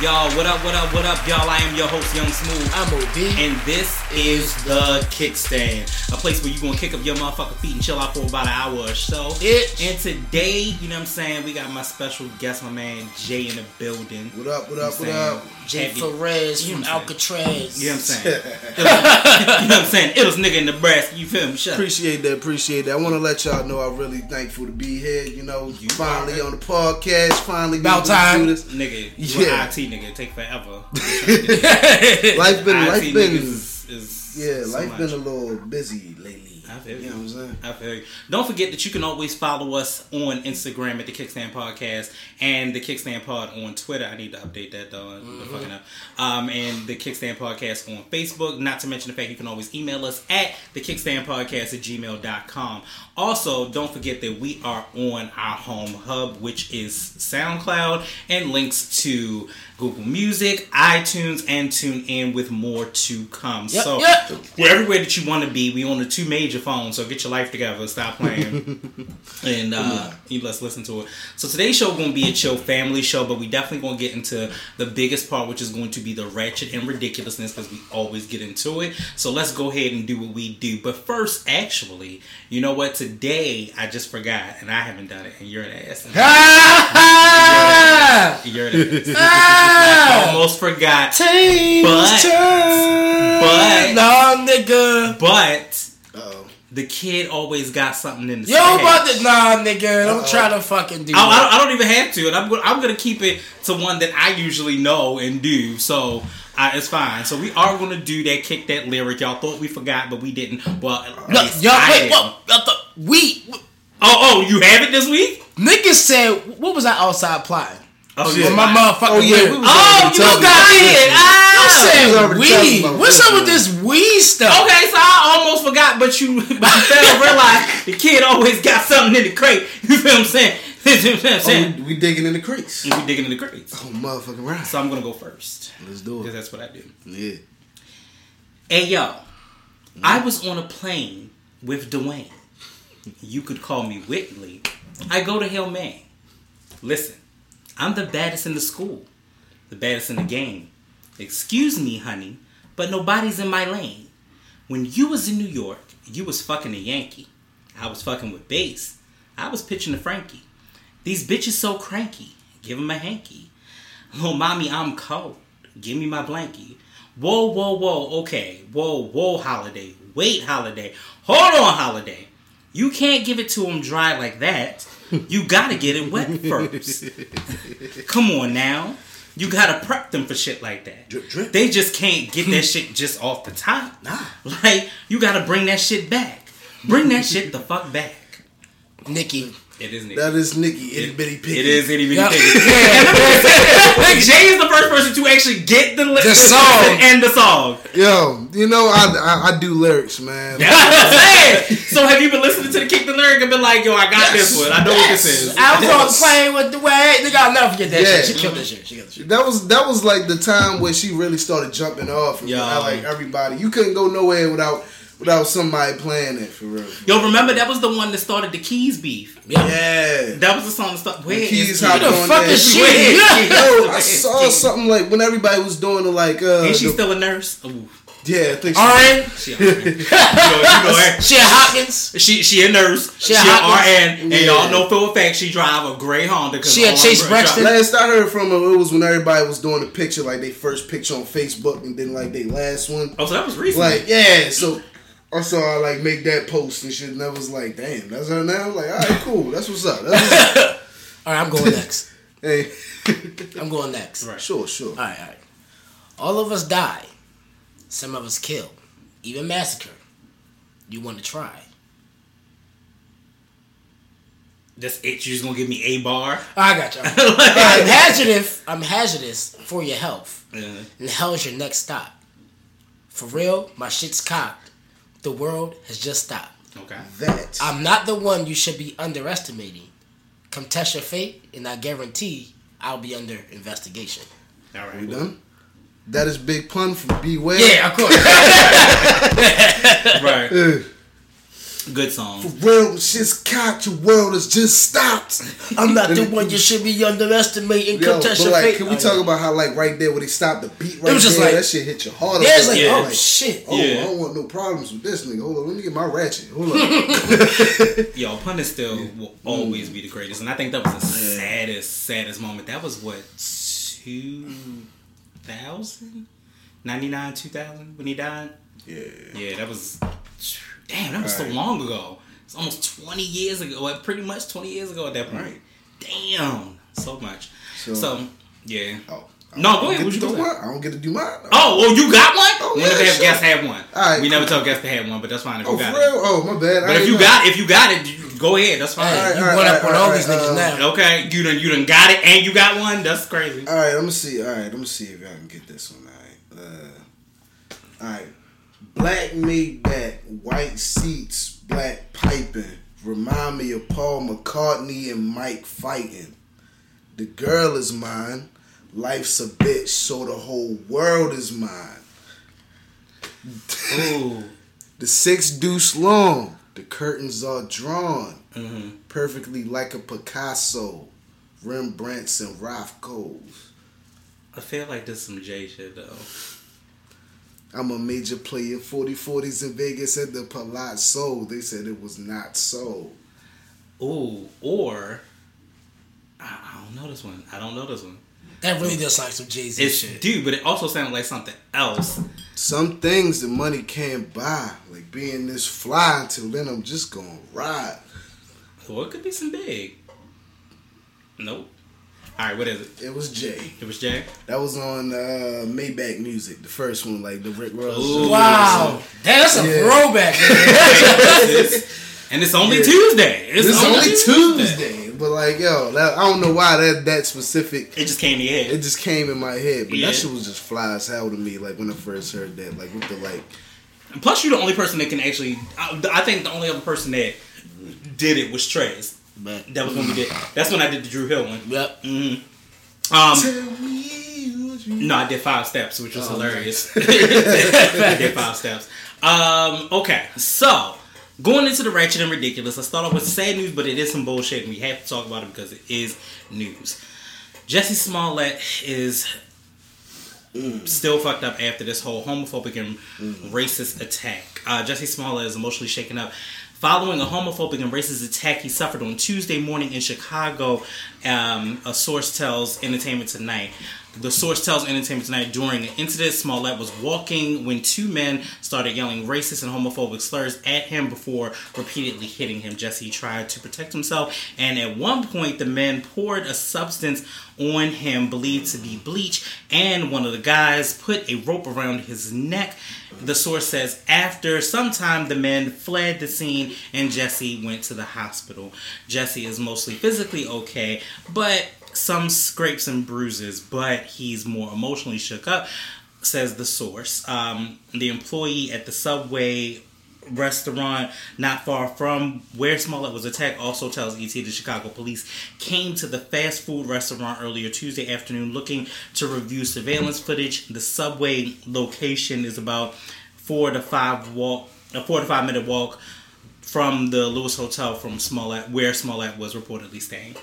Y'all, what up, y'all? I am your host, Young Smooth. I'm OD. And this is the Kickstand, a place where you gonna kick up your motherfucking feet and chill out for about an hour or so. And today, you know what I'm saying, we got my special guest, my man Jay in the building. What up? Jay Ferez from Alcatraz. You know what I'm saying? It was nigga in Nebraska, you feel me? Shut up. Appreciate that. I want to let y'all know I'm really thankful to be here, you know. You finally on the podcast, finally. About time. Nigga, you an IT nigga, it take forever. Life's been a little busy lately. I feel you. You know what I'm saying? I feel you. Don't forget that you can always follow us on Instagram at the Kickstand Podcast and the Kickstand Pod on Twitter. I need to update that though. And the Kickstand Podcast on Facebook. Not to mention the fact you can always email us at thekickstandpodcast@gmail.com. Also, don't forget that we are on our home hub, which is SoundCloud, and links to Google Music, iTunes, and TuneIn, with more to come. Yep. We're everywhere that you want to be. We on the two major phones, so get your life together. Stop playing. And let's listen to it. So today's show going to be a chill family show, but we definitely going to get into the biggest part, which is going to be the ratchet and ridiculousness, because we always get into it. So let's go ahead and do what we do. But first, actually, you know what? Today, I just forgot, and I haven't done it, and you're an ass. You're an ass. I almost forgot. The kid always got something in the stash. Don't try to fucking do that. I don't even have to, and I'm gonna keep it to one that I usually know and do. So it's fine. So we are gonna do that. Kick that lyric. Y'all thought we forgot, but we didn't. Well, you have it this week. Niggas said, "What was I outside plotting?" You got it. What's up with this weed stuff? Okay, so I almost forgot, but you better realize the kid always got something in the crate. You feel what I'm saying? We digging in the crates. Oh, motherfucking right. So I'm gonna go first. Let's do it. Because that's what I do. Yeah. Hey y'all, I was on a plane with Dwayne. You could call me Whitley. I go to Hill Man. Listen. I'm the baddest in the school, the baddest in the game. Excuse me, honey, but nobody's in my lane. When you was in New York, you was fucking a Yankee. I was fucking with bass. I was pitching to Frankie. These bitches so cranky. Give them a hanky. Oh, mommy, I'm cold. Give me my blankie. Whoa, whoa, whoa, okay. Whoa, whoa, holiday. Wait, holiday. Hold on, holiday. You can't give it to them dry like that. You gotta get it wet first. Come on now. You gotta prep them for shit like that. Drip, drip. They just can't get that shit just off the top. Nah. Like, you gotta bring that shit back. Bring that shit the fuck back. Nikki. It is Nikki. That is Nikki. Itty bitty piggy. It is itty bitty piggy. Like, Jay is the first person to actually get the song and the song. Yo, you know I do lyrics, man. That's what I'm saying. So have you been listening to the Kick the Lyric and been like, yo, I got this one. I know what this is. I was on playing with the way. Nigga, I'll never forget that shit. She killed that shit. That was like the time where she really started jumping off. And yo. Like everybody. You couldn't go nowhere without without somebody playing it for real. Yo, remember that was the one that started the Keys beef. Yeah, yeah. That was the song that started. Where Keys hopped on there. Shit. Yo, I saw something like when everybody was doing the like. Is she still a nurse? Ooh. Yeah, I think so. RN? She RN. She a Hopkins? She a nurse. She a RN. And y'all know for a fact she drive a gray Honda. She a Chase Brexton. Last I heard from her, it was when everybody was doing a picture, like they first picture on Facebook and then like they last one. Oh, so that was recent. Like, yeah, so I saw her like make that post and shit and I was like, damn, that's her now? I'm like, all right, cool. That's what's up. All right, I'm going next. Hey. I'm going next. Right. Sure. All right. All of us die. Some of us kill, even massacre. You want to try? That's it. You just gonna give me a bar? Oh, I got you. I'm hazardous for your health. Yeah. And hell's your next stop. For real, my shit's cocked. The world has just stopped. Okay. That I'm not the one you should be underestimating. Come test your fate, and I guarantee I'll be under investigation. All right. We done? That is Big Pun from Beware. Yeah, of course. Right. Good song. For real, shit's cocked. Your world has just stopped. I'm not the one you should be underestimating. Yo, but like, can we talk about how like right there when they stopped the beat right there? It was just there, like, that shit hit your heart. Yeah, it's like, oh shit. Oh, yeah. I don't want no problems with this nigga. Hold on, let me get my ratchet. Hold on. Yo, Pun is still will always be the greatest. And I think that was the saddest moment. That was what, 2000 when he died. Yeah, that was so long ago. It's almost 20 years ago. Well, pretty much 20 years ago at that point. Right. Damn, so much. So yeah. Oh, no, go ahead. What you do? I don't get to do mine. Oh, well, you got one. Oh, we never have guests have one. All right, we never tell guests to have one, but that's fine. If you got for real? It. Oh, my bad. But if you got it, go ahead. That's fine. All right, you went up on all these niggas now. Okay, you done got it, and you got one. That's crazy. All right, let me see if I can get this one. All right. Black made that, white seats, black piping. Remind me of Paul McCartney and Mike fighting. The girl is mine. Life's a bitch, so the whole world is mine. Ooh. The 6 deuce long, the curtains are drawn, perfectly like a Picasso, Rembrandts and Rothkos. I feel like there's some J shit though. I'm a major player, 4040s in Vegas at the Palazzo. They said it was not so. Ooh, or I don't know this one. That really does sound like some Jay-Z shit. Dude, but it also sounded like something else. Some things the money can't buy. Like being this fly until then I'm just gonna ride. Well, it could be some big. Nope. Alright, what is it? It was Jay. That was on Maybach Music, the first one, like the Rick Ross. Wow. That's a throwback. And it's only Tuesday. It's only Tuesday. But like, yo, I don't know why that specific. It just came in your head. It just came in my head. But that shit was just fly as hell to me. Like when I first heard that, like with the like. Plus, you're the only person that can actually. I think the only other person that did it was Trez. But that was when we did. That's when I did the Drew Hill one. Yep. Mm-hmm. Tell me what you. No, I did 5 Steps, which was hilarious. I did 5 Steps. Okay, so. Going into the ratchet and ridiculous, I start off with sad news, but it is some bullshit, and we have to talk about it because it is news. Jussie Smollett is still fucked up after this whole homophobic and racist attack. Jussie Smollett is emotionally shaken up. Following a homophobic and racist attack he suffered on Tuesday morning in Chicago, a source tells Entertainment Tonight. The source tells Entertainment Tonight during an incident, Smollett was walking when two men started yelling racist and homophobic slurs at him before repeatedly hitting him. Jussie tried to protect himself, and at one point the men poured a substance on him believed to be bleach, and one of the guys put a rope around his neck. The source says after some time the men fled the scene and Jussie went to the hospital. Jussie is mostly physically okay, but some scrapes and bruises, but he's more emotionally shook up, says the source. The employee at the Subway restaurant not far from where Smollett was attacked also tells ET the Chicago police came to the fast food restaurant earlier Tuesday afternoon looking to review surveillance footage. The Subway location is about 4 to 5 walk a 4 to 5 minute walk from the Lewis Hotel from Smollett, where Smollett was reportedly staying.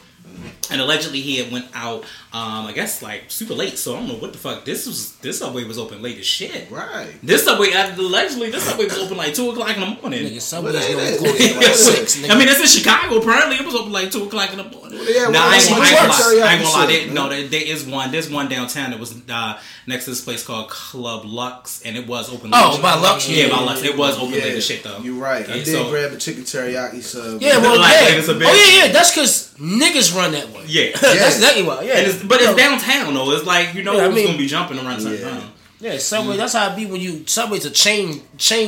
And allegedly he had went out, I guess, like, super late. So I don't know what the fuck. This subway was open late as shit. Right. This subway was open like 2 o'clock in the morning. Nigga, subway's going to close at like 6, nigga. I mean, that's in Chicago. Apparently, it was open like 2 o'clock in the morning. Yeah, well, I ain't going to lie. No, there is one. There's one downtown that was next to this place called Club Lux. And it was open late. Oh, by Lux? Yeah, by Lux. It was open late as shit, though. You're right. Yeah, I did grab a chicken teriyaki sub. Yeah, well, yeah. Oh, yeah. That's because niggas run that way. Yeah. That's exactly why. Yeah. It's downtown though. It's like, you know, yeah, it's going to be jumping around sometime. Yeah, Subway, that's how it be when you, Subway's a chain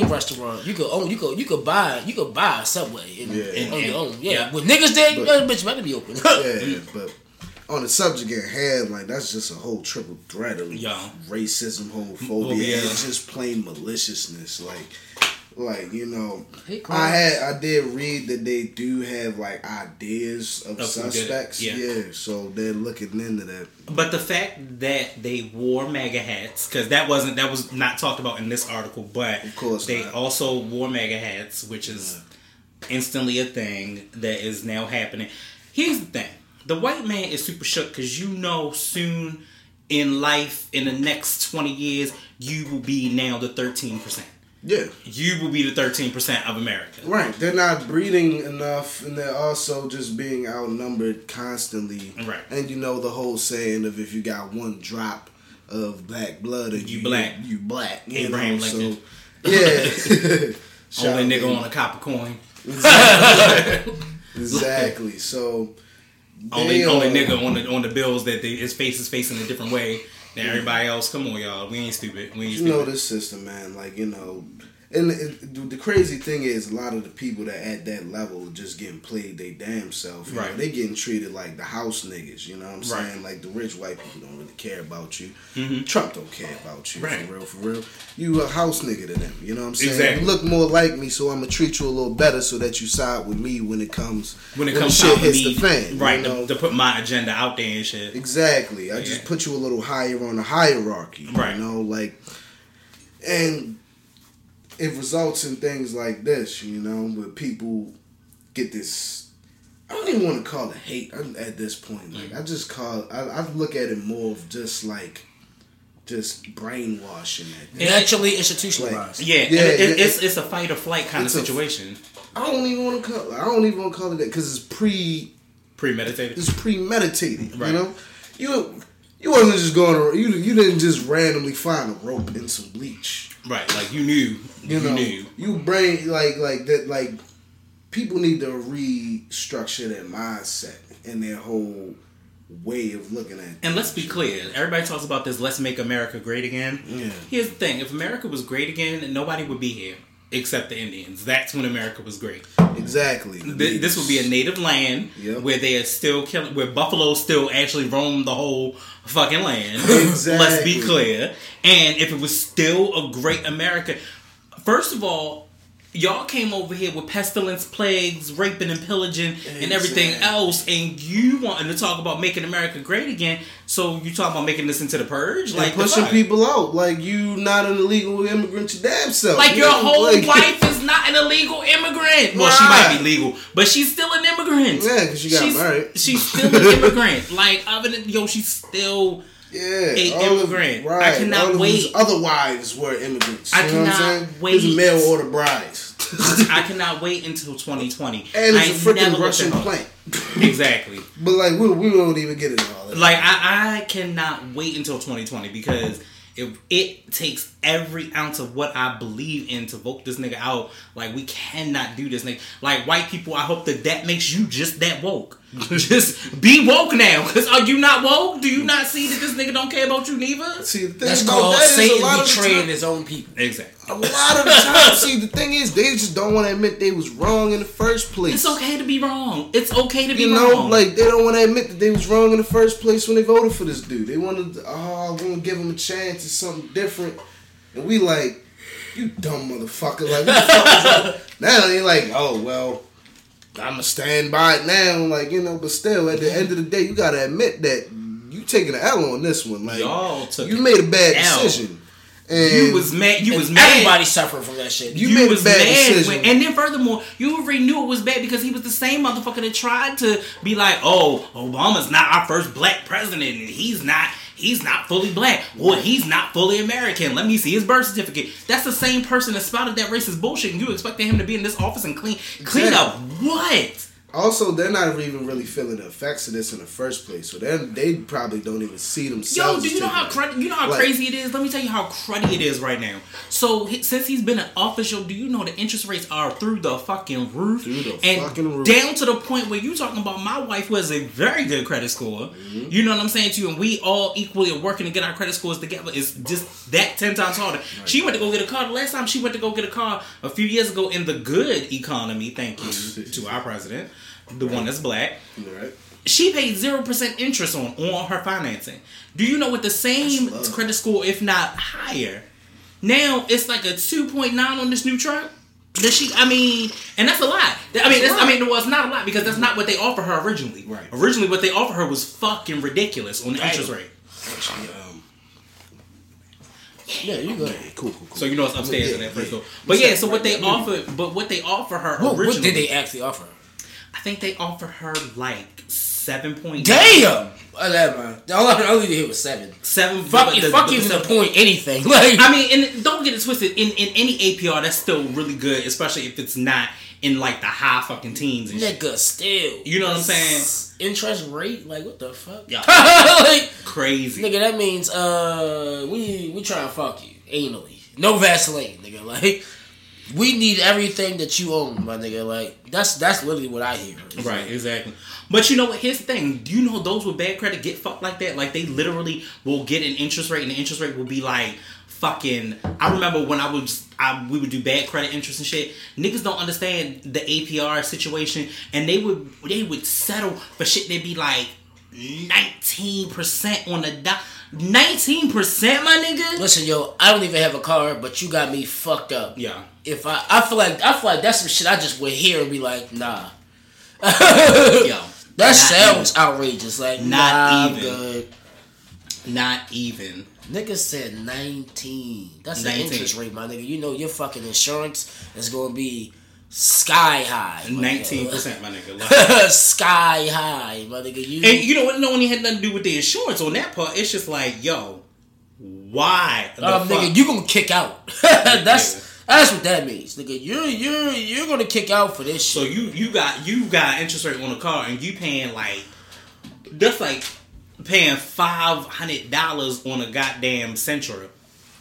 restaurant. You could buy a Subway on your own. Yeah. When niggas there, bitch better be open. Yeah, but on the subject at hand, like, that's just a whole triple threat of racism, homophobia, and just plain maliciousness. Like, you know, I did read that they do have like ideas of suspects. Yeah, so they're looking into that. But the fact that they wore MAGA hats, because that was not talked about in this article, but of course they also wore MAGA hats, which is instantly a thing that is now happening. Here's the thing: the white man is super shook because, you know, soon in life, in the next 20 years, you will be now the 13%. Yeah. You will be the 13% of America. Right. They're not breeding enough, and they're also just being outnumbered constantly. Right. And you know the whole saying of, if you got one drop of black blood, and you black. Abraham Lincoln. So, yeah. Only nigga on a copper coin. Exactly. So only nigga on the bills that his face is facing a different way. Now everybody else, come on, y'all. We ain't stupid. You know this system, man. Like, you know, and the crazy thing is, a lot of the people that at that level just getting played they damn self. Right. You know, they getting treated like the house niggas. You know what I'm saying? Like, the rich white people don't really care about you. Mm-hmm. Trump don't care about you. Right. For real. You a house nigga to them. You know what I'm saying? Exactly. You look more like me, so I'm gonna treat you a little better, so that you side with me when it comes shit hits the fan. Right. You know? To put my agenda out there and shit. Exactly. I just put you a little higher on the hierarchy. Right. You know, like, and it results in things like this, you know, where people get this, I don't even want to call it hate at this point. Like, I look at it more of just like, just brainwashing it. It actually institutionalized. Like, it's a fight or flight kind of situation. I don't even want to call it that, because it's premeditated. It's premeditated, right. You know? You wasn't just going to, you didn't just randomly find a rope and some bleach. Right, like, you knew. You knew. You brain, like that, like, people need to restructure their mindset and their whole way of looking at it. And let's be clear, everybody talks about this, let's make America great again. Yeah. Here's the thing, if America was great again, nobody would be here except the Indians. That's when America was great. Exactly. This would be a native land where they are still killing, where buffalo still actually roam the whole fucking land. Exactly. Let's be clear. And if it was still a great America, first of all, y'all came over here with pestilence, plagues, raping and pillaging and everything else, and you wanting to talk about making America great again, so you talking about making this into the purge? Like, pushing people out. Like, you not an illegal immigrant your damn self. Like, your whole wife is not an illegal immigrant. Well, she might be legal, but she's still an immigrant. Yeah, because she got married. She's still an immigrant. Like, other than, she's still... Yeah, an immigrant. Right. I cannot wait. His other wives were immigrants. I cannot wait. His mail order brides. I cannot wait until 2020. And it's a freaking Russian plant. Exactly. But like, we don't even get it all. Like, I cannot wait until 2020, because if it takes every ounce of what I believe in to vote this nigga out, like, we cannot do this nigga. Like, white people, I hope that makes you just that woke. Just be woke now, because are you not woke? Do you not see that this nigga don't care about you neither? See, the thing that's called Satan betraying his own people. Exactly. A lot of the time, see, the thing is, they just don't want to admit they was wrong in the first place. It's okay to be wrong. It's okay to be wrong. You know, like, they don't want to admit that they was wrong in the first place when they voted for this dude. They wanted, I'm going to give him a chance at something different. And we like, you dumb motherfucker. Like, what the fuck is that? Now they like, oh, well, I'm gonna stand by it now, like, you know, but still, at the end of the day, you gotta admit that you taking an L on this one. Like, you made a bad decision. And you was mad. You was mad. Everybody suffered from that shit. You made was a bad decision. And then furthermore, you already knew it was bad because he was the same motherfucker that tried to be like, "Oh, Obama's not our first black president, and he's not fully black. Well, he's not fully American. Let me see his birth certificate." That's the same person that spouted that racist bullshit, and you expected him to be in this office and clean up what? Also, they're not even really feeling the effects of this in the first place, so they probably don't even see themselves. Yo, do you know how crazy it is? Let me tell you how cruddy it is right now. So since he's been an official, do you know the interest rates are through the fucking roof? Down to the point where you talking about my wife was a very good credit score. Mm-hmm. You know what I'm saying to you? And we all equally are working to get our credit scores together. It's just that 10 times harder. Right. She went to go get a car. The last time she went to go get a car a few years ago in the good economy, thank you to our president. The one that's black. Right. She paid 0% interest on her financing. Do you know what the same credit score, if not higher? Now it's like a 2.9 on this new truck. And that's a lot. Well, it's not a lot because that's not what they offered her originally. Right. Originally, what they offered her was fucking ridiculous on the interest rate. Actually, yeah, you go ahead. Cool. So you know it's upstairs in that first floor. But yeah, so what they offered, her originally, what did they actually offer her? I think they offered her like 7 point. Damn! 11. All I need to hear was 7. 7. Fuck even a point anything. Like, and don't get it twisted. In any APR, that's still really good, especially if it's not in like the high fucking teens and shit. Nigga, still. You know what I'm saying? Interest rate? Like, what the fuck? Yeah. Like, crazy. Nigga, that means we try to fuck you anally. No Vaseline, nigga. Like, we need everything that you own, my nigga. Like, that's literally what I hear. Right, exactly. But you know what? Here's the thing. Do you know those with bad credit get fucked like that? Like, they literally will get an interest rate, and the interest rate will be like fucking... I remember when we would do bad credit interest and shit. Niggas don't understand the APR situation, and they would settle for shit. They'd be like 19% on the dot. 19%, my nigga? Listen, yo, I don't even have a car, but you got me fucked up. Yeah. If I feel like that's some shit I just would hear and be like, nah. Yo, that sounds even outrageous. Like, not even good. Not even. Nigga said 19. That's the interest rate, my nigga. You know your fucking insurance is gonna be sky high. 19%, my nigga. Sky high, my nigga. And you know what? No one had nothing to do with the insurance on that part. It's just like, yo, why? Nigga, you gonna kick out? That's what that means, nigga. You're gonna kick out for this shit. So you got interest rate on the car, and you paying like that's like paying $500 on a goddamn Sentra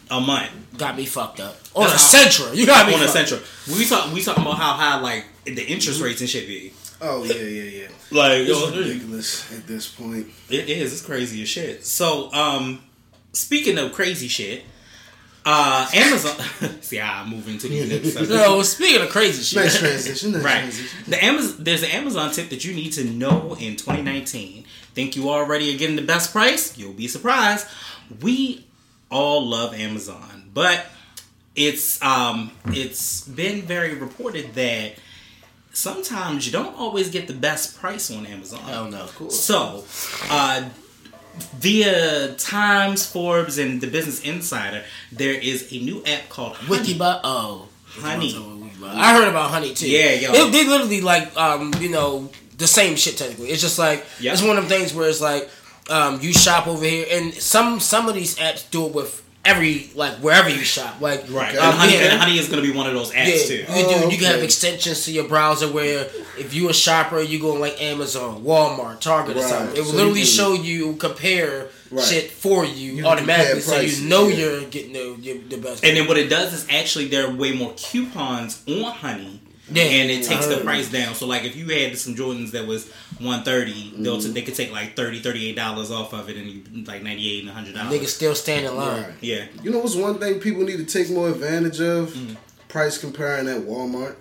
a month. Got me fucked up on that's a Sentra. You got me on a Sentra. We talking about how high like the interest rates and shit be. Oh yeah. Like, it's ridiculous at this point. It is. It's crazy as shit. So speaking of crazy shit. Amazon. See how I move into these next subject. No, speaking of crazy shit. Nice transition. Right. Transition. There's an Amazon tip that you need to know in 2019. Think you already are getting the best price? You'll be surprised. We all love Amazon, but it's been very reported that sometimes you don't always get the best price on Amazon. Oh no, of course. So, via Times, Forbes, and the Business Insider, there is a new app called Honey. Honey. I heard about Honey too. Yeah, yo. They literally like, the same shit technically. It's just like, It's one of them things where it's like, you shop over here, and some of these apps do it with every, like, wherever you shop. Like, right. And Honey is going to be one of those apps too. You can have extensions to your browser where if you're a shopper, you go on like Amazon, Walmart, Target or something. It will literally show you, compare shit for you, automatically so you know you're getting the best. And then what it does is actually there are way more coupons on Honey. Yeah. And it takes the price down. So, like, if you had some Jordans that was $130, they could take, like, $38 off of it and, like, $98 and $100. Niggas still stand in line. Right. Yeah. You know what's one thing people need to take more advantage of? Price comparing at Walmart.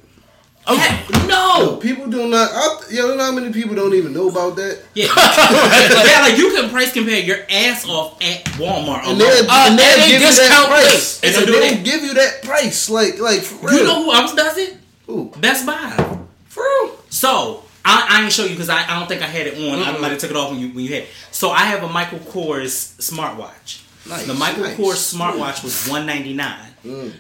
Okay. No! People do not... you know how many people don't even know about that? Yeah. Like, you can price compare your ass off at Walmart. And they'll give you that price. And they'll give you that price. Like, for real. You know who else does it? Ooh. Best Buy. For real. So, I ain't show you because I don't think I had it on. I might have took it off when you had it. So, I have a Michael Kors smartwatch. Nice. The Michael Kors smartwatch was $199.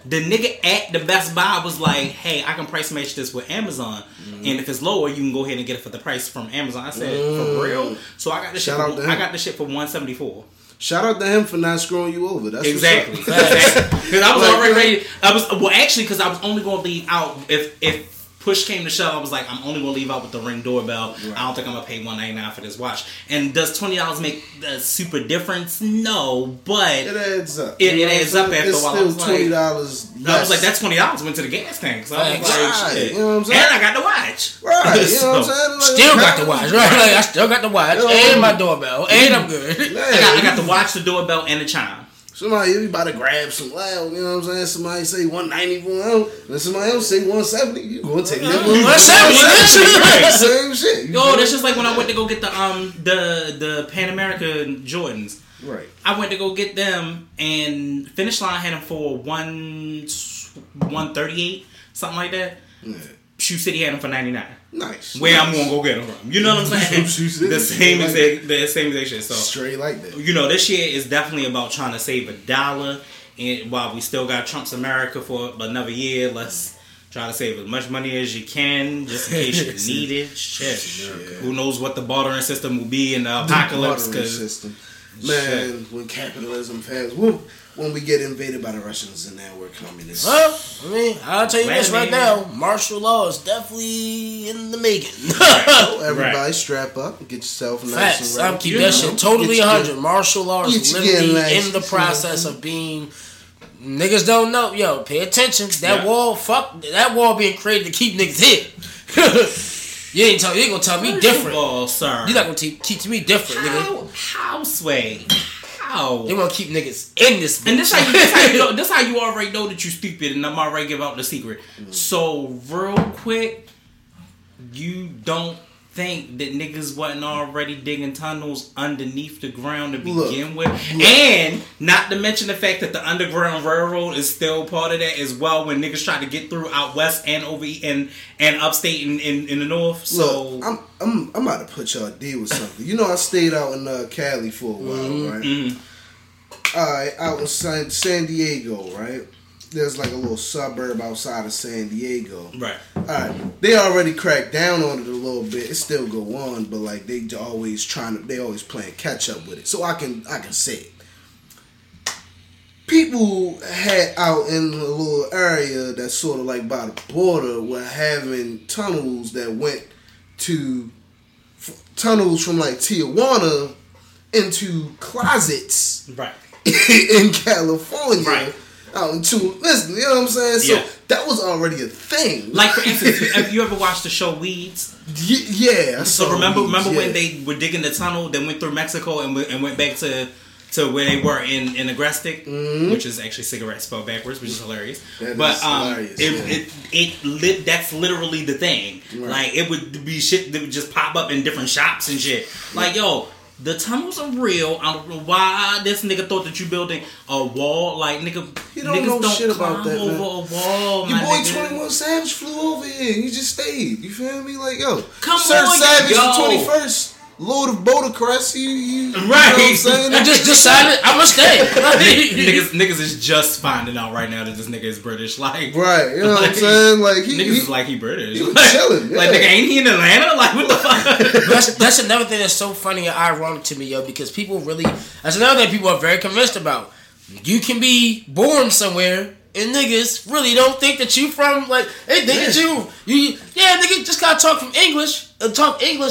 The nigga at the Best Buy was like, hey, I can price match this with Amazon, and if it's lower, you can go ahead and get it for the price from Amazon. I said, for real? So I got this shit for $174. Shout out to him for not screwing you over. That's exactly. Because I was already ready. Because I was only going to leave out if push came to shove. I was like, I'm only going to leave out with the Ring doorbell. Right. I don't think I'm going to pay $199 for this watch. And does $20 make a super difference? No, but it adds up. It adds up after a while. It's still $20 less. I was like, that's $20 went to the gas tank. So I was like, shit. You know what I'm saying? And I got the watch. Right. You know what I'm saying? Like, still got the watch. Right. Like, I still got the watch and my doorbell. And I'm good. I got the watch, the doorbell, and the chime. Somebody, you about to grab some loud, you know what I'm saying? Somebody say 191, and somebody else say 170. You gonna take that 170? Same shit. You Yo, that's just like when I went to go get the Pan America Jordans. Right. I went to go get them, and Finish Line had them for 138, something like that. Yeah. Shoe City had them for 99. Nice. Where I'm gonna go get them from. You know what I'm saying? the same exact shit. So straight like that. You know, this year is definitely about trying to save $1, and while we still got Trump's America for another year, let's try to save as much money as you can, just in case you need it. Shit. Who knows what the bartering system will be in the apocalypse? Man, when capitalism fails, when we get invaded by the Russians and now we're communists. Well, I mean, I'll tell you this right now. Martial law is definitely in the making. So everybody strap up and get yourself nice and ready. Keep that shit totally 100. Martial law is literally in the process of being... Niggas don't know. Yo, pay attention. That wall being created to keep niggas here. You ain't gonna tell me different. Oh, sir. You're not gonna teach me different, nigga. How, Sway? How? They wanna keep niggas in this bitch. And this how you already know that you stupid, and I'm already give out the secret. So, real quick, you don't think that niggas wasn't already digging tunnels underneath the ground to begin with? And not to mention the fact that the Underground Railroad is still part of that as well when niggas try to get through out west and over and upstate in the north. So I'm about to put y'all deal with something. You know, I stayed out in Cali for a while, right? Mm-hmm. Alright, out in San Diego, right? There's like a little suburb outside of San Diego. Right. All right. They already cracked down on it a little bit. It still go on, but like they always playing catch up with it. So I can say it. People had out in a little area that's sort of like by the border were having tunnels that went to tunnels from like Tijuana into closets. Right. in California. Right. Listen, you know what I'm saying? So that was already a thing. Like, for instance, have you ever watched the show Weeds? Yeah. So remember when they were digging the tunnel, then went through Mexico and went back to where they were in Agreste, which is actually cigarette spelled backwards, which is hilarious. That is hilarious. That's literally the thing. Right. Like, it would be shit that would just pop up in different shops and shit. Like, yo. The tunnels are real. I don't know why this nigga thought that you building a wall. Like, nigga, you don't know shit about that, over a wall. Your boy 21 Savage flew over here and he just stayed. You feel me? Like, yo, Sir Savage the 21st, Lord of Bodacrest, you know what I'm saying? I just decided I'm gonna stay. Niggas is just finding out right now that this nigga is British. Like, right? You know what I'm saying? Like, niggas is like he British. He was chilling. Yeah. Like, nigga, ain't he in Atlanta? Like, what the fuck? That's another thing that's so funny and ironic to me, yo. Because that's another thing people are very convinced about. You can be born somewhere. And niggas really don't think that you from, like, they think that nigga just gotta talk English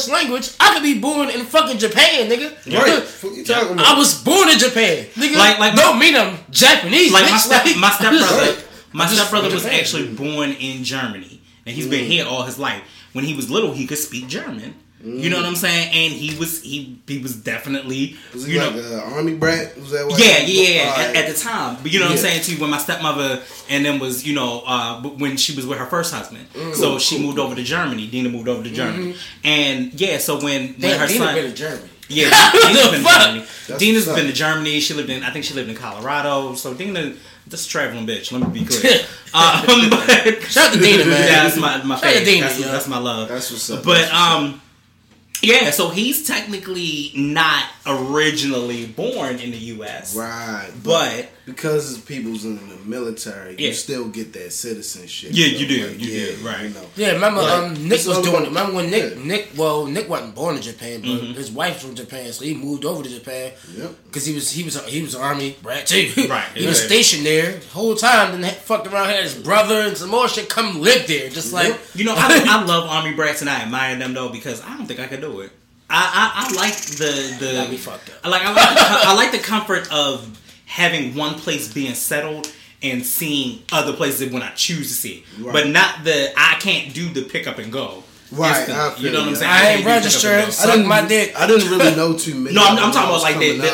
language. I could be born in fucking Japan, nigga. Right. What you talking about? I was born in Japan, nigga. Like don't mean I'm Japanese. Like, my stepbrother was actually born in Germany, and he's been here all his life. When he was little, he could speak German. You know what I'm saying? And he was definitely... Was he like an army brat? Was that what? Yeah. At the time. But you know what I'm saying to you? When my stepmother and then was, you know, when she was with her first husband. So she moved over to Germany. Dina moved over to Germany. And yeah, so when her Dina son... Dina been to Germany. Yeah, Dina's been to Germany. Dina's been to Germany. I think she lived in Colorado. So Dina... This traveling bitch. Let me be clear. Shout out to Dina, man. That's my love. That's what's up. But... Yeah, so he's technically not originally born in the U.S. Right. But because his people's in the military, you still get that citizenship. Yeah, you do. Like, you do. Right. You know. Yeah, remember Nick was doing it. Remember when Nick wasn't born in Japan, but his wife's from Japan, so he moved over to Japan. Yep. Because he was an army brat too. Right. He was stationed there the whole time, and fucked around, had his brother and some more shit come live there. Just like, you know, I love army brats and I admire them though, because I don't think I could do it. I like the that'd be fucked up. I like the comfort of having one place being settled and seeing other places when I choose to see it. Right. But not I can't do the pick up and go. Right, you know what I'm saying? I ain't registered. Suck my dick. I didn't really know too many. No, I'm talking about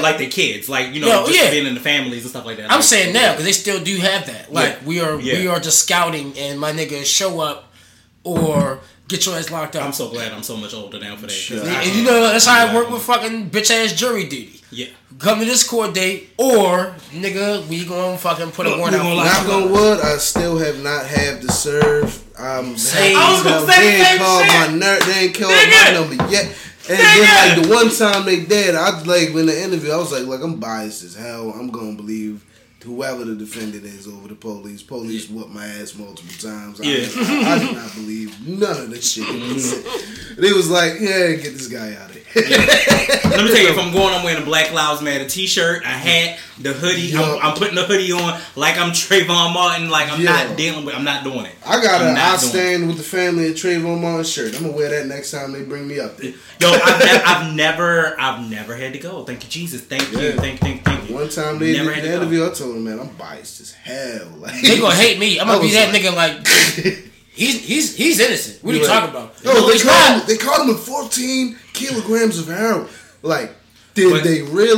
like the kids, like, you know, just being in the families and stuff like that. I'm saying now because they still do have that. Like we are just scouting, and my nigga show up or get your ass locked up. I'm so glad I'm so much older now for that. Sure. And you know, that's how I work with fucking bitch ass jury duty. Yeah. Come to this court date or, nigga, we gonna fucking put a warrant out. Knock on wood, I still have not had to serve. They ain't called my number yet. And then like the one time they did, I like when the interview, I was like, look, I'm biased as hell. I'm gonna believe whoever the defendant is over the police. Police whooped my ass multiple times. I did not believe none of this shit. They was like, get this guy out of here. Let me tell you, if I'm going, I'm wearing a Black Lives Matter t-shirt, a hat, the hoodie. I'm putting the hoodie on like I'm Trayvon Martin. Like I'm not dealing with, I'm not doing it. I stand with the family of Trayvon Martin shirt. I'm going to wear that next time they bring me up there. Yo, I've never had to go. Thank you, Jesus. Thank you. One time they did the interview, I told man, I'm biased as hell. Like, they gonna hate me. I'm gonna be that nigga. Like he's innocent. What are you talking about? No, they caught him with 14 kilograms of heroin. Like, did they catch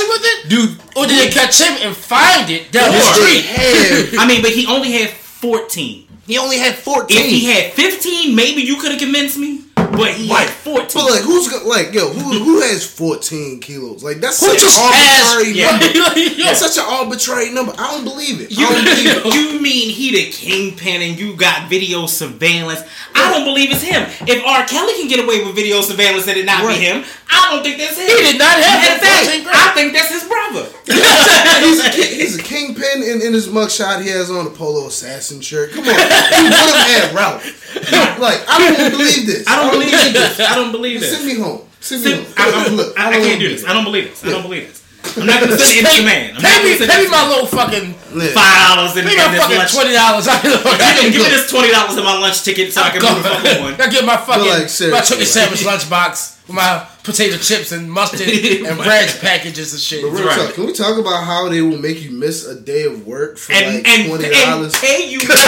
him with it, dude? Or did they catch him and find it down the street? I mean, but he only had 14. If he had 15, maybe you could have convinced me. But he had 14. But like, who has 14 kilos? Like, that's such an arbitrary number. I don't believe it. You mean he the kingpin and you got video surveillance? I don't believe it's him. If R. Kelly can get away with video surveillance and it not be him, I don't think that's him. He did not have that. I think that's his brother. He's a kingpin, and in his mugshot he has on a Polo Assassin shirt. Come on, you would have had Ralph. Like, I don't believe this. Send me home. I can't do this. I'm not gonna send any man. Pay me my little fucking $5 and this $20. Give me this $20 in my lunch ticket so I can move the fucking one. I get my fucking my chicken sandwich lunchbox with my potato chips and mustard and ranch packages and shit. But real talk, can we talk about how they will make you miss a day of work for like $20? And pay you what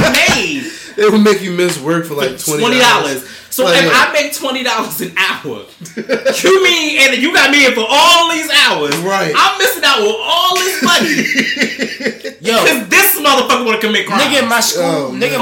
you made. It would make you miss work for like $20. So if I make $20 an hour, you mean, and you got me in for all these hours, right? I'm missing out with all this money. Yo, because this motherfucker want to commit crime. Nigga in my school, nigga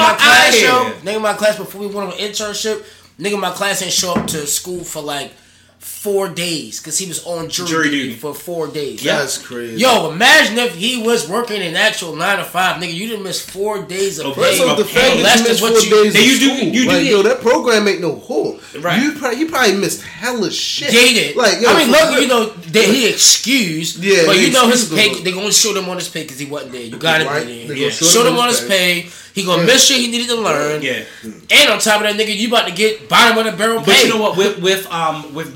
in my class before we went on an internship, nigga in my class didn't show up to school for like 4 days because he was on jury duty for 4 days. Yeah. That's crazy. Yo, imagine if he was working an actual 9 to 5, nigga. You didn't miss 4 days of pay. So the fact that you missed 4 days of school. Yo, that program ain't no whore. Right. You probably missed hella shit. Yeah, he did. Like, yo, I mean, luckily, you know, he excused. Yeah, but you know his pay. They're gonna show him on his pay because he wasn't there. You got it. Right. Yeah. Show him on his pay. He gonna miss shit he needed to learn. Yeah. And on top of that, nigga, you about to get bottom of the barrel pay. But you know what? With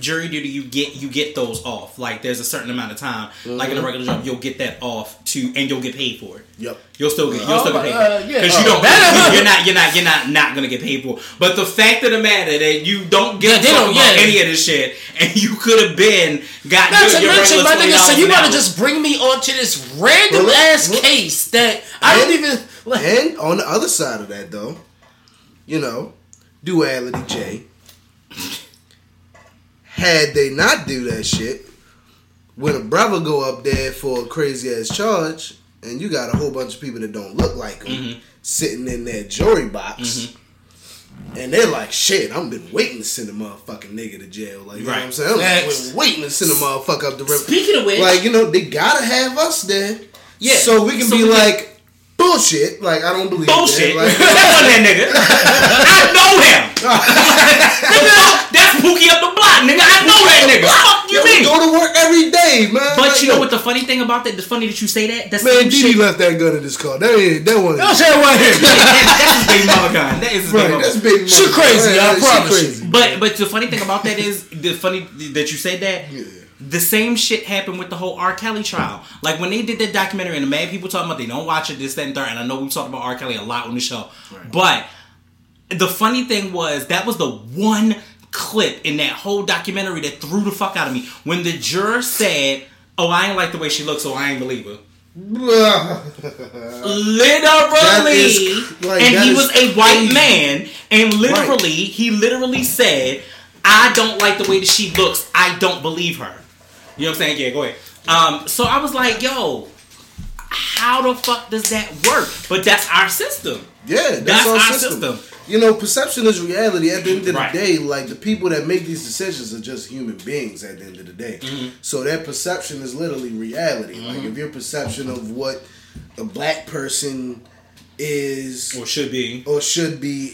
jury duty, you get those off. Like, there's a certain amount of time. Mm-hmm. Like in a regular job, you'll get that off too, and you'll get paid for it. Yep. You'll still get paid for it. Because you don't. You're not gonna get paid for it. But the fact of the matter that you don't get any of this shit, and you could have been got. Not to mention, my nigga, so you about to just bring me onto this random ass case that I don't even. And on the other side of that, though, you know, Duality J, had they not do that shit, when a brother go up there for a crazy-ass charge, and you got a whole bunch of people that don't look like him sitting in that jury box, and they're like, shit, I've been waiting to send a motherfucking nigga to jail. Like, you know what I'm saying? I've been waiting to send a motherfucker up the river. Speaking of which... Like, you know, they gotta have us there. Yeah. So we can be like... bullshit. Like, I don't believe bullshit. That. Bullshit. Like, I know that nigga. I know him. Nigga, that's Pookie up the block, nigga. I know that nigga. Fuck you, mean? Go to work every day, man. But like, you know what the funny thing about that? The funny that you say that. That's man, Didi left that gun in this car. That one. Don't say that one here. That's his big mama gun. That is his big mama. That's big. She crazy. I promise. But the funny thing about that is the funny that you said that. Yeah. The same shit happened with the whole R. Kelly trial. Like, when they did that documentary and the mad people talking about they don't watch it, this, that, and third, and I know we talked about R. Kelly a lot on the show. Right. But the funny thing was, that was the one clip in that whole documentary that threw the fuck out of me. When the juror said, oh, I ain't like the way she looks, so I ain't believe her. Literally. Is, like, and he was a white crazy. Man. And literally, right. He literally said, I don't like the way that she looks. I don't believe her. You know what I'm saying? Yeah, go ahead. So I was like, yo, how the fuck does that work? But that's our system. Yeah, that's our system. You know, perception is reality. At the end of the day, like, the people that make these decisions are just human beings at the end of the day. Mm-hmm. So that perception is literally reality. Mm-hmm. Like, if your perception of what a black person is or should be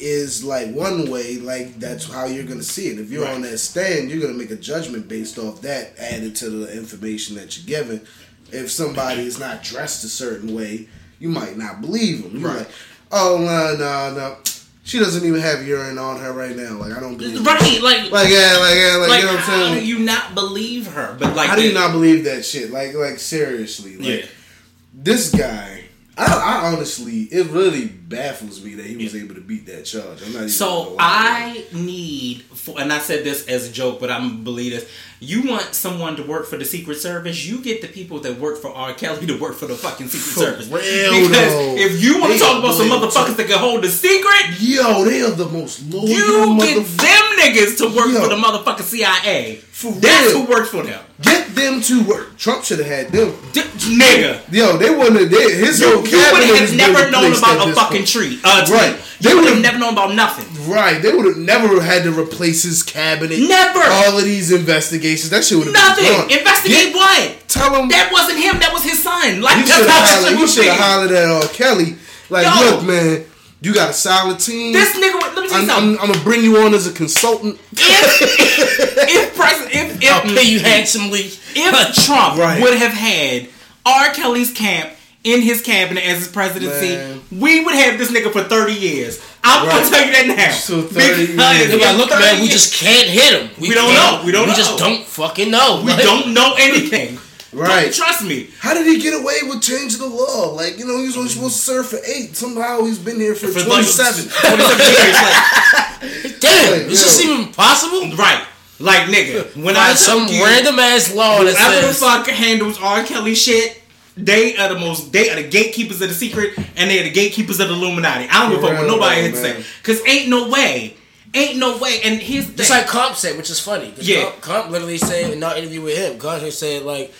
is like one way, like, that's how you're gonna see it. If you're on that stand, you're gonna make a judgment based off that, added to the information that you're given. If somebody is not dressed a certain way, you might not believe them. You're like, oh no, she doesn't even have urine on her right now. Like, I don't believe her. Like, you know what I'm saying? How do you not believe her? But like, how do you not believe that shit? Like seriously, like this guy. I honestly, it really baffles me that he was able to beat that charge. I'm not even so I need, for, and I said this as a joke, but I'm believe this. You want someone to work for the Secret Service? You get the people that work for R. Kelly to work for the fucking Secret Service. Real, because if you want to talk about some motherfuckers that can hold the secret, yo, they are the most loyal. You get them niggas to work for the motherfucking CIA. For real. That's who works for them. Get them to work. Trump should have had them. Nigga. Yo, they wouldn't have. His whole cabinet. You would have never known about a fucking tree. Right. They would have never known about nothing. Right. They would have never had to replace his cabinet. Never. All of these investigations. That shit would have been gone. Nothing. Investigate what? Tell him. That wasn't him. That was his son. Like, you should have hollered at R. Kelly. Like, look, man. You got a solid team. This nigga, let me tell you something. I'm going to bring you on as a consultant. If I'll pay you handsomely. If Trump would have had R. Kelly's camp in his cabinet as his presidency, we would have this nigga for 30 years. I'm going to tell you that now. So 30 years. Like, look, man, we just can't hit him. We don't know. We just don't fucking know. We don't know anything. Right. Don't trust me. How did he get away with changing the law? Like, you know, he was only supposed to serve for 8. Somehow he's been here for 27. Like, damn, is this even possible? Right. Like, nigga, when I some random ass law that says whoever the fuck handles R. Kelly shit, they are the gatekeepers of the secret, and they are the gatekeepers of the Illuminati. I don't give a fuck what nobody had to say, because ain't no way. And here's the thing. Just like Comp said, which is funny. Yeah, Comp literally said in our interview with him, Comp said, like,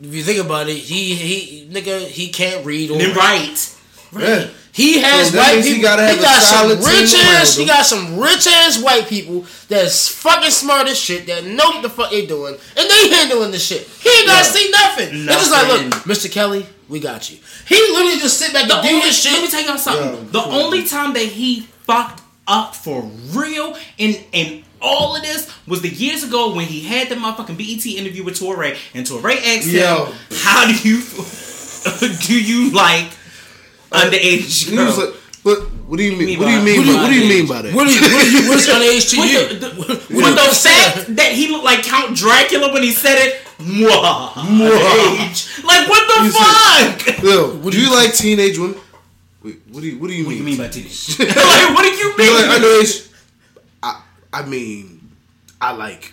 if you think about it, he can't read or write. Right. Yeah. He has white people. He got some rich ass white people that's fucking smart as shit that know what the fuck they doing, and they handling the shit. He ain't gotta see nothing. It's just like, look, Mr. Kelly, we got you. He literally just sit back and do his shit. Let me tell y'all something. The only time that he fucked up for real in all of this was the years ago when he had the motherfucking BET interview with Torrey, and Torrey asked him, how do you like underage girls? Like, what do you mean? What do you mean by that? What's underage to you? With the fact that he looked like Count Dracula when he said it, underage. Like, what the fuck? Do you like teenage women? Wait, what do you mean by teenage? Like, what do you mean? Like, underage. I mean, I like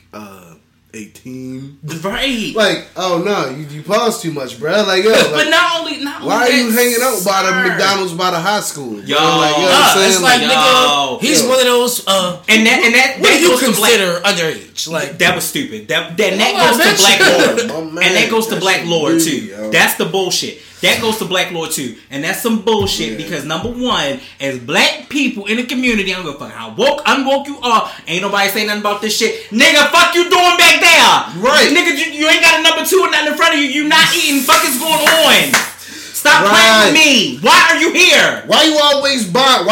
18. Right. Like, oh no, you pause too much, bro. Like, yo. Like, but not only why are you hanging out by the McDonald's by the high school? Yo, like, you know what I'm saying? It's like, nigga, he's one of those. And that what do you consider underage? Like, that was stupid. That goes to Black Lord, and that goes to Black Lord too. Yo. That's the bullshit. That goes to Black Lord too. And that's some bullshit because, number one, as black people in the community, I don't give a fuck how woke, unwoke you are. Ain't nobody saying nothing about this shit. Nigga, fuck you doing back there? Right. Nigga, you ain't got a number 2 or nothing in front of you. You not eating. Fuck is going on? Stop Stop playing with me. Why are you here? Why you always buying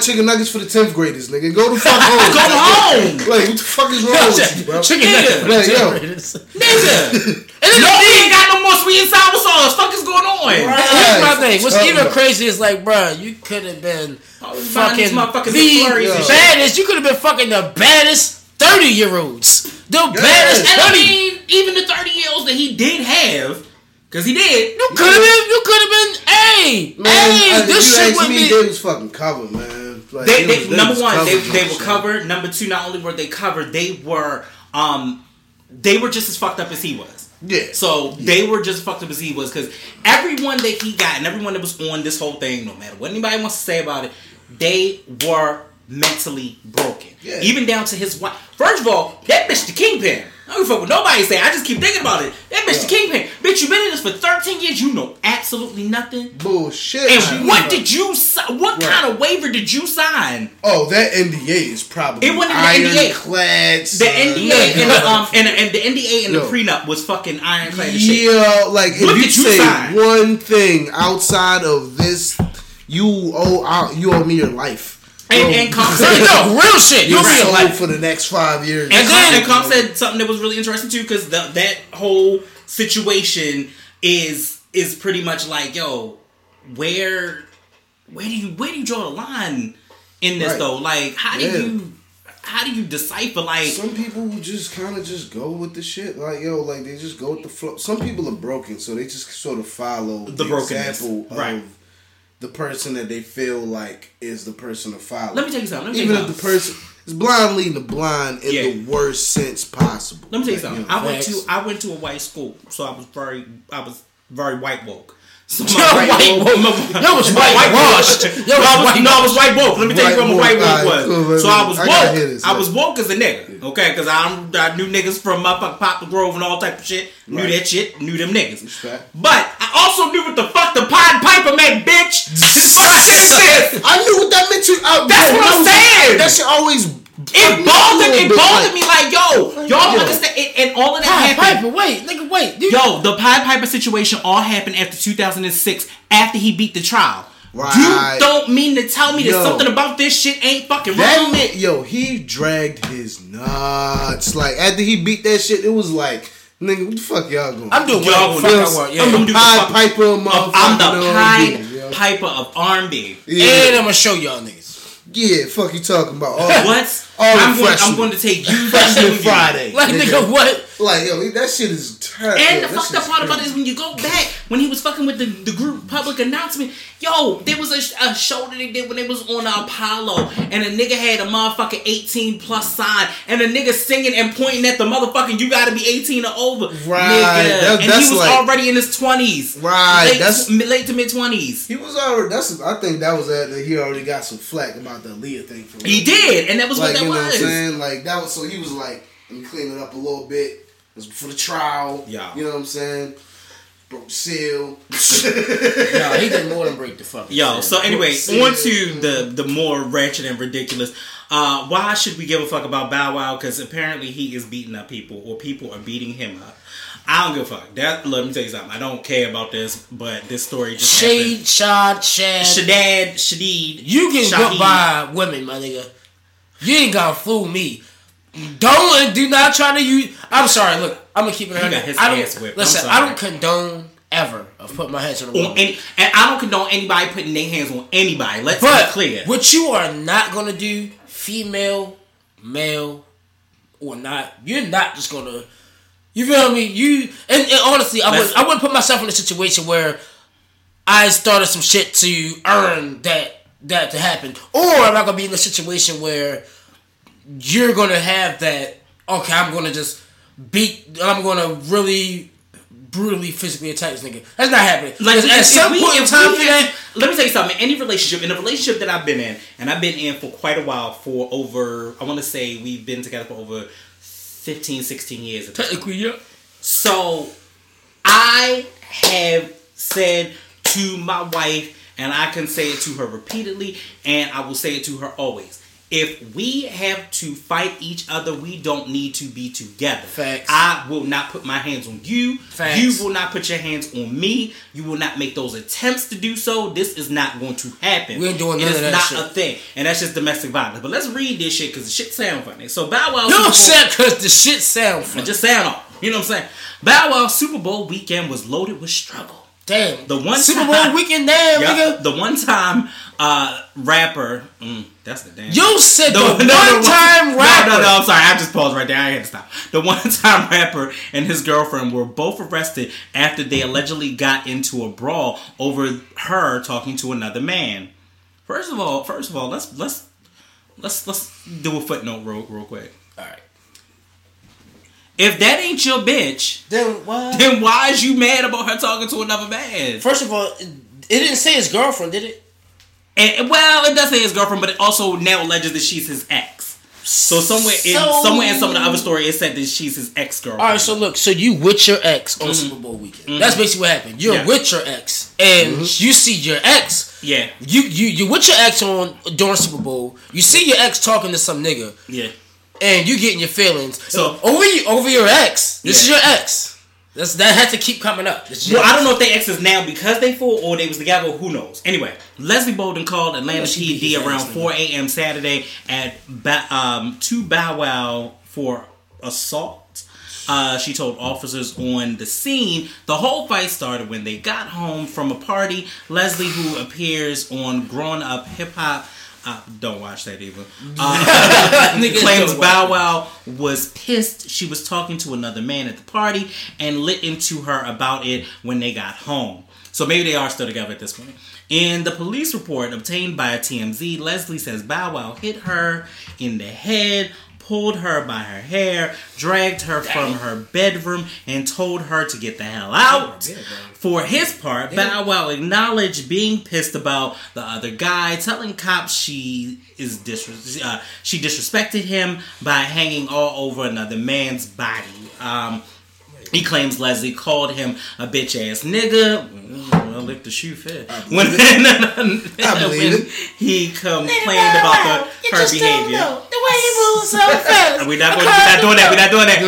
chicken nuggets for the 10th graders, nigga? Go the fuck home. Go home. Like, what the fuck is wrong with you, bro? Chicken nuggets for the 10th graders. Nigga. We ain't got no more sweet and sour sauce. Fuck is going on? Right. Here's my thing. What's even crazy is, like, bro, you could have been fucking the baddest. You could have been fucking the baddest 30-year-olds. The baddest. And I mean, even the 30-year-olds that he did have. Cause he did. You could have been. Hey, this shit would be. They was fucking covered, man. Like, they were covered. Number two, not only were they covered, they were just as fucked up as he was. Yeah. So they were just as fucked up as he was, because everyone that he got and everyone that was on this whole thing, no matter what anybody wants to say about it, they were mentally broken. Yeah. Even down to his wife. First of all, that bitch the kingpin. I don't give a fuck what nobody say. I just keep thinking about it. That bitch the kingpin. Bitch, you been in this for 13 years. You know absolutely nothing. Bullshit. And what did you? What kind of waiver did you sign? Oh, that NDA is probably ironclad. The NDA and the NDA and the prenup was fucking ironclad. Yeah, like if you say one thing outside of this, you owe me your life. And Comp said, no, real shit. You're real life for the next 5 years. And then Comp said something that was really interesting too, because that whole situation is pretty much like, yo, where do you draw the line in this though? Like, how do you decipher? Like, some people just kind of just go with the shit. Like, yo, like they just go with the flow. Some people are broken, so they just sort of follow the example of the person that they feel like is the person to follow. Let me tell you something. Even if the person is blind leading the blind in the worst sense possible. Let me tell you something. I went to a white school, so I was very white woke. So I was white woke. Let me tell you what my white woke was. So I was woke. I was woke as a nigga. Okay, because I knew niggas from my Papa Grove and all type of shit. Knew that shit. Knew them niggas. But I also knew what the fuck the Pied Piper meant, bitch. This fucking shit exists. I knew what that meant to. That's what I'm saying. That shit always. It bothered me like, yo, y'all understand it, and all of that happened. Piper, wait. Yo, the Pied Piper situation all happened after 2006, after he beat the trial. Right. You don't mean to tell me that something about this shit ain't fucking wrong with it? Yo, he dragged his nuts. Like, after he beat that shit, it was like, nigga, what the fuck y'all going? I'm doing y'all what yeah. I'm the Pied Piper of motherfucking I'm the Pied Piper of R&B. Yeah. And I'm gonna show y'all niggas. Yeah, fuck you talking about all what? All I'm going to take you Freshman Friday. Like, nigga, what? Like, yo, that shit is terrible. And the fucked up part about it is when you go back, when he was fucking with the group public announcement, yo, there was a show that they did when they was on Apollo, and a nigga had a motherfucking 18 plus sign, and a nigga singing and pointing at the motherfucking, you gotta be 18 or over. Right. Nigga. And he was like, already in his 20s. Right. Late to mid 20s. He was already, I think that was that he already got some flack about the Aaliyah thing. For he did, and that was like, what that was. You know what I'm saying? Like, that was, so he was like, let me clean it up a little bit. It was before the trial. Yeah. You know what I'm saying? Broke seal. No, he did more than break the fucking seal. So anyway, on to the more ratchet and ridiculous. Why should we give a fuck about Bow Wow? Because apparently he is beating up people, or people are beating him up. I don't give a fuck. Let me tell you something. I don't care about this, but this story just happened. Shadid. You can go by women, my nigga. You ain't gonna fool me. Do not try to use. I'm sorry. Look, I'm gonna keep it. Listen, I don't condone ever of putting my hands on a woman, and I don't condone anybody putting their hands on anybody. Let's be clear. What you are not gonna do, female, male, or not, you're not just gonna. You feel me? And honestly, I wouldn't put myself in a situation where I started some shit to earn that to happen, or I'm not gonna be in a situation where. You're going to have that, okay, I'm going to just I'm going to really, brutally, physically attack this nigga. That's not happening. Like, at some point in time, let me tell you something. In the relationship that I've been in, and I've been in for quite a while, I want to say we've been together for over 15, 16 years. Technically, yeah. So, I have said to my wife, and I can say it to her repeatedly, and I will say it to her always. If we have to fight each other, we don't need to be together. Facts. I will not put my hands on you. Facts. You will not put your hands on me. You will not make those attempts to do so. This is not going to happen. We ain't doing none of that shit. It's not a thing. And that's just domestic violence. But let's read this shit because the shit sound funny. So Bow Wow... No shit because the shit sound funny. Just sound off. You know what I'm saying? Bow Wow Super Bowl weekend was loaded with struggle. Damn. The one Super Bowl weekend, damn, nigga. The one time rapper. That's the damn. You said the one time rapper. No, I'm sorry. I just paused right there. I had to stop. The one time rapper and his girlfriend were both arrested after they allegedly got into a brawl over her talking to another man. First of all, let's do a footnote real quick. All right. If that ain't your bitch, then why is you mad about her talking to another man? First of all, it didn't say his girlfriend, did it? Well, it does say his girlfriend, but it also now alleges that she's his ex. So somewhere in some of the other story, it said that she's his ex-girlfriend. All right, so look, so you with your ex on Super Bowl weekend. Mm-hmm. That's basically what happened. You're with your ex, and you see your ex. Yeah. You with your ex on during Super Bowl. You see your ex talking to some nigga. Yeah. And you getting your feelings so over your ex. This is your ex. That had to keep coming up. Well, I don't know if they ex is now because they full or they was together. Who knows? Anyway, Leslie Bolden called Atlanta PD around 4 a.m. Saturday at to Bow Wow for assault. She told officers on the scene the whole fight started when they got home from a party. Leslie, who appears on Growing Up Hip Hop. Don't watch that either. Claims Bow Wow was pissed. She was talking to another man at the party and lit into her about it when they got home. So maybe they are still together at this point. In the police report obtained by TMZ, Leslie says Bow Wow hit her in the head, pulled her by her hair, dragged her from her bedroom, and told her to get the hell out. For his part, Bow Wow acknowledged being pissed about the other guy, telling cops she disrespected him by hanging all over another man's body. He claims Leslie called him a bitch-ass nigga. Well, lick the shoe fit. When he complained about her behavior. The way he moves so fast. We're not doing that.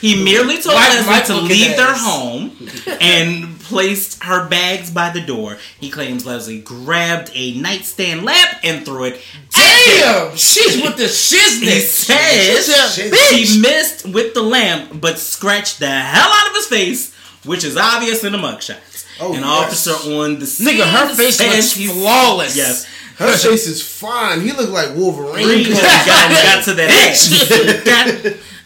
He merely told Leslie to leave their home and placed her bags by the door. He claims Leslie grabbed a nightstand lamp and threw it. Damn! She's with the shiznit. He says she missed with the lamp but scratched the hell out of his face, which is obvious in the mugshots. Officer on the scene. Nigga, her face was flawless. Yes. Her face is fine. He looked like Wolverine. Got to that ass.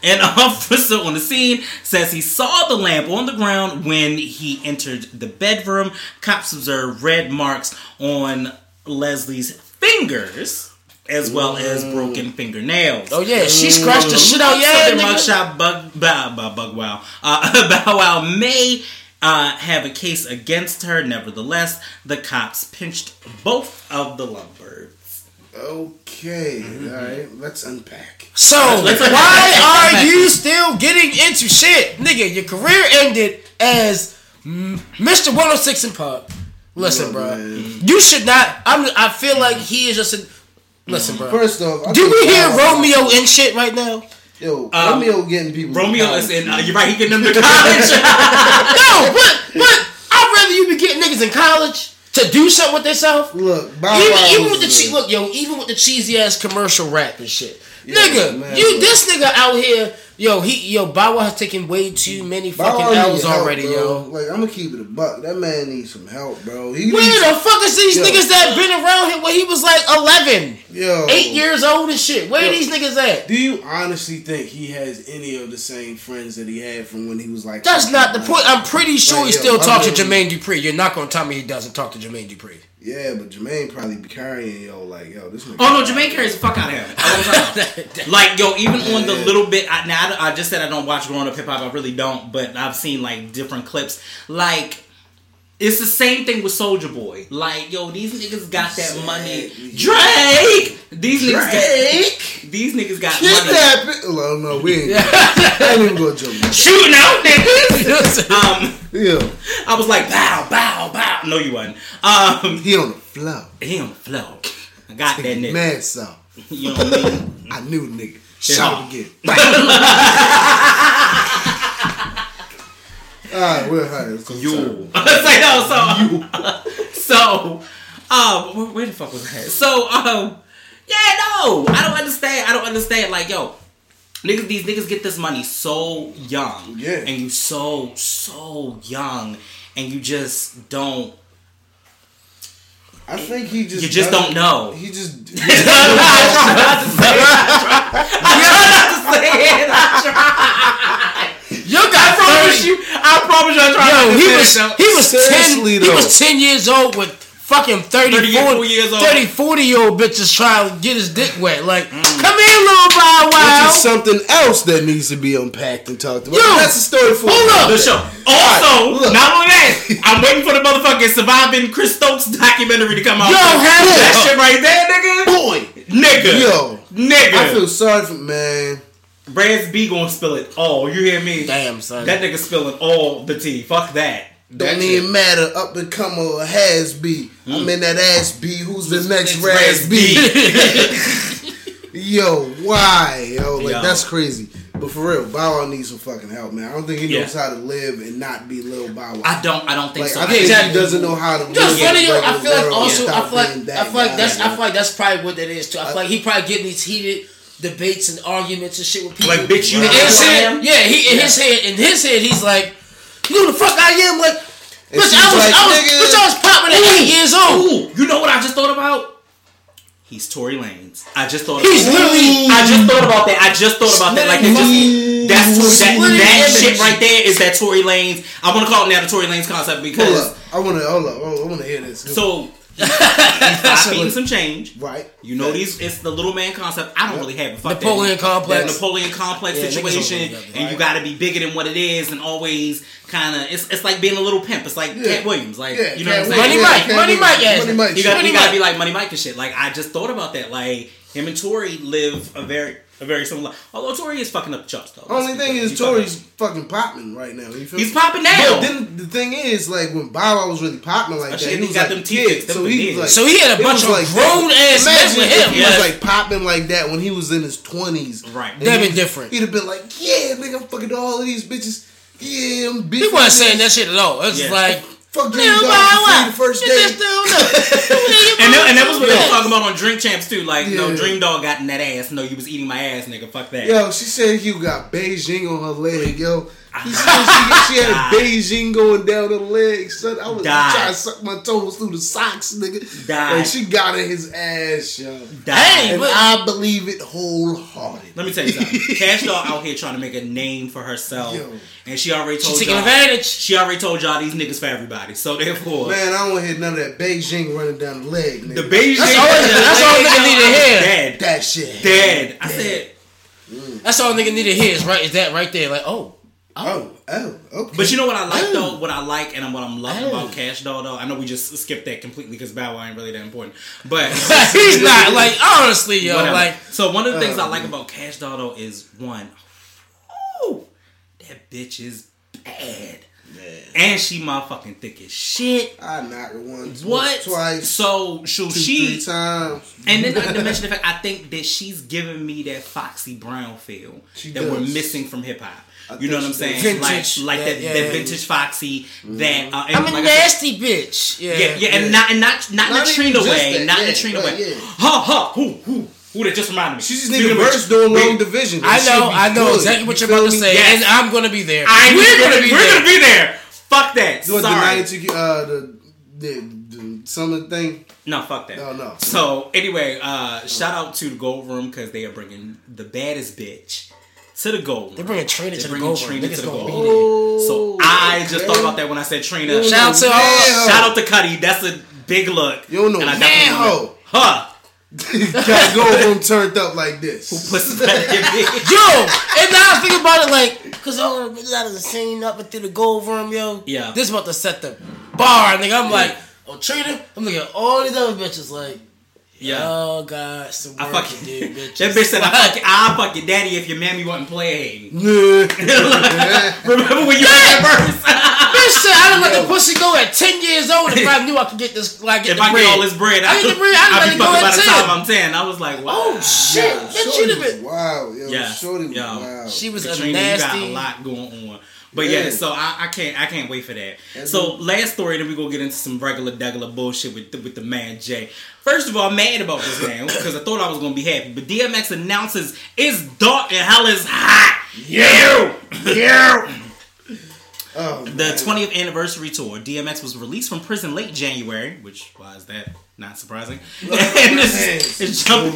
An officer on the scene says he saw the lamp on the ground when he entered the bedroom. Cops observed red marks on Leslie's fingers, as well as broken fingernails. Oh yeah, she scratched the shit out. Yeah, mugshot Bow Wow may have a case against her. Nevertheless, the cops pinched both of the lovebirds. Okay, all right, let's unpack. So, why are you still getting into shit? Nigga, your career ended as Mr. 106 and Pop. Listen, bro, you should not. I feel like he is just listen, bro. First off, do we hear Romeo and shit right now? Yo, Romeo getting people. Romeo is in. You're right. He getting them to college. No, but I'd rather you be getting niggas in college to do something with themselves. Look, even with the cheesy ass commercial rap and shit. Yeah, nigga, man, this nigga out here, Bow Wow has taken way too many fucking L's already, bro. Like, I'm gonna keep it a buck. That man needs some help, bro. Where the fuck is these niggas that been around him when he was like 11, 8 years old and shit? Where are these niggas at? Do you honestly think he has any of the same friends that he had from when he was like? That's not the point. I'm pretty sure he still talks to Jermaine Dupri. You're not gonna tell me he doesn't talk to Jermaine Dupri. Yeah, but Jermaine probably be carrying, this nigga. Oh, no, Jermaine carries the fuck out of him. Like, even on the little bit... I just said I don't watch Growing Up Hip Hop. I really don't, but I've seen, different clips. Like... It's the same thing with Soulja Boy. Like, these niggas got that money. Drake! These niggas got money. Well, no, we ain't. I ain't even gonna jump. Shooting out niggas! Yeah. I was like, bow, bow, bow. No, you wasn't. He on the floor. I got that nigga. Mad so. You know what I mean? I knew the nigga. Shout it again. Alright, we're high. Where the fuck was that? I don't understand. Like, yo, niggas, these niggas get this money so young. Yeah. And you so young. And you just don't. I think he just. You just don't know. He just. I tried not to say it. I promise you, I tried. He was 10 years old with fucking 40 year old bitches trying to get his dick wet. Like, come here, little Bow Wow. Which is something else that needs to be unpacked and talked about. Yo, that's a story for the show. Also, right, not only that, I'm waiting for the motherfucking Surviving Chris Stokes documentary to come out. Yo, that shit right there, nigga. Boy. Nigga. Yo. Nigga. I feel sorry for, man. Brad's B gonna spill it all. You hear me? Damn, son. That nigga spilling all the tea. Fuck that. Don't even matter. Up and come or has B. I'm in that ass B. Who's the next Raz B? Yo, why? Yo, like, that's crazy. But for real, Bow Wow needs some fucking help, man. I don't think he knows how to live and not be Lil Bow Wow. I don't think so. I think he doesn't know how to live. I feel like that's probably what that is too. I feel like he probably getting these heated debates and arguments and shit with people. Like, bitch, you him? Yeah, in his head, he's like, you know the fuck I am? Like, bitch, I was popping at 8 years old. Ooh, you know what I just thought about? He's Tory Lanez. I just thought about that. Like, that shit right there is that Tory Lanez. I want to call it now the Tory Lanez concept because I want to hear this. So. He's 5 feet and some change. Right. You know these. It's the little man concept. I don't really have a fuck Napoleon complex situation. You gotta be bigger than what it is. And always kinda it's like being a little pimp. It's like Cat Williams. Like, you know what I'm saying? Money Mike. You gotta be like Money Mike and shit. Like, I just thought about that. Like, him and Tory live a very similar life. Although Tory is fucking up the charts though. Only thing is Tory's fucking popping right now. He's popping now. But then the thing is, like, when Bow Wow was really popping like that, he was got like them kids. So he had a bunch of grown ass men with him. He was like popping like that when he was in his 20s. Right. That'd been different. He'd have been like, yeah, nigga, I'm fucking all of these bitches. Yeah, I'm bitch. He wasn't saying that shit at all. It was like, fuck you, Bow Wow. The first day. And that was what they were talking about on Drink Champs too. Like, no, Dream Dog got in that ass. No, you was eating my ass, nigga. Fuck that. Yo, she said you got Beijing on her leg, yo. She said she had a Beijing going down her leg, son. I was trying to suck my toes through the socks, nigga. And she got in his ass, yo. And I believe it wholeheartedly. Let me tell you something. Cash Doll out here trying to make a name for herself. Yo. And she already told y'all these niggas for everybody. So therefore, man, I don't want to hear none of that Beijing running down the leg, nigga. The Beijing, that's all nigga need to hear. That shit. Dead. I said, that's all nigga need to hear is right. Is that right there? Like, okay. But you know what I like though? What I like and what I'm loving about Cash Doll though? I know we just skipped that completely because Bow Wow ain't really that important. But he's not. Like, honestly, yo. Whatever. Like, so one of the things I like about Cash Doll though is one. That bitch is bad. Man. And she motherfucking thick as shit. I knocked her once, twice. So three times. And then not to mention the fact, I think that she's giving me that Foxy Brown feel that we're missing from hip hop. You know what I'm saying? Vintage, that vintage Foxy. That I'm a nasty bitch. Yeah. And not in a Trina way. Not in a Trina way. Who? Ooh, that just reminded me. She just needs a verse doing long division. I know exactly what you're about to say, and I'm gonna be there. We're gonna be there. Fuck that. Sorry. The summer thing. No, fuck that. No. So anyway, shout out to the Gold Room because they are bringing the baddest bitch to the Gold Room. They're bringing Trina to the Gold Room. So I just thought about that when I said Trina. Shout out to Cuddy. That's a big look. You don't know how. Got Gold Room turned up like this. Who puts that in me? Yo, and now I think about it like, cause all the bitches out of the scene up and through the Gold Room, yo. Yeah. This about to set the bar, nigga. I'm like, Trina. I'm looking at all these other bitches like, Yeah. Oh God, some work I fucking did, bitch. That bitch said, "I'll fuck your daddy if your mammy wasn't playing." Remember when you had that verse? Bitch said, "I done let the pussy go at 10 years old if I knew I could get this like get if the I bread. Get all this bread, I get the bread. I'd let it go at 10." By the time I'm 10, I was like, "Wow, oh shit, yo, bitch, you done been wow, yo, yeah, shorty was wow." She was Katrina, nasty. You got a lot going on. But yeah, so I can't wait for that. That's so it. Last story, then we gonna get into some regular degular bullshit with the man Jay. First of all, I'm mad about this man because I thought I was gonna be happy, but DMX announces It's Dark and Hell is Hot. Yeah, yeah. Oh, the 20th anniversary tour. DMX was released from prison late January, which why is that? Not surprising. And it's jumping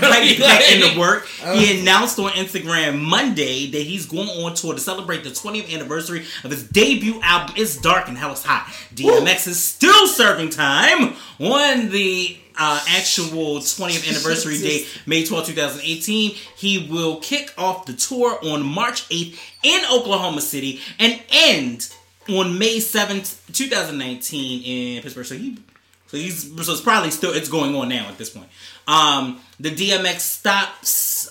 right back into work. He announced on Instagram Monday that he's going on tour to celebrate the 20th anniversary of his debut album, It's Dark and Hell is Hot. DMX is still serving time on the actual 20th anniversary date, May 12, 2018. He will kick off the tour on March 8th in Oklahoma City and end on May 7th, 2019 in Pittsburgh. So it's probably still, it's going on now at this point. The DMX stops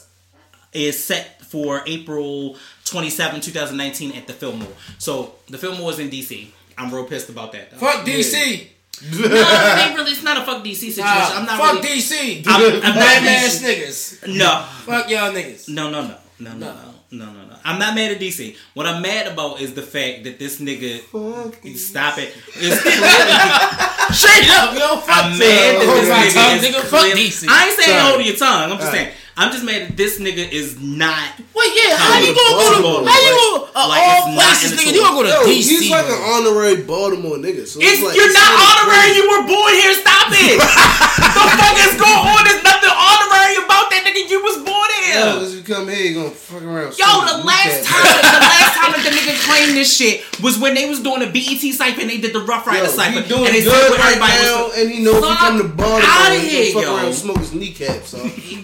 is set for April 27, 2019 at the Fillmore. So the Fillmore is in DC. I'm real pissed about that. Fuck DC. No, it ain't really, it's not a fuck DC situation. I'm not fuck really, DC. I'm bad ass niggas. No. Fuck y'all niggas. No. I'm not mad at DC. What I'm mad about is the fact that this nigga... Fuck you. Stop it. It's clearly... Straight up, yo. Fuck I'm mad that this nigga is fuck DC. I ain't saying hold your tongue. I'm just saying... I'm just mad that this nigga is not... Well, yeah. How you gonna go to... How you gonna... all places, nigga. You gonna go to DC. He's like an honorary Baltimore nigga. So it's like, you're not honorary. You were born here. Stop it. The fuck is going on? There's nothing honorary about that nigga. You was born here. Yo, as you come here, you gonna fuck around. Yo, the last time that the nigga claimed this shit was when they was doing a BET cypher and they did the Rough Rider cypher. Doing and they good said right now, was, and he knows he come to Baltimore, he's gonna fuck around and smoke his kneecaps.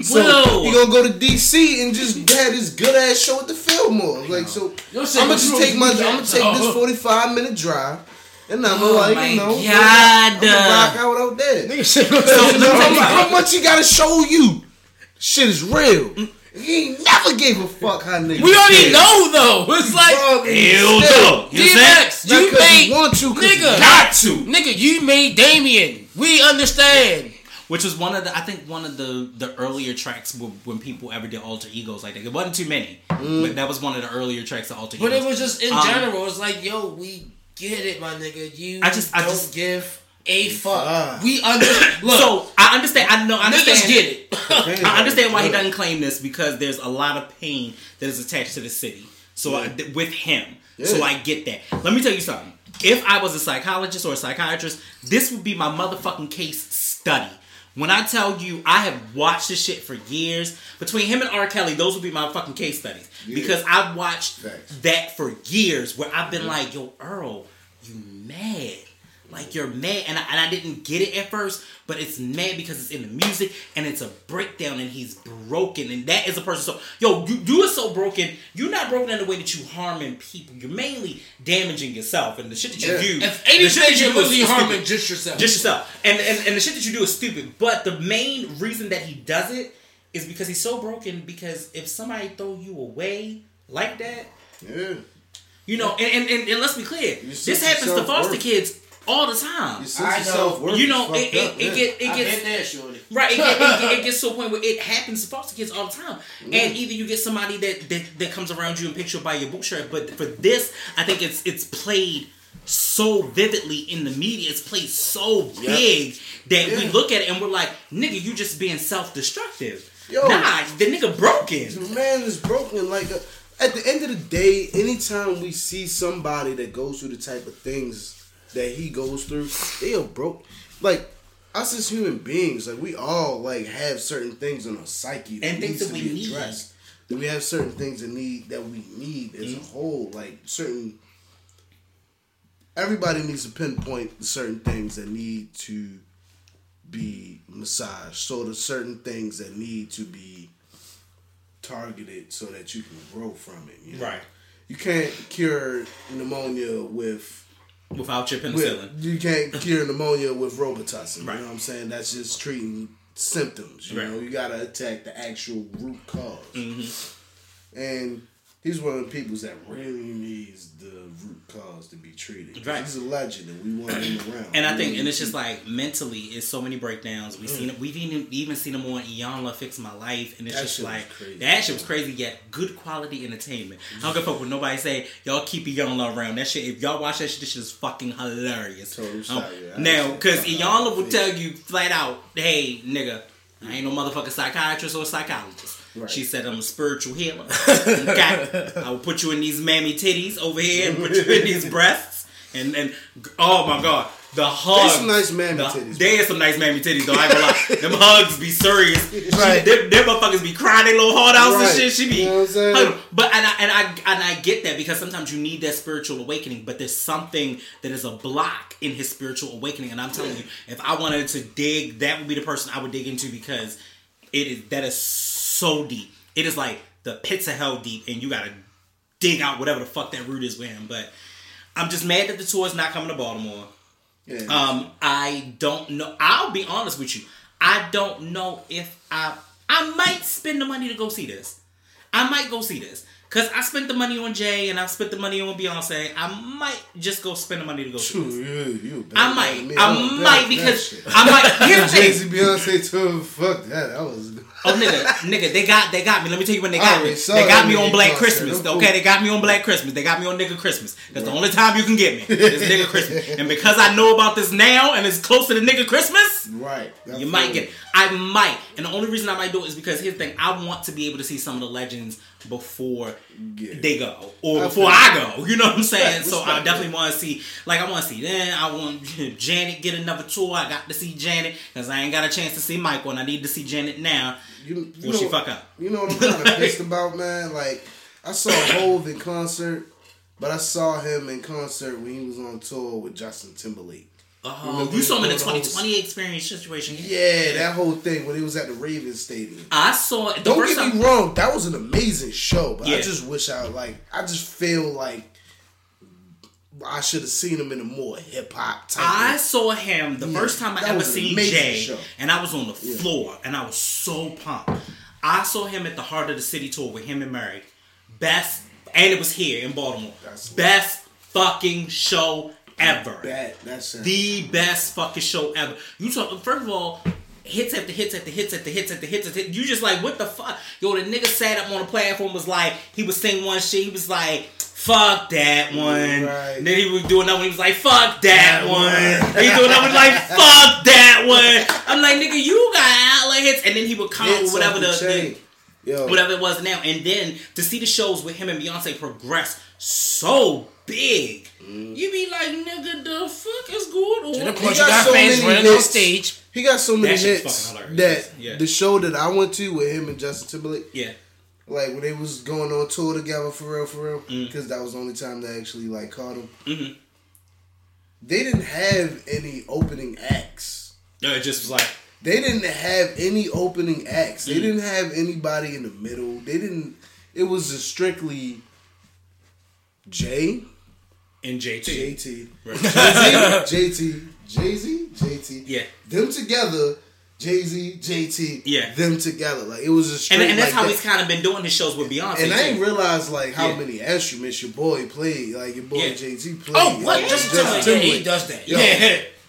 So he gonna go to DC and just have this good ass show at the Fillmore. Like, so I'm gonna take this 45-minute drive. And I'm I'm gonna rock out there. Nigga, shit. How much he gotta show you? Shit is real. He never gave a fuck how niggas. We already know though. It's like DMX, you made nigga, you made Damien. We understand. Which was one of the earlier tracks when people ever did alter egos like that. It wasn't too many, but that was one of the earlier tracks of alter egos. But it was just in general. It's like, yo, we get it, my nigga. I just give a fuck. We understand. So I understand. I understand. Niggas get it. I understand why he doesn't claim this because there's a lot of pain that is attached to the city. So with him, so I get that. Let me tell you something. If I was a psychologist or a psychiatrist, this would be my motherfucking case study. When I tell you I have watched this shit for years, between him and R. Kelly, those would be my fucking case studies. Yeah. Because I've watched that for years where I've been like, yo, Earl, you mad. Like, you're mad. And I didn't get it at first, but it's mad because it's in the music and it's a breakdown and he's broken. And that is a person. So, yo, you are so broken. You're not broken in the way that you harming people. You're mainly damaging yourself. And the shit that you do. If anything, you're literally harming just yourself. And the shit that you do is stupid. But the main reason that he does it is because he's so broken. Because if somebody throw you away like that, you know, and let's be clear, this happens to foster kids all the time. It gets to a point where it happens to foster kids all the time. Yeah. And either you get somebody that comes around you and picks you by your bootstrap, but for this, I think it's played so vividly in the media. It's played so big that we look at it and we're like, nigga, you just being self-destructive. Yo, nah, the nigga broken. The man is broken. Like at the end of the day, anytime we see somebody that goes through the type of things that he goes through, they are broke. Like, us as human beings, like, we all, like, have certain things on our psyche that needs to be addressed. That we have certain things that we need as a whole. Like, certain... Everybody needs to pinpoint certain things that need to be massaged. So there's certain things that need to be targeted so that you can grow from it. You know? Right. You can't cure pneumonia with Without your penicillin. You can't cure pneumonia with Robitussin. Right. You know what I'm saying? That's just treating symptoms. You know, you got to attack the actual root cause. Mm-hmm. And he's one of the people that really needs the root cause to be treated. Right. He's a legend and we want him around. And I think, and it's just like mentally, it's so many breakdowns. We've seen him, we've even seen him on Iyanla Fix My Life. And it's that just like, that shit was crazy, yet good quality entertainment. I don't give a fuck what nobody say, y'all keep Iyanla around. That shit, if y'all watch that shit, this shit is fucking hilarious. Totally now, because Iyanla will tell you flat out, hey, nigga, I ain't no motherfucking psychiatrist or psychologist. Right. She said, I'm a spiritual healer. Okay. I will put you in these mammy titties over here and put you in these breasts. And oh my God. The hugs. There's some nice mammy titties. There's some nice mammy titties, though. I ain't gonna lie. Them hugs be serious. Right. Them motherfuckers be crying their little heart out and shit. She be. You know what I'm saying? But, and I get that because sometimes you need that spiritual awakening, but there's something that is a block in his spiritual awakening. And I'm telling you, if I wanted to dig, that would be the person I would dig into because that is so deep. It is like the pits of hell deep, and you gotta dig out whatever the fuck that root is with him. But I'm just mad that the tour is not coming to Baltimore. Yeah. I don't know. I'll be honest with you. I don't know if I might spend the money to go see this. I might go see this. Cause I spent the money on Jay and I spent the money on Beyonce. I might just go spend the money to go see this. I might. Here's Jay-Z, Beyonce too. Fuck that. That was. Oh nigga, they got me. Let me tell you when they got me. They got me on Black Christmas. Okay, they got me on Black Christmas. They got me on nigga Christmas. That's the only time you can get me. It's nigga Christmas. And because I know about this now and it's close to the nigga Christmas, right? You might get it. I might. And the only reason I might do it is because here's the thing. I want to be able to see some of the legends before they go. Or before I go. You know what I'm saying? So I definitely want to see. Like I want to see them. I want Janet get another tour. I got to see Janet. Because I ain't got a chance to see Michael. And I need to see Janet now. You know, she fuck up. You know what I'm kind of pissed about, man? Like, I saw Hov in concert, but I saw him in concert when he was on tour with Justin Timberlake. Oh, you saw him in the 2020 experience situation. Yeah, that whole thing when he was at the Ravens Stadium. I saw it. Don't get me wrong, that was an amazing show, but I just wish I just feel like I should have seen him in a more hip hop type. I saw him the first time I ever seen Jay, and I was on the floor, and I was so pumped. I saw him at the Heart of the City tour with him and Murray. Best, and it was here in Baltimore. Best fucking show ever. The best fucking show ever. You talk, first of all, hits after hits after hits after hits after hits after hits. You just like, what the fuck? Yo, the nigga sat up on the platform, was like, he was singing one shit, he was like, fuck that one. Right. Then he would do another one. He was like, fuck that one. Then he would do another one like, fuck that one. I'm like, nigga, you got outlet hits. And then he would come up with whatever whatever it was now. And then to see the shows with him and Beyonce progress so big, you be like, nigga, the fuck is going on? And of course, you got so fans running on stage. He got so many hits that the show that I went to with him and Justin Timberlake. Yeah. Like, when they was going on tour together, for real, because that was the only time they actually, like, caught them. Mm-hmm. They didn't have any opening acts. No, it just was like... They didn't have any opening acts. Mm-hmm. They didn't have anybody in the middle. They didn't... It was just strictly Jay... And JT. Right. JT. Jay-Z? JT. Yeah. Them together... Jay-Z, JT, them together. Like, it was a straight... And that's like how he's kind of been doing his shows with Beyonce. And I didn't realize, like, how many instruments your boy played. Like, your boy Jay-Z played. Oh, what? Justin Timberlake. He does that. Yo,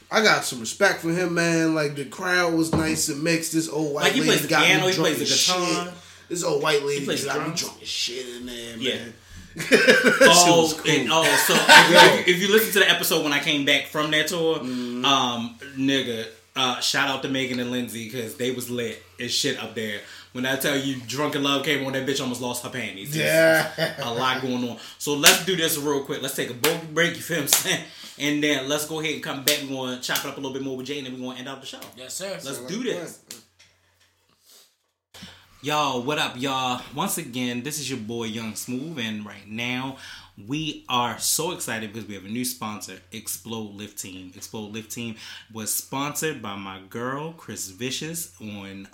I got some respect for him, man. Like, the crowd was nice and mixed. This old white lady got piano, me drunk as shit. This old white lady got me drunk as shit in there, man. So if you listen to the episode when I came back from that tour, shout out to Megan and Lindsay because they was lit as shit up there. When I tell you Drunken Love came on, that bitch almost lost her panties. A lot going on. So let's do this real quick. Let's take a break, you feel what I'm saying? And then let's go ahead and come back. We're going to chop it up a little bit more with Jay and then we're going to end out the show. Yes, sir. Let's do this. Y'all, what up, y'all? Once again, this is your boy Young Smooth, and right now we are so excited because we have a new sponsor, Explode Lift Team. Explode Lift Team was sponsored by my girl Chris Vicious on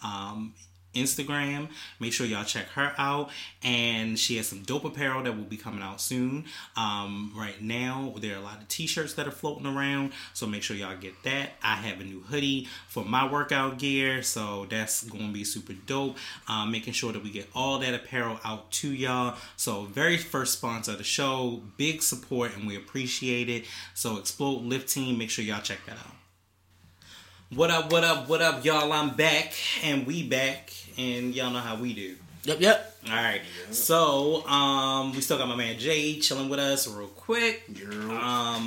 Instagram. Make sure y'all check her out, and she has some dope apparel that will be coming out soon. Right now there are a lot of t-shirts that are floating around, so make sure y'all get that. I have a new hoodie for my workout gear, so that's gonna be super dope. Making sure that we get all that apparel out to y'all. So very first sponsor of the show, big support, and we appreciate it. So Explode Lift Team, make sure y'all check that out. What up, y'all? I'm back, and we back, and y'all know how we do. Yep. All right. Yep. So, we still got my man Jay chilling with us real quick. Yep.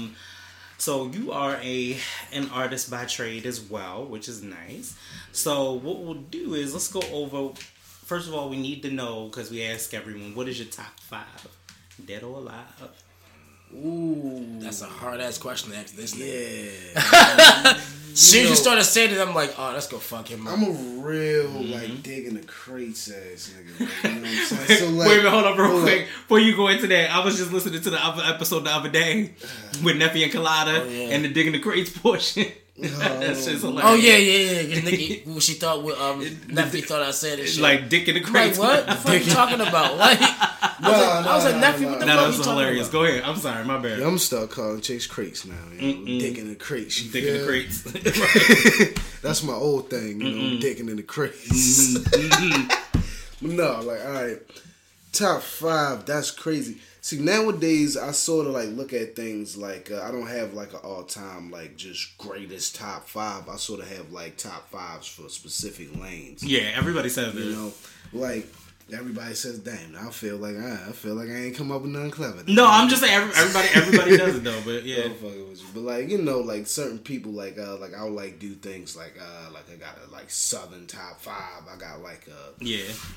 So you are an artist by trade as well, which is nice. So what we'll do is let's go over. First of all, we need to know, because we ask everyone, what is your top 5, dead or alive? Ooh, that's a hard ass question to ask this nigga. Yeah. As soon as you started saying it, I'm like, oh, let's go fuck him up. I'm a real like digging the crates ass nigga. Right? You know what I'm saying? So, like, wait a minute, hold up real quick before you go into that. I was just listening to the other episode the other day with Nephi and Colada and the digging the crates portion. That's just hilarious. Oh yeah. Nikki, she thought Nephi thought I said it. Like dick in the crates. Like what? The fuck you talking about? Like I was like Nephi, what the fuck you talking about? That was hilarious. Go ahead. I'm sorry, my bad. Yeah, I'm stuck calling chicks crates now. You know? Dick in the crates. Dick in the crates. That's my old thing. You know, dicking in the crates. No, like all right, top 5. That's crazy. See, nowadays, I sort of, like, look at things like, I don't have, like, an all-time, like, just greatest top 5. I sort of have, like, top 5s for specific lanes. Yeah, everybody says that. You know, like, everybody says, damn, I feel like I ain't come up with nothing clever. No, I'm just saying, everybody does it, though, but, yeah. But, like, you know, like, certain people, like I'll, like, do things like, I got a, like, Southern top 5. I got, like,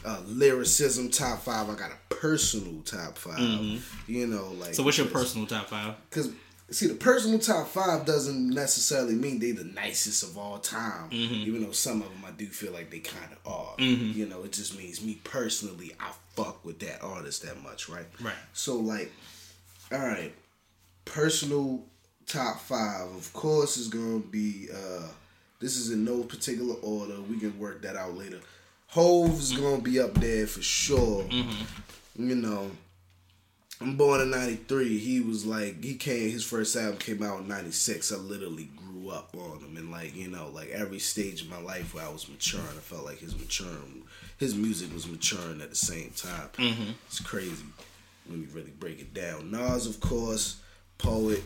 a lyricism top 5. I got a personal top 5. Mm-hmm. You know, like. So, what's your personal top 5? Because, see, the personal top 5 doesn't necessarily mean they the nicest of all time. Mm-hmm. Even though some of them I do feel like they kind of are. Mm-hmm. You know, it just means me personally, I fuck with that artist that much, right? Right. So, like, all right, personal top 5, of course, is going to be, this is in no particular order. We can work that out later. Hove's going to be up there for sure. Mm-hmm. You know. I'm born in 93. He was like, his first album came out in 96. I literally grew up on him. And like, you know, like every stage of my life where I was maturing, I felt like his music was maturing at the same time. Mm-hmm. It's crazy when you really break it down. Nas, of course, poet,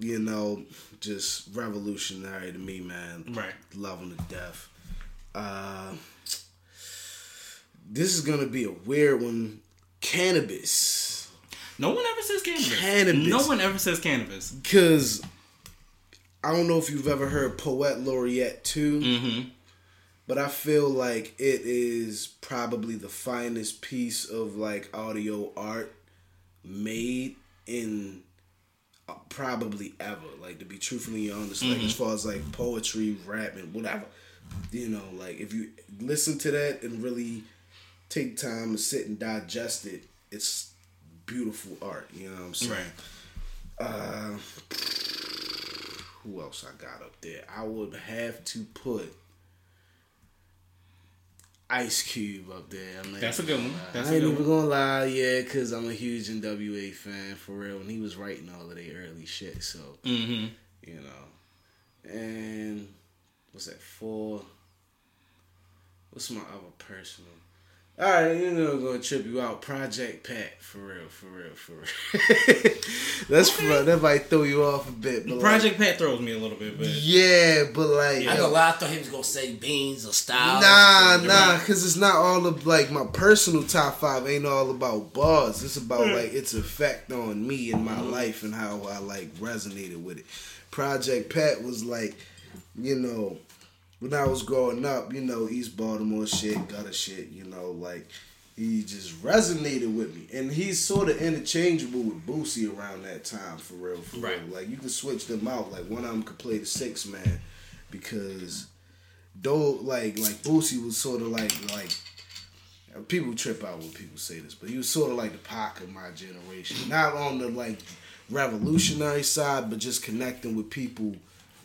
you know, just revolutionary to me, man. Right. Love him to death. This is going to be a weird one. Cannabis. No one ever says cannabis. No one ever says cannabis. Because I don't know if you've ever heard Poet Laureate 2, but I feel like it is probably the finest piece of like audio art made in probably ever. Like, to be truthfully honest, like as far as like poetry, rap, and whatever, you know, like if you listen to that and really take time and sit and digest it, it's beautiful art, you know what I'm saying? Right. Who else I got up there? I would have to put Ice Cube up there. That's a good one. I ain't even gonna lie, yeah, because I'm a huge NWA fan for real, and he was writing all of their early shit, so you know. And what's that for? What's my other personal? All right, you know, I'm going to trip you out. Project Pat, for real. That's okay. That might throw you off a bit. But Project Pat throws me a little bit, but... Yeah, but like... I ain't gonna lie, I thought he was going to say Beans or Styles. Nah, because it's not all of, like, my personal top 5 ain't all about bars. It's about, like, its effect on me and my life and how I, like, resonated with it. Project Pat was like, you know... When I was growing up, you know, East Baltimore shit, gutter shit, you know, like, he just resonated with me. And he's sort of interchangeable with Boosie around that time, for real. Like, you can switch them out. Like, one of them could play the 6-man, because, though, like Boosie was sort of like, people trip out when people say this, but he was sort of like the Pac of my generation. Not on the, like, revolutionary side, but just connecting with people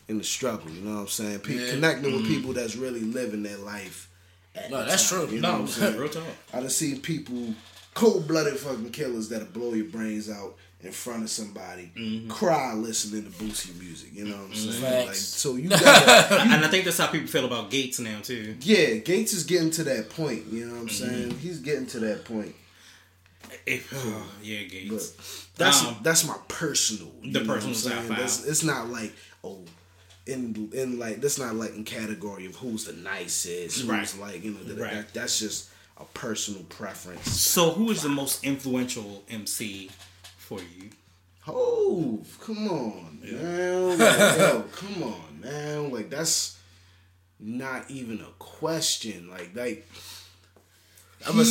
in the struggle, you know what I'm saying? Connecting with people that's really living their life No, that's true. You know what I'm saying? Real talk. I done seen people, cold-blooded fucking killers that'll blow your brains out in front of somebody, cry listening to Boosie music. You know what I'm saying? Like, so you gotta, and I think that's how people feel about Gates now, too. Yeah, Gates is getting to that point. You know what I'm saying? He's getting to that point. Yeah, Gates. But that's my personal. The personal side. It's not like, oh, in like, that's not like in category of who's the nicest, who's like, you know, that's just a personal preference. So who is the most influential MC for you? Oh, come on, man. Like, yo, come on, man. Like, that's not even a question. Like he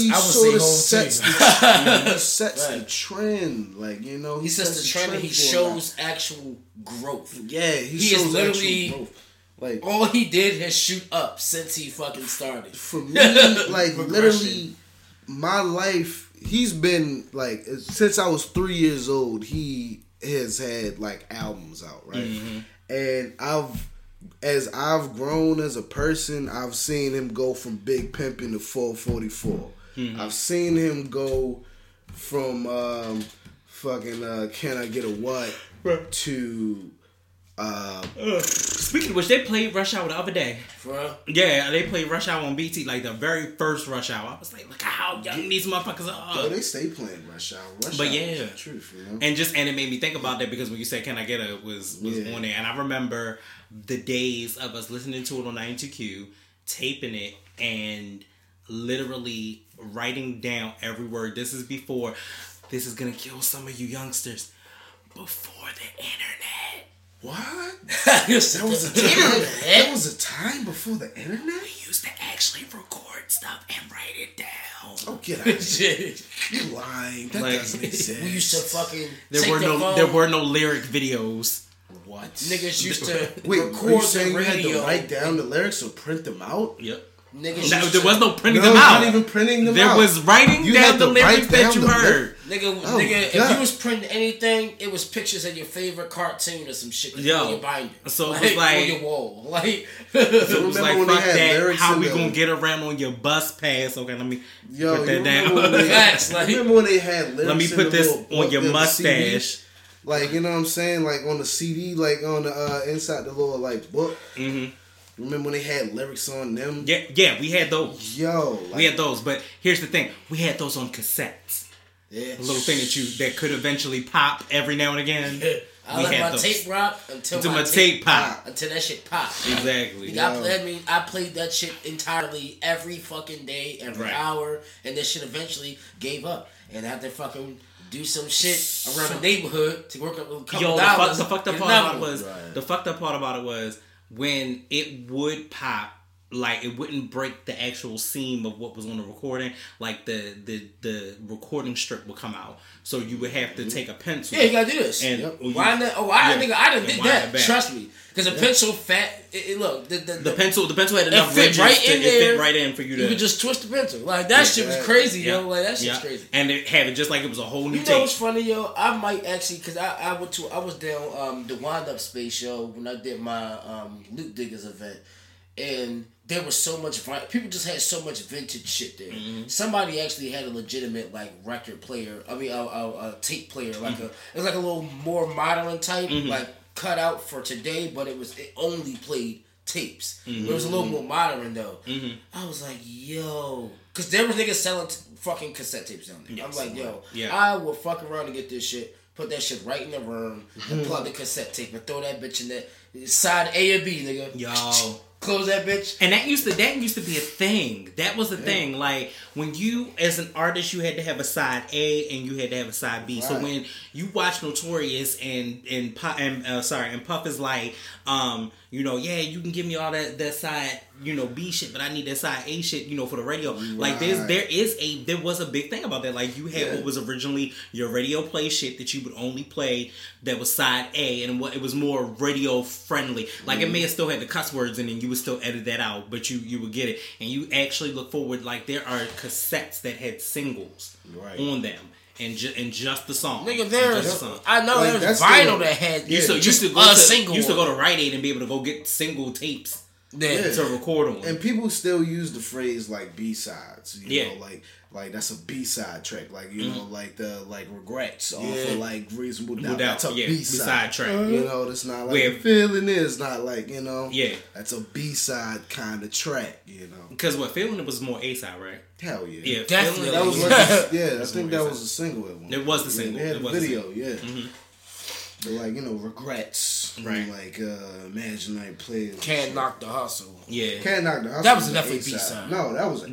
sets the trend. Like, you know, he sets the trend and he shows actual growth. Yeah, he shows literally actual growth. Like, all he did is shoot up since he fucking started. For me, like, literally, my life, he's been, like, since I was 3 years old, he has had, like, albums out, right? And as I've grown as a person, I've seen him go from Big Pimpin' to 444. I've seen him go from Can I Get a What to... speaking of which, they played Rush Hour the other day. For real? Yeah, they played Rush Hour on BT, like the very first Rush Hour. I was like, look how young these motherfuckers are. Yo, they stay playing Rush Hour. Rush Hour is the truth, you know? And just, and it made me think about that because when you said Can I Get It was on there, and I remember the days of us listening to it on 92Q, taping it, and literally writing down every word. This is gonna kill some of you youngsters before the internet. What? There was a time before the internet? We used to actually record stuff and write it down. Oh, get out of here. You're lying. That doesn't exist. We used to fucking There were no lyric videos. What? Niggas used to record the radio. You had to write down the lyrics or print them out? Yep. There was no printing them out. Not even printing them out. There was writing down the lyrics that you heard. If you was printing anything, it was pictures of your favorite cartoon or some shit on your binder. So it was like on your wall. Like, so it was like, fuck that. How we gonna get around on your bus pass? Okay, let me put that down. Remember when they had lyrics? Let me put this on your mustache. Like, you know what I'm saying? Like on the CD, like on the inside the little like book. Remember when they had lyrics on them? Yeah, we had those. We had those, but here's the thing: we had those on cassettes. Yeah, a little thing that could eventually pop every now and again. Yeah. I let my tape rock until my tape pop. Until that shit popped. Exactly. I played that shit entirely every fucking day, every hour, and that shit eventually gave up. And after fucking. Do some shit around the neighborhood to work up a couple dollars. The fucked up part about it was when it would pop, like it wouldn't break the actual seam of what was on the recording. Like the recording strip would come out, so you would have to take a pencil. Yeah, you gotta do this. And I done did that. Trust me, because a pencil pencil had enough ridges fit right in for you to. You could just twist the pencil. Like that shit was crazy, yo. Like that shit's crazy. And it had it just like it was a whole new. You know what's funny, yo? I might actually because I was down the Wind Up Space, yo, when I did my Loot Diggers event. And there was so much... People just had so much vintage shit there. Somebody actually had a legitimate, like, record player. I mean, a tape player. Like it was like a little more modern type, like, cut out for today, but it only played tapes. It was a little more modern, though. I was like, yo... Because there was niggas selling fucking cassette tapes down there. I'm like, yo, I will fuck around and get this shit, put that shit right in the room, and plug the cassette tape, and throw that bitch in that side A or B, nigga. Yo... Close that bitch. And that used to be a thing. That was the thing. Like when you as an artist you had to have a side A and you had to have a side B. Right. So when you watch Notorious and Puff is like, you know, yeah, you can give me all that side, you know, B shit, but I need that side A shit, you know, for the radio. Right. Like there was a big thing about that. Like you had what was originally your radio play shit that you would only play that was side A, and what it was more radio friendly. Like it may have still had the cuss words in it, and you would still edit that out, but you would get it. And you actually look forward, like there are cassettes that had singles on them. And just the song. Nigga, I know like, there was vinyl that had... You used to go to Rite Aid and be able to go get single tapes. to record on. And people still use the phrase like B-sides, you know, like that's a B-side track, like you know, like the Regrets off of like Reasonable Doubt. That's a B-side track. You know, it's not like Feeling It is not like, you know, that's a B-side kind of track, you know. Because what Feeling It was more A-side, right? Hell yeah, definitely. That was I think that was a single at one. It was the single. They had a video, Mm-hmm. But like, you know, Regrets, right? Like Imagine I Played. Can't Knock the Hustle. Yeah, Can't Knock the Hustle. That was definitely B-side. No, that was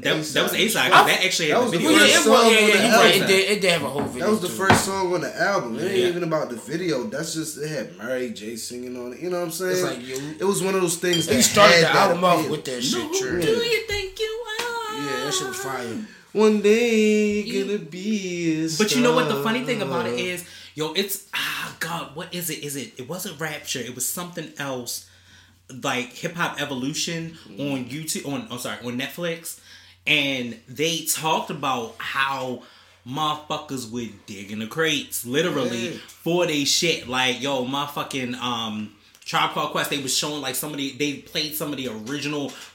A-side. That actually had the video. It did have a whole video. That was the first song on the album. It ain't even about the video. That's just it had Mary J singing on it. You know what I'm saying? It's like, it was one of those things that started the album off with that shit. True. Do you think you are? Yeah, that shit was fire. One day gonna be a star. But you know what? The funny thing about it is. Yo, it's what is it? It wasn't Rapture. It was something else, like Hip Hop Evolution on YouTube. On Netflix, and they talked about how motherfuckers would dig in the crates literally for they shit. Like yo, motherfucking Tribe Called Quest. They was showing like somebody. They played some of the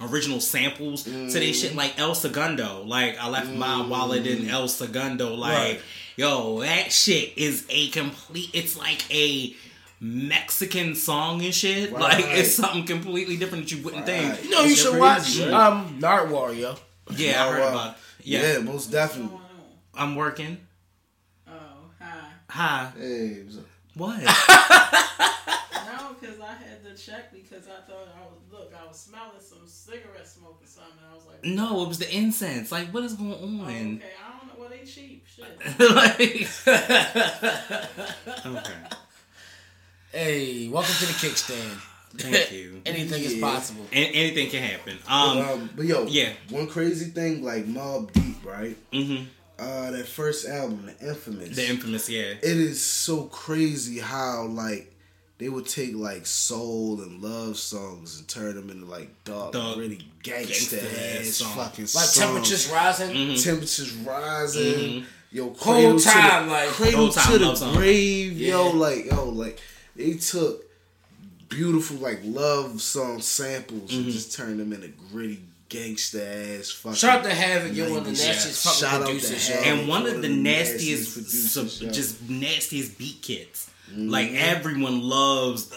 original samples to their shit. Like El Segundo. Like I left my wallet in El Segundo. Like. Right. Yo, that shit is a complete... It's like a Mexican song and shit. Right. Like, it's something completely different that you wouldn't think. You know, you should watch Nardwar, yo. Yeah, I heard about it. Yeah, most definitely. I'm working. Oh, hi. Hey, what's up? What? No, because I had to check because I thought I was smelling some cigarette smoke or something. And I was like... No, it was the incense. Like, what is going on? Oh, okay, I don't know. Well, they cheap. Shit. Okay. Hey, welcome to the Kickstand. Thank you. Anything is possible. Anything can happen. But yo, one crazy thing, like Mobb Deep, right? Mm-hmm. That first album, The Infamous, yeah. It is so crazy how, like, they would take, like, soul and love songs and turn them into, like, dark really gangsta-ass fucking songs. Like, Temperatures Rising? Mm-hmm. Temperatures Rising. Mm-hmm. Yo, Cradle Time, to the Grave. Yeah. Yo, like, they took beautiful, like, love song samples and just turned them into gritty gangsta ass fucking. Shout out to Havoc, you're one of the nastiest fucking producers, and one of the nastiest just nastiest beat kits. Mm-hmm. Like everyone loves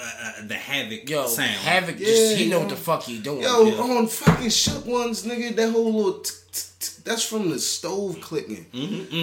the Havoc sound. Havoc just he know what the fuck he doing. Yo, on fucking Shook Ones, nigga, that whole little that's from the stove clicking.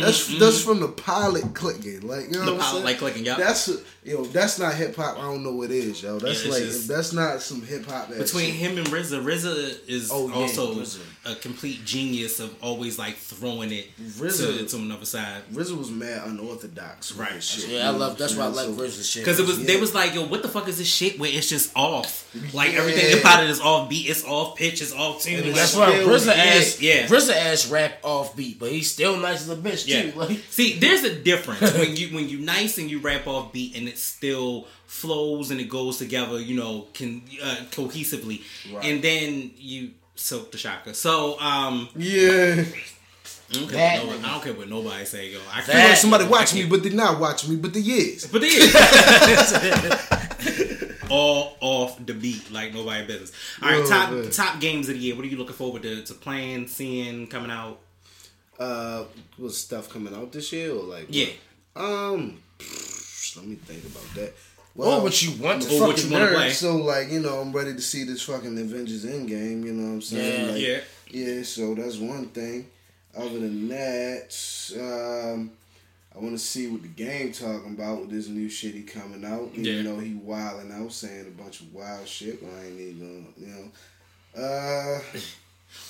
That's from the pilot clicking. Like, you know what I'm saying? The pilot clicking, yeah. That's not hip hop. I don't know what it is, yo. That's like just, that's not some hip hop ass between shit. Him and RZA. RZA is also RZA. A complete genius of always like throwing it to another side. RZA was mad unorthodox, right? Shit. Yeah, that's why I like RZA shit. Because it was they was like, yo, what the fuck is this shit where it's just off? Like everything about it is off beat, it's off pitch, it's off tune. That's why RZA ass RZA ass rap off beat, but he's still nice as a bitch too. Like, see, there's a difference when you nice and you rap off beat and it still flows and it goes together, you know, cohesively. Right. And then you soak the shaka. So I don't care what nobody say, yo. I feel like somebody watched me, but did not watch me, but they is. But they is. All off the beat, like nobody business. All right, top games of the year. What are you looking forward to playing, seeing, coming out? Was stuff coming out this year or like? Yeah. Let me think about that. Well, what you want to play? So like, you know, I'm ready to see this fucking Avengers Endgame. You know what I'm saying? Yeah. So that's one thing. Other than that, I want to see what the game talking about with this new shit he coming out. Even though he wilding out, saying a bunch of wild shit. I ain't even, you know.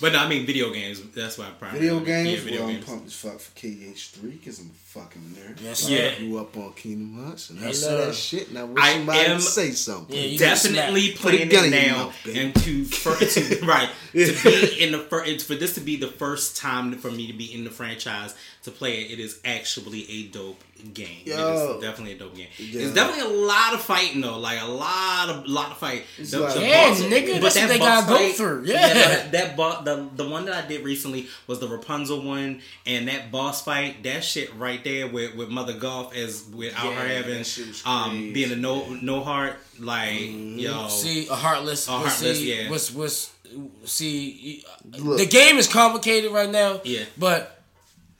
But no, I mean video games. That's why I probably... Video games? I'm pumped as fuck for KH3 because I'm a fucking nerd. I grew up on Kingdom Hearts and I love that shit and I wish somebody would say something. Yeah, definitely playing it now and for this to be the first time for me to be in the franchise to play it. It is actually a dope game. It is definitely a dope game. Yeah. It's definitely a lot of fighting though. Like a lot of fight. Nigga, that's what they gotta go through. Yeah, that boss the one that I did recently was the Rapunzel one, and that boss fight, that shit right there with Mother Golf as without her having being a no heart, like yo, see a heartless yeah. Look, the game is complicated right now. Yeah, but.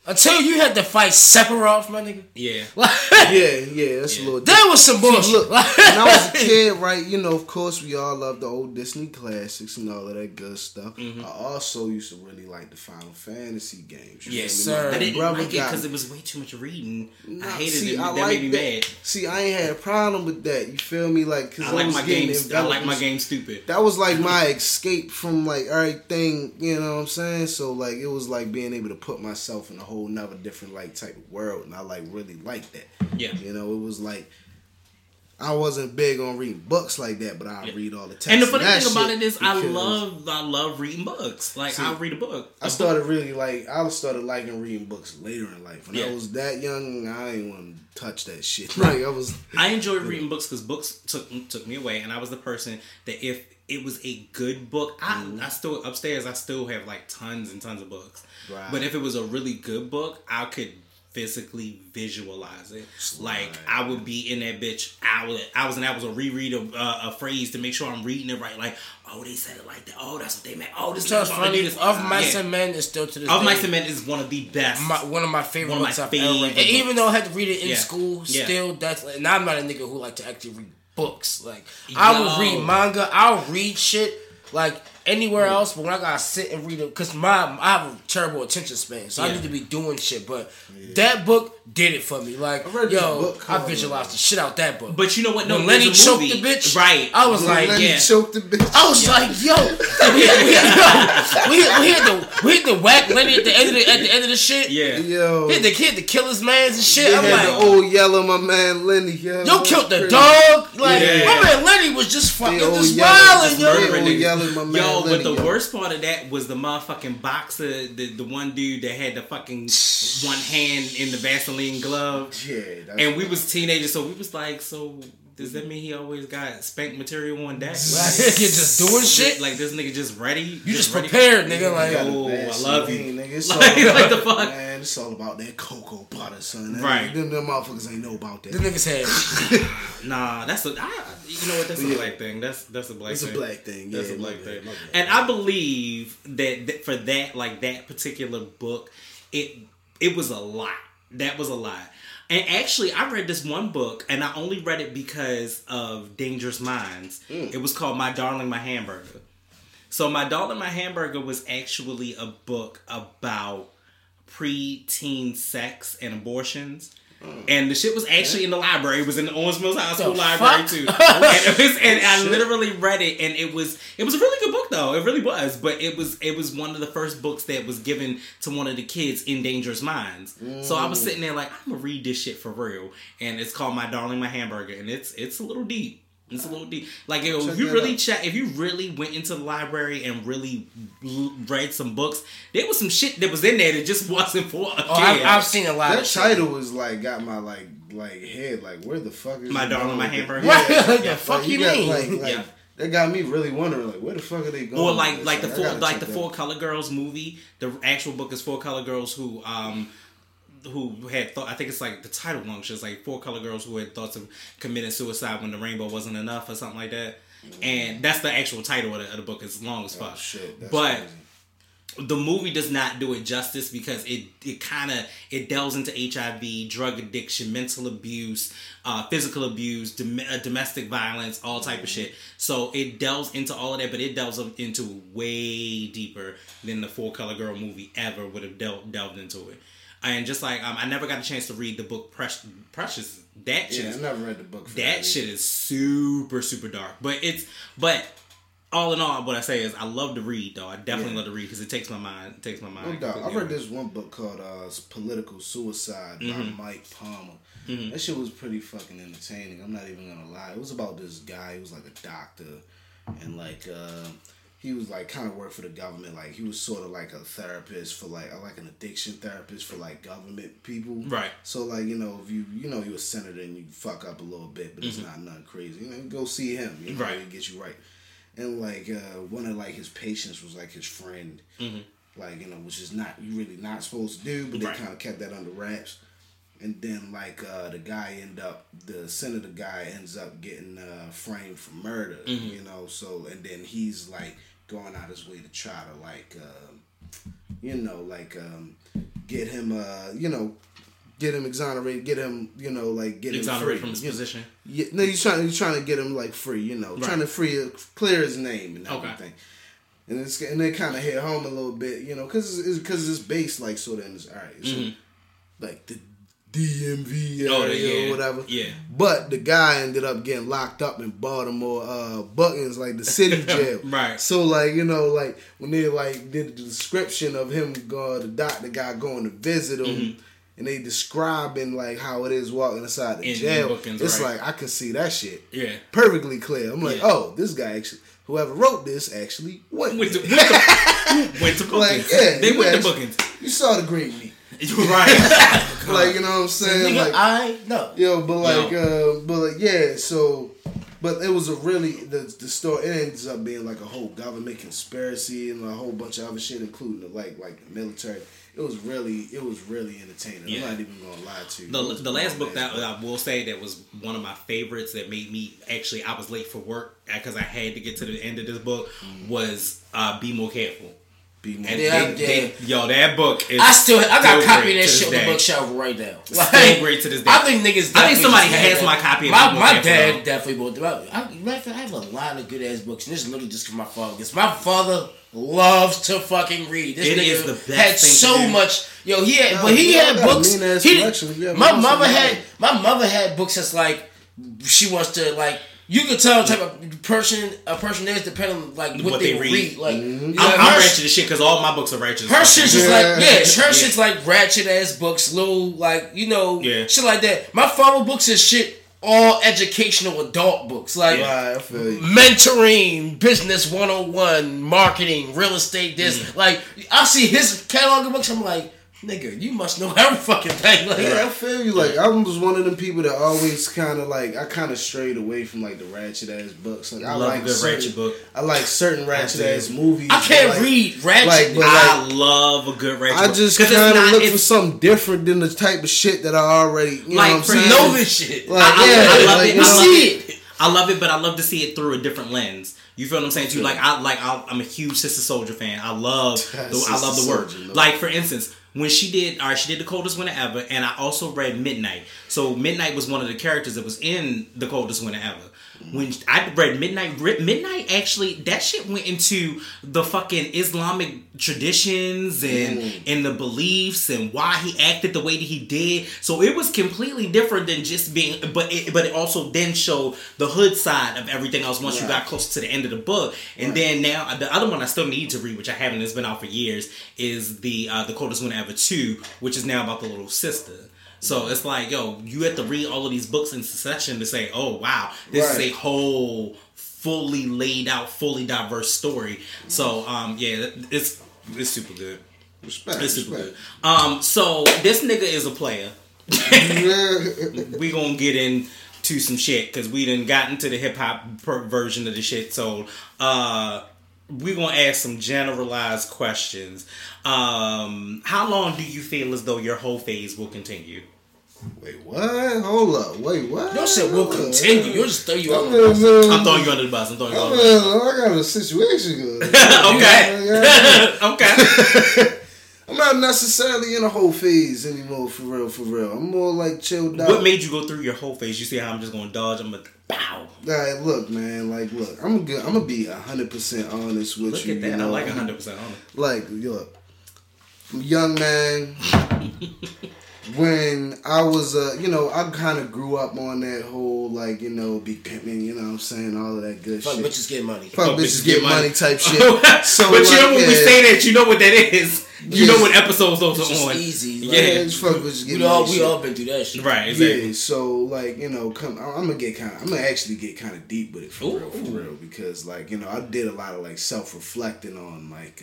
Until you had to fight Sephiroth, my nigga. Yeah. Like, yeah, that's a little different. That was some bullshit. See, look, when I was a kid, right, you know, of course, we all love the old Disney classics and all of that good stuff. Mm-hmm. I also used to really like the Final Fantasy games. Yes, sir. I didn't like it because it was way too much reading. I hated it. That made me mad. See, I ain't had a problem with that. You feel me? Like, cause I like my game stupid. That was like my escape from like everything, you know what I'm saying? So, like, it was like being able to put myself in a whole another different like type of world, and I like really liked that. Yeah, you know, it was like I wasn't big on reading books like that, but I read all the time. And the funny thing about it is, I love reading books. Like I read a book. I started liking reading books later in life. When I was that young, I didn't want to touch that shit. Like I enjoyed reading books because books took me away, and I was the person that if it was a good book, I still have like tons and tons of books. Right. But if it was a really good book, I could physically visualize it. Like I would be in that bitch. I was a reread of a phrase to make sure I'm reading it right. Like, oh, they said it like that. Oh, that's what they meant. Oh, this is funny. Of Mice and Men is still to this day. Of Mice and Men is one of the best. One of my favorite books I've ever read. And even though I had to read it in school, still that's. And I'm not a nigga who like to actually read books. Like I will read manga. I'll read shit like. Anywhere else, but when I gotta sit and read it, because I have a terrible attention span, so I need to be doing shit. But that book did it for me. Like, I visualized the shit out that book. But you know what? No, when Lenny choked the bitch, right? I was like, Lenny choked the bitch. I was like, yo, we had to whack Lenny at the end of the shit. Yeah, yo, hit the kid to kill his mans and shit. I'm like, oh, yellow, my man Lenny. Yo killed the dog. Like, my man Lenny was just fucking, just wilding, yo. Oh, but the worst part of that was the motherfucking boxer, the one dude that had the fucking one hand in the Vaseline glove. Yeah, and we was teenagers, so we was like, so does that mean he always got spank material on deck? Like, just doing shit? Like this nigga just ready? You just ready? Prepared, nigga. Like, oh, I love you. Nigga. It's like the fuck? Man, it's all about that cocoa butter, son. That right. Them motherfuckers ain't know about that. The niggas had. Nah, that's a... you know what? That's a black thing. That's a black thing. It's a black thing. That's a black thing. And I believe that for that, like that particular book, it was a lot. That was a lot. And actually, I read this one book, and I only read it because of Dangerous Minds. Mm. It was called My Darling, My Hamburger. So My Darling, My Hamburger was actually a book about pre-teen sex and abortions. Mm. And the shit was actually in the library. It was in the Orange Mills High School library too. And I literally read it, and it was a really good book though. It really was. But it was one of the first books that was given to one of the kids in Dangerous Minds. Mm. So I was sitting there like, I'm gonna read this shit for real. And it's called My Darling, My Hamburger, and it's a little deep. It's a little deep. Like if you really went into the library and really read some books, there was some shit that was in there that just wasn't for a kid. I've seen a lot. That of title shit. Was like got my like head like where the fuck is My Darling, My Hamburger? Yeah, fuck you mean? Like, that got me really wondering like where the fuck are they going? Or like the Four Colored Girls movie. The actual book is Four Colored Girls who had thought, I think it's like the title long shit, like Four Colored Girls who had thoughts of committing suicide when the rainbow wasn't enough or something like that. And that's the actual title of the book. It's long as fuck. Oh, shit, but crazy. The movie does not do it justice because it delves into HIV, drug addiction, mental abuse, physical abuse, domestic violence, all type of shit. So it delves into all of that, but it delves into way deeper than the Four Colored Girl movie ever would have delved into it. And just like I never got a chance to read the book Precious. That shit. Yeah, I never read the book. That shit is super super dark. But all in all, what I say is I love to read though. I definitely love to read because it takes my mind. No doubt. I read this one book called Political Suicide by Mike Palmer. Mm-hmm. That shit was pretty fucking entertaining. I'm not even gonna lie. It was about this guy who was like a doctor and like. He was like kind of worked for the government. Like he was sort of like a therapist for like an addiction therapist for like government people. Right. So like, you know, if you're a senator and you fuck up a little bit, but it's not nothing crazy, you know, go see him. You know, right. He'll get you right. And like one of like his patients was like his friend, like, you know, which is not, you really not supposed to do, but they kind of kept that under wraps. And then like the guy end up, the senator guy ends up getting framed for murder, you know. So and then he's like going out his way to try to like you know, like get him you know, get him exonerated, get him, you know, like get exonerated him free from his position. Yeah, no, he's trying to get him like free, you know, trying to free, clear his name and everything. Okay. And it's, and they kind of hit home a little bit, you know, because it's based like sort of in this area, so, like the DMV area or whatever. Yeah. But the guy ended up getting locked up in Baltimore, Buckins, like the city jail. So like, you know, like when they like did the description of him going, the doctor guy going to visit him. And they describing like how it is walking inside the jail. Bookings, it's like I can see that shit. Yeah. Perfectly clear. I'm like, oh, this guy actually, whoever wrote this actually went to Bookings. Like, yeah, they went to Bookings. You saw the green meat. Like, you know what I'm saying? Nigga, like, I know. Yo, but like but like, yeah, so but it was a really, the story, it ends up being like a whole government conspiracy and a whole bunch of other shit, including the, like the military. It was really entertaining. Yeah. I'm not even gonna lie to you. The last book that I will say that was one of my favorites that made me actually, I was late for work because I had to get to the end of this book, was Be More Careful. And yo, that book is, I got a copy of that shit on the bookshelf right now. Like, still great to this day. I think niggas, I think somebody has my copy of that book. My dad definitely bought it. I have a lot of good ass books, and this is literally just because my father gets. My father loves to fucking read. This it nigga is the best had thing so to do. Much. Yo, he had, but he had books. My mother had books that's like she wants to like. You can tell the type of person a person is depending on like what they read. Like, you know, I'm ratchet as shit because all my books are ratchet. Her shit's just like her shit's like ratchet ass books, little like, you know, shit like that. My father books is shit all educational adult books, like I feel you. Mentoring, business 101, marketing, real estate. This like I see his catalog of books. I'm like, nigga, you must know every fucking thing. Like, yeah, I feel you. Like, I was one of them people that always kind of like, I kind of strayed away from like the ratchet ass books. Like, I love like the ratchet book. I like certain ratchet ass movies. I can't like, read ratchet. Like, but, like, I love a good ratchet. I just kind of look for something different than the type of shit that I already know this shit. Like, I love it. I see it. I love it, but I love to see it through a different lens. You feel what I'm saying too? Like, I'm a huge Sister Soldier fan. I love the work. Like, for instance, when she did The Coldest Winter Ever, and I also read Midnight. So Midnight was one of the characters that was in The Coldest Winter Ever. When I read Midnight actually, that shit went into the fucking Islamic traditions and the beliefs and why he acted the way that he did. So it was completely different than just being, but it also then showed the hood side of everything else once you got close to the end of the book. And then now, the other one I still need to read, which I haven't, it's been out for years, is The Coldest Winter Ever 2, which is now about the little sister. So it's like, yo, you have to read all of these books in succession to say, oh, wow, this is a whole fully laid out, fully diverse story. So, yeah, it's super good. Respect. Good. So this nigga is a player. We gonna get into some shit because we done gotten to the hip hop version of the shit. So, we gonna ask some generalized questions. How long do you feel as though your whole phase will continue? Wait, what? Hold up. Wait, what? Y'all said will continue. You'll just throw you out. I'm throwing you under the bus. I got a situation. Okay. I'm not necessarily in a whole phase anymore, for real. I'm more like chilled out. What made you go through your whole phase? You see how I'm just gonna dodge? I'm gonna bow. All right, look, man. Like, look, I'm gonna be 100% honest with you. Look at that. You know? I like 100% honest. Like, look, young man. When I was, you know, I kind of grew up on that whole, like, you know, be pimping, you know what I'm saying, all of that good fuck shit. Fuck bitches get money. Fuck bitches get money type shit. So, but like, you know when we say that, you know what that is. You know what episodes those are on. It's easy. Like, fuck bitches get money. We all been through that shit. Right, exactly. Yeah, so, like, you know, I'm going to actually get kind of deep with it for real. Because, like, you know, I did a lot of, like, self-reflecting on, like,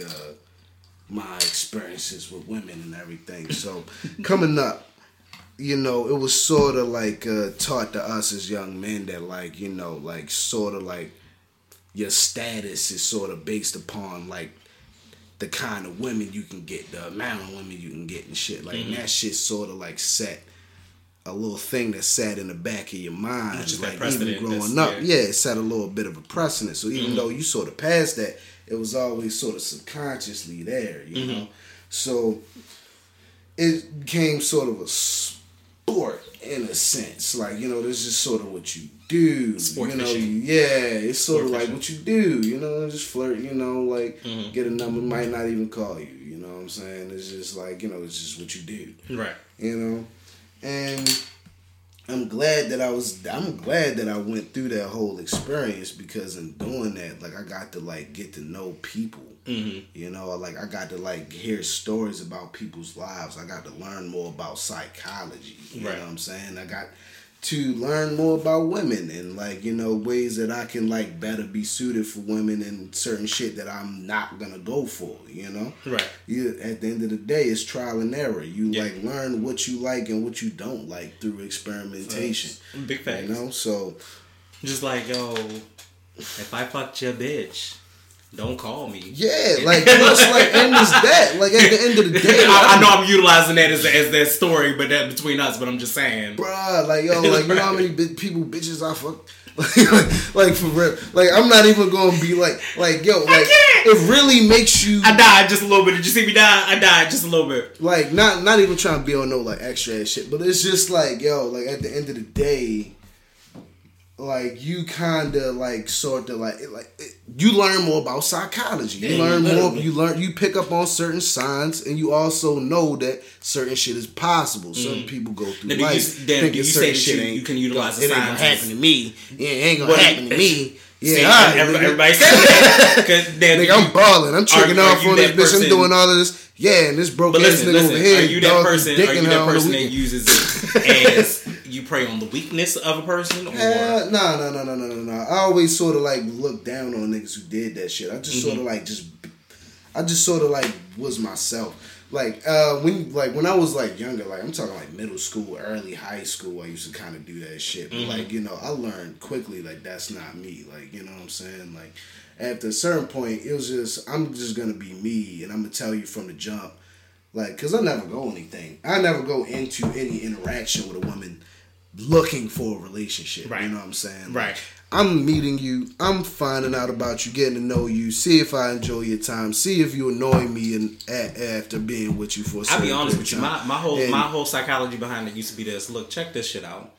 my experiences with women and everything. So coming up, you know, it was sort of like taught to us as young men that like, you know, like sort of like your status is sort of based upon like the kind of women you can get, the amount of women you can get and shit. Like and that shit sort of like set a little thing that sat in the back of your mind. Which is like even growing up. Yeah, it set a little bit of a precedent. So even though you sort of passed that, it was always sort of subconsciously there, you know? So it became sort of a sport in a sense. Like, you know, this is sort of what you do. Sport you know, fishing. Yeah, it's sort sport of fishing. Like what you do, you know, just flirt, you know, like get a number, might not even call you, you know what I'm saying? It's just like, you know, it's just what you do. Right. You know? And I'm glad that I went through that whole experience, because in doing that, like, I got to like get to know people. You know, like, I got to like hear stories about people's lives. I got to learn more about psychology. You know what I'm saying? I got to learn more about women and, like, you know, ways that I can like better be suited for women and certain shit that I'm not gonna go for, you know? Right. You, at the end of the day, it's trial and error. You like learn what you like and what you don't like through experimentation. Big facts. You know, so just like, yo, if I fucked your bitch, don't call me. Yeah, like, what's like, and it's that. Like, at the end of the day. Like, I know I'm utilizing that as that story, but that between us, but I'm just saying. Bruh, like, yo, like, you know how many bitches I fuck? Like, for real. Like, I'm not even gonna be like, yo, like, it really makes you. I died just a little bit. Did you see me die? I died just a little bit. Like, not even trying to be on no, like, extra ass shit, but it's just like, yo, like, at the end of the day, like, you kind of like sort of like you learn more about psychology. You learn more. You pick up on certain signs, and you also know that certain shit is possible. Certain people go through life thinking certain shit ain't. You can utilize the signs. It ain't gonna happen to me. Yeah, it ain't gonna happen to me. Yeah, all right, everybody said that. Nigga, I'm balling. I'm tricking off on this bitch. I'm doing all of this. Yeah, and this broke ass nigga over here. Are you that person? Are you that person that uses it as you prey on the weakness of a person? Or? No. I always sort of like look down on niggas who did that shit. I just sort of like I just sort of like was myself. Like when I was like younger, like I'm talking like middle school, early high school, I used to kind of do that shit. But like, you know, I learned quickly like that's not me. Like, you know what I'm saying? Like after a certain point, it was just I'm just gonna be me, and I'm gonna tell you from the jump, like, cause I never go anything. I never go into any interaction with a woman looking for a relationship. Right. You know what I'm saying? Right. Like, I'm meeting you. I'm finding out about you, getting to know you, see if I enjoy your time, see if you annoy me after being with you for a certain time. I'll be honest with you. My whole psychology behind it used to be this. Look, check this shit out.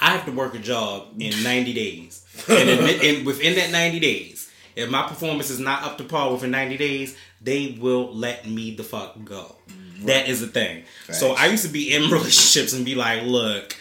I have to work a job in 90 days. And within that 90 days, if my performance is not up to par within 90 days, they will let me the fuck go. Right. That is the thing. Right. So I used to be in relationships and be like, look,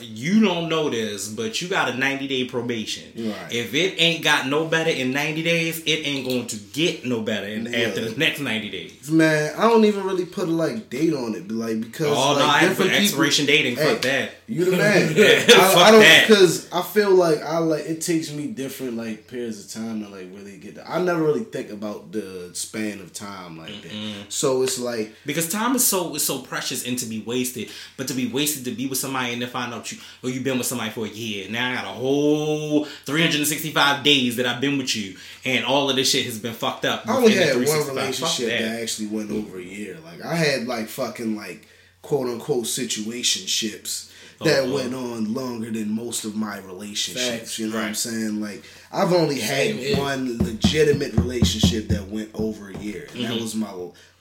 you don't know this, but you got a 90-day probation. Right. If it ain't got no better in 90 days, it ain't going to get no better after the next 90 days. Man, I don't even really put a like date on it, like because I put expiration dating. Fuck that. You the man. I don't because I feel like it takes me different like periods of time to like really get. I never really think about the span of time like that. So it's like because time is so precious and to be wasted, but to be wasted to be with somebody and then find out you've been with somebody for a year. Now I got a whole 365 days that I've been with you and all of this shit has been fucked up. I only had one relationship that actually went over a year. Like I had like fucking like quote unquote situationships that went on longer than most of my relationships. Facts, you know what I'm saying? Like I've only had one legitimate relationship that went over a year. And that was my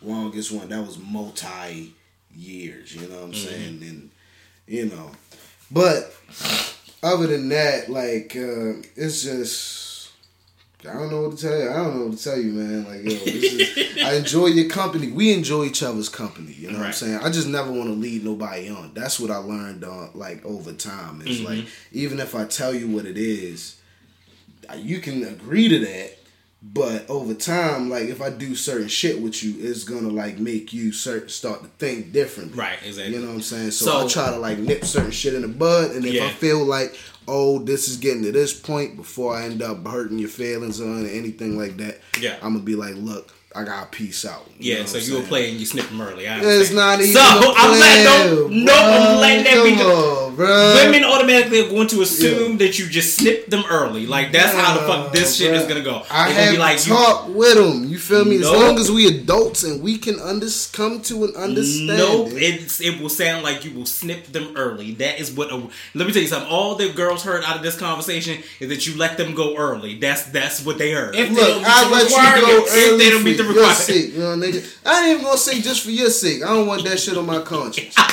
longest one. That was multi years, you know what I'm saying? And you know, but other than that, like it's just I don't know what to tell you. I don't know what to tell you, man. Like, yo, this is, I enjoy your company. We enjoy each other's company. You know what I'm saying? I just never want to lead nobody on. That's what I learned on like over time. It's like even if I tell you what it is, you can agree to that. But over time, like, if I do certain shit with you, it's going to, like, make you start to think differently. Right, exactly. You know what I'm saying? So I try to, like, nip certain shit in the bud. And if I feel like, oh, this is getting to this point before I end up hurting your feelings or anything like that, I'm going to be like, look, I gotta peace out. You yeah, so you saying? Were playing, you snipped them early. I it's not even. So I'm letting that be. Women automatically are going to assume that you just snipped them early. Like that's how the fuck this shit is gonna go. I have like, talk with them. You feel me? As long as we adults and we can come to an understanding. Nope, it will sound like you will snip them early. That is what. Let me tell you something. All the girls heard out of this conversation is that you let them go early. That's what they heard. If look, I let you go early. If they don't meet the requirements. You know, nigga. I ain't even gonna say just for your sake. I don't want that shit on my conscience. No, shut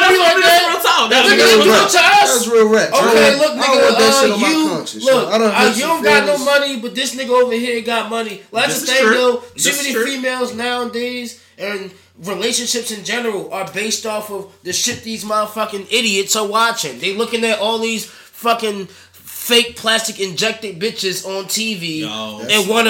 up like that. That's real rap. Okay, look, nigga. I don't want that shit on my conscience. Look, you don't got no money, but this nigga over here got money. That's the thing, though. Too many females nowadays and relationships in general are based off of the shit these motherfucking idiots are watching. They looking at all these fucking fake plastic injected bitches on TV and they want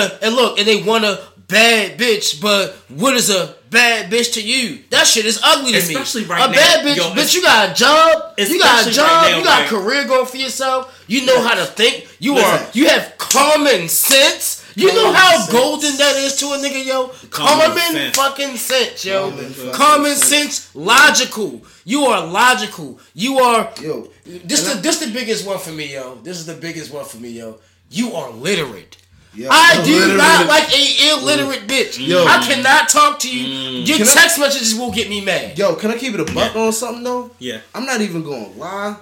a bad bitch, but what is a bad bitch to you? That shit is ugly to especially me. Especially right now. A bad bitch, bitch, you got a job, right now, you got a career goal for yourself, you know how to think, you have common sense. You know how golden that is to a nigga, yo? Common fucking sense, yo. Common sense, logical. You are logical. You are... Yo, this the biggest one for me, yo. This is the biggest one for me, yo. You are literate. Yo, I do not like an illiterate bitch. Yo, I cannot talk to you. Your text messages will get me mad. Yo, can I keep it a buck on something, though? Yeah. I'm not even going to lie.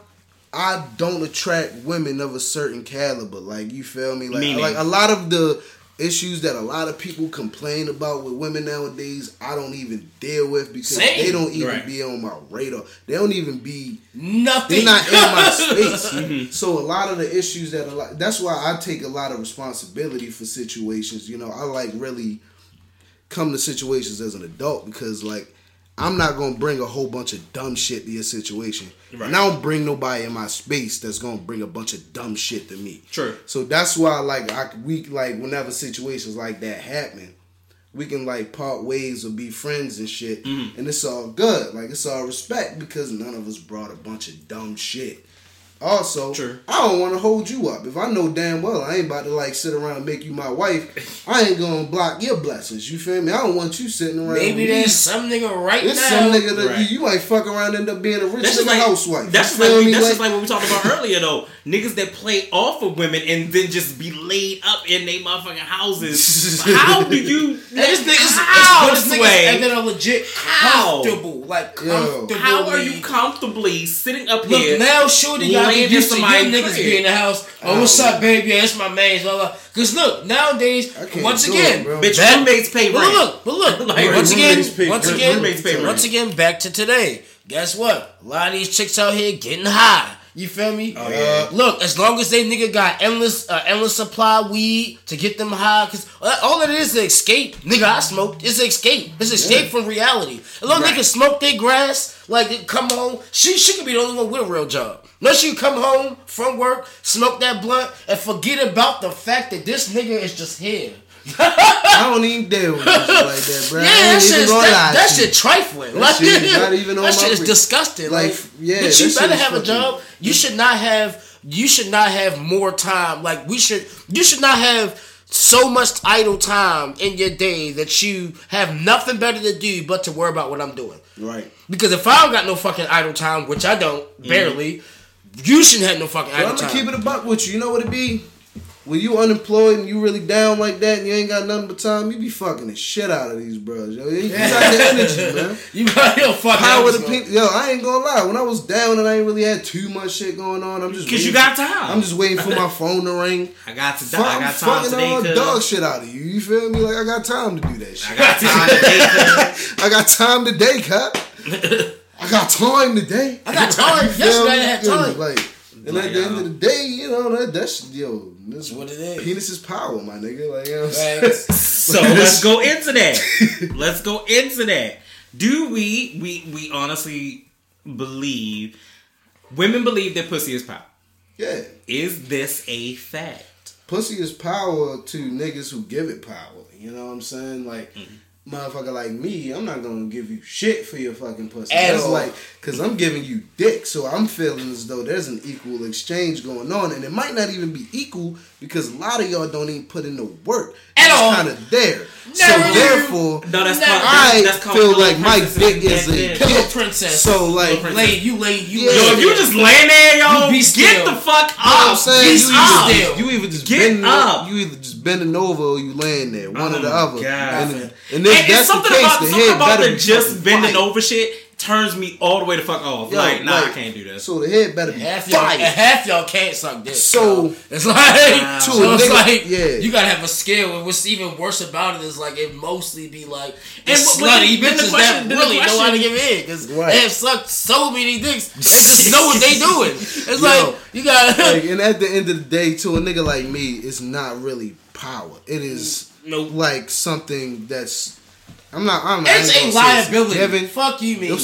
I don't attract women of a certain caliber. Like, you feel me? Like a lot of the issues that a lot of people complain about with women nowadays, I don't even deal with because they don't even be on my radar. They don't even be... Nothing. They're not in my space. Mm-hmm. So a lot of the issues that... that's why I take a lot of responsibility for situations. You know, I like really come to situations as an adult because like, I'm not going to bring a whole bunch of dumb shit to your situation. Right. And I don't bring nobody in my space that's going to bring a bunch of dumb shit to me. True. So that's why, like, whenever situations like that happen, we can, like, part ways or be friends and shit. Mm-hmm. And it's all good. Like, it's all respect because none of us brought a bunch of dumb shit. Also, I don't want to hold you up. If I know damn well I ain't about to like sit around and make you my wife, I ain't gonna block your blessings. You feel me? I don't want you sitting around. Maybe there's some nigga now. There's some nigga that you might fuck around and end up being a rich nigga housewife. That's just like what we talked about earlier though. Niggas that play off of women and then just be laid up in they motherfucking houses. How do you? And then are legit comfortable. Like comfortable. How are you comfortably sitting up here? Look now, shorty got. I mean, used to my niggas be in the house. Oh, what's up, baby? Yeah, it's my man. Blah blah. Because look, nowadays, once again, bitch, roommates pay rent. But look, like, once again, back to today. Guess what? A lot of these chicks out here getting high. You feel me? Oh, yeah. Look, as long as they nigga got endless supply of weed to get them high, because all it is escape. Nigga, I smoked. It's escape. It's escape from reality. As long as they can smoke their grass, like, come home. She could be the only one with a real job. Unless you come home from work, smoke that blunt, and forget about the fact that this nigga is just here. I don't even deal with shit like that, bro. Yeah, that shit trifling. That shit is not even on my. That shit is disgusting. But you better have a job. You should not have more time. Like you should not have so much idle time in your day that you have nothing better to do but to worry about what I'm doing. Right. Because if I don't got no fucking idle time, which I don't barely, you shouldn't have no fucking idle time. I'm gonna keep it a buck with you. You know what it be. When you unemployed and you really down like that and you ain't got nothing but time, you be fucking the shit out of these bros, yo. You got the energy, man. You got your fucking power to people. Yo, I ain't gonna lie. When I was down and I ain't really had too much shit going on, I'm just because you got time. I'm just waiting for my phone to ring. I got time today. I'm fucking all dog shit out of you. You feel me? Like I got time to do that shit. I got time today, cut. I got time today. I got time. Yesterday I had time. Like. And at the end of the day, you know, that's what it is. Penis is power, my nigga. Like, you know what I'm so let's go into that. Do we honestly believe women believe that pussy is power? Yeah. Is this a fact? Pussy is power to niggas who give it power. You know what I'm saying? Like, motherfucker like me, I'm not gonna give you shit for your fucking pussy. That's like, cause I'm giving you dick, so I'm feeling as though there's an equal exchange going on, and it might not even be equal because a lot of y'all don't even put in the work. at all. Kind of there. So therefore, I feel like my dick is a pillow princess. So like, lay you. Yeah. Yo, if you just laying there, yo, get the fuck up. You either just bending up, you either just bending over, or you laying there. One or the other. And it's something about the just bending over shit. Turns me all the way the fuck off. Yo, like, nah, I can't do that. So the head better be fired. Half y'all can't suck dick. So it's like, you gotta have a skill. And what's even worse about it is like it mostly be like slutty bitches that really know how to give in because they have sucked so many dicks. They just know what they doing. It's like you gotta. Like, and at the end of the day, to a nigga like me, it's not really power. It is like something that's. I'm not. It's a liability. Kevin, fuck you, man. That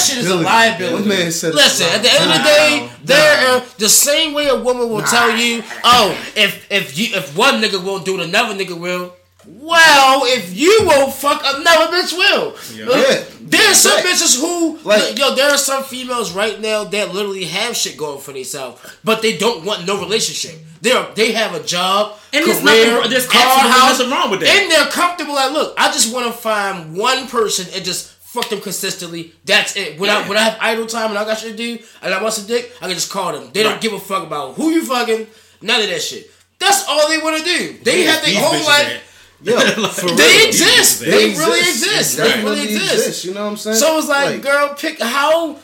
shit is a liability. Listen, at the end of the day, they're the same way a woman will tell you, oh, if one nigga won't do it, another nigga will. Well, if you won't fuck, another bitch will. Yeah. There's some bitches who, like, yo, there are some females right now that literally have shit going for themselves, but they don't want no relationship. They have a job, and career, there's nothing wrong with that. And they're comfortable. Like, look, I just want to find one person and just fuck them consistently. That's it. When I have idle time and I got shit to do and I want some dick, I can just call them. They don't give a fuck about who you fucking. None of that shit. That's all they want to do. They have their whole life. Yo, they exist. They really exist. They really exist. You know what I'm saying? So it's like girl, pick how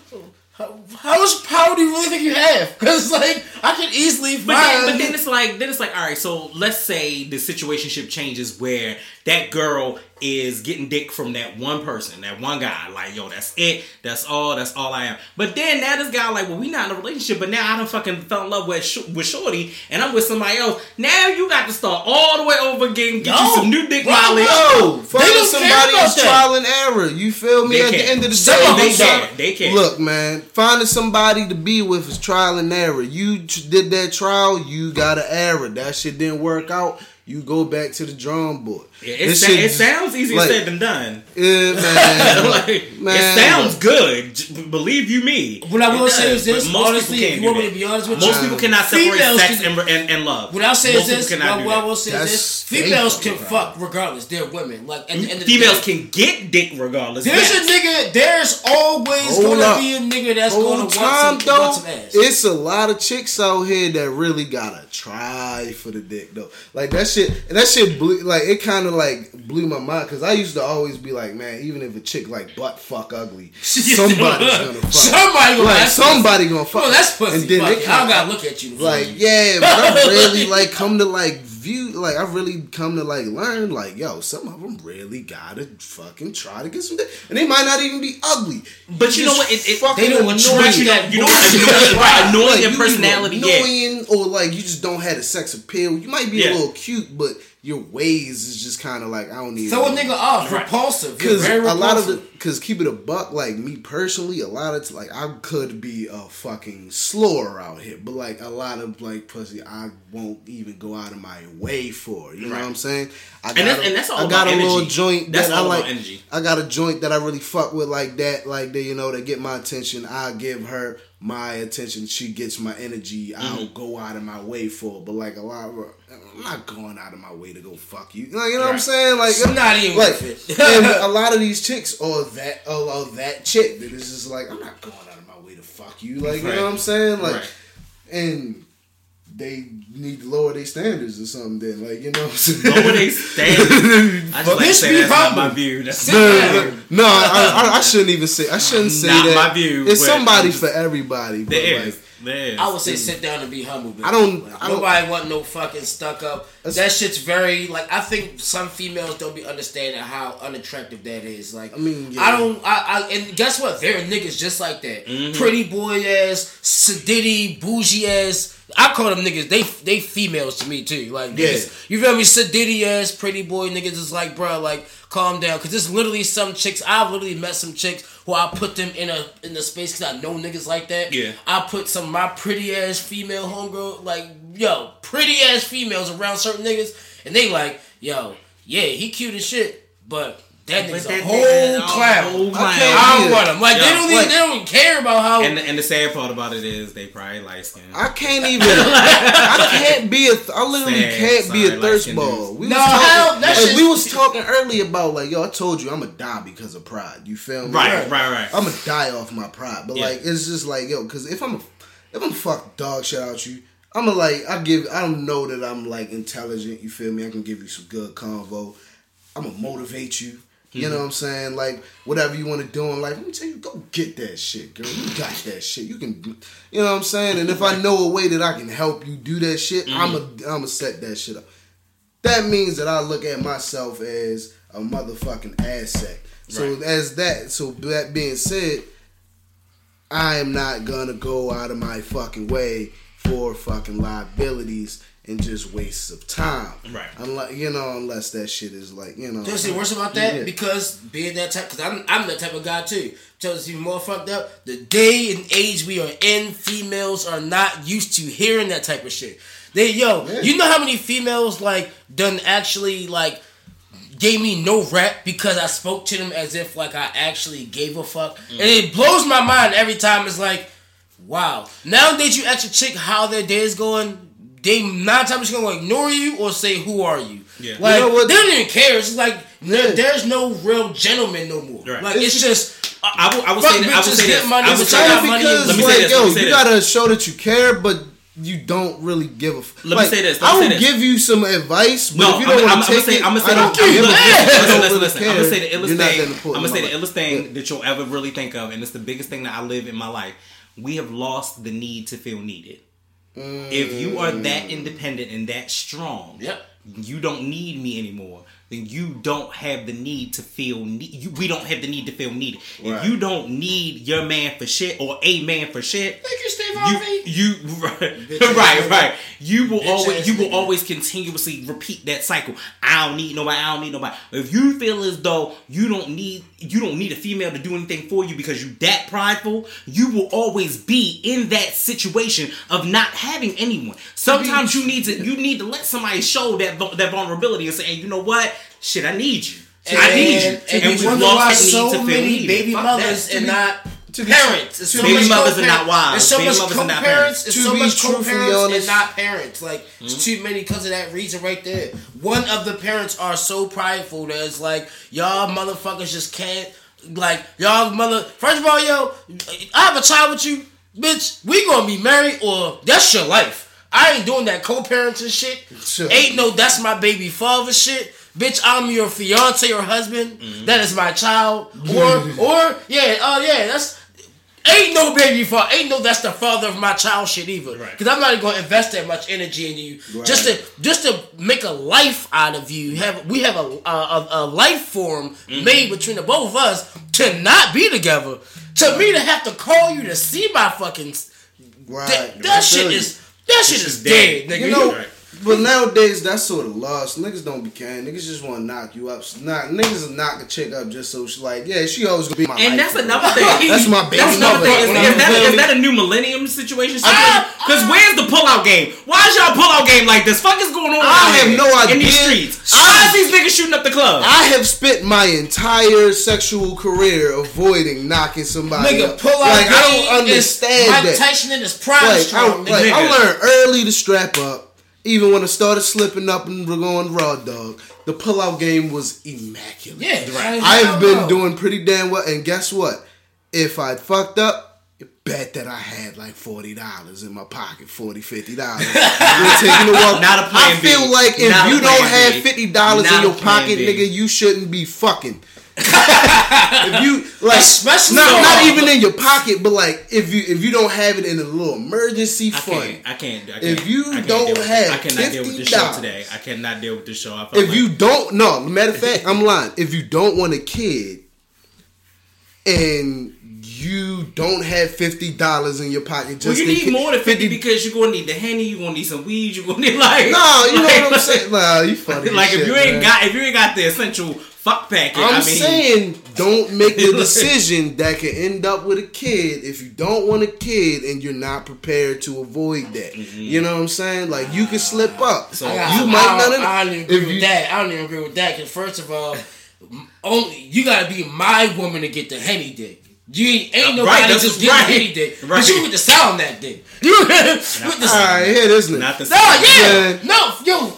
much power do you really think you have? Because like I could easily find. But then it's like all right. So let's say the situationship changes where that girl is getting dick from that one person, that one guy. Like yo, that's it. That's all I am. But then now this guy like, well, we not in a relationship. But now I done fucking fell in love with Shorty, and I'm with somebody else. Now you got to start all the way over again. Get you some new dick mileage. No, fucking somebody's trial and error. You feel me? At the end of the day, they can't. Look, man. Finding somebody to be with is trial and error. You did that trial, you got an error. That shit didn't work out. You go back to the drawing board. Yeah, it sounds easier said than done. Yeah, man. It sounds good. Believe you me. What I will say is this. Honestly, if you want me to be honest with you. Most people cannot separate sex and love. What I will say is this. Females can fuck regardless. They're women. Females can get dick regardless. There's always going to be a nigga that's going to want some ass. It's a lot of chicks out here that really got to try for the dick, though. Like, that shit, like, it kind of blew my mind because I used to always be like, man, even if a chick like butt fuck ugly, somebody's gonna fuck. Somebody gonna fuck. Well, that's pussy. And then they kinda, I gotta look at you. Like, yeah, but I really like come to like view, like I really come to like learn, like yo, some of them really gotta fucking try to get some dick, and they might not even be ugly. But you know what? They don't annoy you. That you know what? Annoying your personality, annoying, or like you just don't have the sex appeal. You might be a little cute, but. Your ways is just kind of like I don't need. So a nigga off repulsive because a lot of the because keep it a buck like me personally a lot of like I could be a fucking slur out here but like a lot of like pussy I won't even go out of my way for you know what I'm saying. I got a joint that I really fuck with like that you know that get my attention. I give her my attention. She gets my energy. Mm-hmm. I'll go out of my way for it. But like a lot of I'm not going out of my way to go fuck you. Like, you know what I'm saying? Like it's not even like it. And a lot of these chicks are that chick that is just like I'm not going out of my way to fuck you. Like you know what I'm saying? Like and they need to lower their standards or something then. Like, you know what I'm saying? Lower their standards? I just like say that's not my view. No, I shouldn't even say... I shouldn't say that. Not my view. It's somebody for everybody. There is. I would say sit down and be humble. Bitch. Nobody want no fucking stuck up. That shit's very... Like, I think some females don't be understanding how unattractive that is. Like, I mean... Yeah. And guess what? There are niggas just like that. Mm-hmm. Pretty boy ass, sedity, bougie ass... I call them niggas. They females to me too. Like niggas, you feel me? Sedity ass pretty boy niggas is like, bro, like calm down. Cause there's literally some chicks. I've literally met some chicks who I put them in a space cause I know niggas like that. Yeah. I put some of my pretty ass female homegirl pretty ass females around certain niggas, and they like, yo, yeah, he cute as shit, but. That nigga's a whole clown. I don't want him. Like, they don't even care about how... And the sad part about it is they probably light-skinned. I can't even... I literally can't be a thirst ball. We was talking earlier about, like, yo, I told you I'm going to die because of pride. You feel me? Right. I'm going to die off my pride. But, like, it's just like, yo, because if I'm fuck dog shit out you, I'm going to, like, I don't know that I'm, like, intelligent. You feel me? I can give you some good convo. I'm going to motivate you. You know what I'm saying? Like, whatever you want to do in life, let me tell you, go get that shit, girl. You got that shit. You can, you know what I'm saying? And if I know a way that I can help you do that shit, I'ma set that shit up. That means that I look at myself as a motherfucking asset. So that being said, I am not gonna go out of my fucking way for fucking liabilities and just wastes of time. Right. Unless that shit is like, you know. There's the worst about that because being that type, because I'm that type of guy too. Tells you more fucked up. The day and age we are in, females are not used to hearing that type of shit. You know how many females like done actually like gave me no rap because I spoke to them as if like I actually gave a fuck. And it blows my mind every time. It's like, wow. Now that you actually check how their day is going, they 9 times gonna ignore you or say, "Who are you?" Yeah. Like you know what? They don't even care. It's just like there's no real gentleman no more. Right. Like it's just I would say you gotta show that you care, but you don't really give a fuck. Let me say this. I will give you some advice, but if you don't want to take it, I don't care. I'm gonna say the illest thing that you'll ever really think of, and it's the biggest thing that I live in my life. We have lost the need to feel needed. If you are that independent and that strong, you don't need me anymore. Then you don't have the need to feel needed. We don't have the need to feel needed. Right. If you don't need your man for shit or a man for shit, thank you, Steve Harvey. Right. You will always continuously repeat that cycle. I don't need nobody. If you feel as though you don't need a female to do anything for you because you that prideful, you will always be in that situation of not having anyone. Sometimes you need to let somebody show that vulnerability and say, hey, you know what? Shit, I need you. And we wonder why so many baby mothers and not parents. Baby mothers are not wives. Baby mothers are not parents. It's so much co-parents and not parents. Like, it's too many because of that reason right there. One of the parents are so prideful that it's like, y'all motherfuckers just can't, like, y'all mother... First of all, yo, I have a child with you, bitch, we gonna be married or that's your life. I ain't doing that co-parenting shit. Sure. Ain't no that's my baby father shit. Bitch, I'm your fiance or husband. Mm-hmm. That is my child. That's ain't no baby father. Ain't no that's the father of my child shit either. Right. Cause I'm not even gonna invest that much energy in you just to make a life out of you. We have a life form made between the both of us to not be together. To me to have to call you to see my fucking That shit is dead, nigga. You know, but nowadays that's sort of lost. Niggas don't be caring. Niggas just want to knock you up. Niggas knock a chick up just so she's like, yeah, she always gonna be my wife. And that's another thing. That's my baby. That's another thing. Is that a new millennium situation? Because where's the pullout game? Why is y'all pullout game like this? Fuck is going on? I have no idea. In these streets, why is these niggas shooting up the club? I have spent my entire sexual career avoiding knocking somebody up. Nigga, pullout game. I don't understand that. Mike Tyson in his prime. I learned early to strap up. Even when I started slipping up and going raw dog, the pullout game was immaculate. Yeah, right. I've been doing pretty damn well, and guess what? If I fucked up, you bet that I had like $40 in my pocket, $40, $50. We're taking a walk. Not a plan B. I feel like if you don't have $50 in your pocket, nigga, you shouldn't be fucking. If you like, especially not even in your pocket, but like if you don't have it in a little emergency fund, I can't. If you don't have, I cannot deal with this show today. I cannot deal with this show. Matter of fact, I'm lying. If you don't want a kid and you don't have $50 in your pocket, you need more than 50 because you're gonna need the Honey, you're gonna need some weed, you're gonna need know what I'm saying? Nah, you funny. Like if you ain't got the essential. Fuck packet. I'm saying don't make the decision that could end up with a kid if you don't want a kid and you're not prepared to avoid that. Mm-hmm. You know what I'm saying? Like you can slip up. So you might not. I don't even agree with that. Because first of all, Only you gotta be my woman to get the Henny dick. You ain't nobody just getting the Henny dick, but you with the sound that dick. You with the sound. Alright, yeah, this nigga. Not the sound.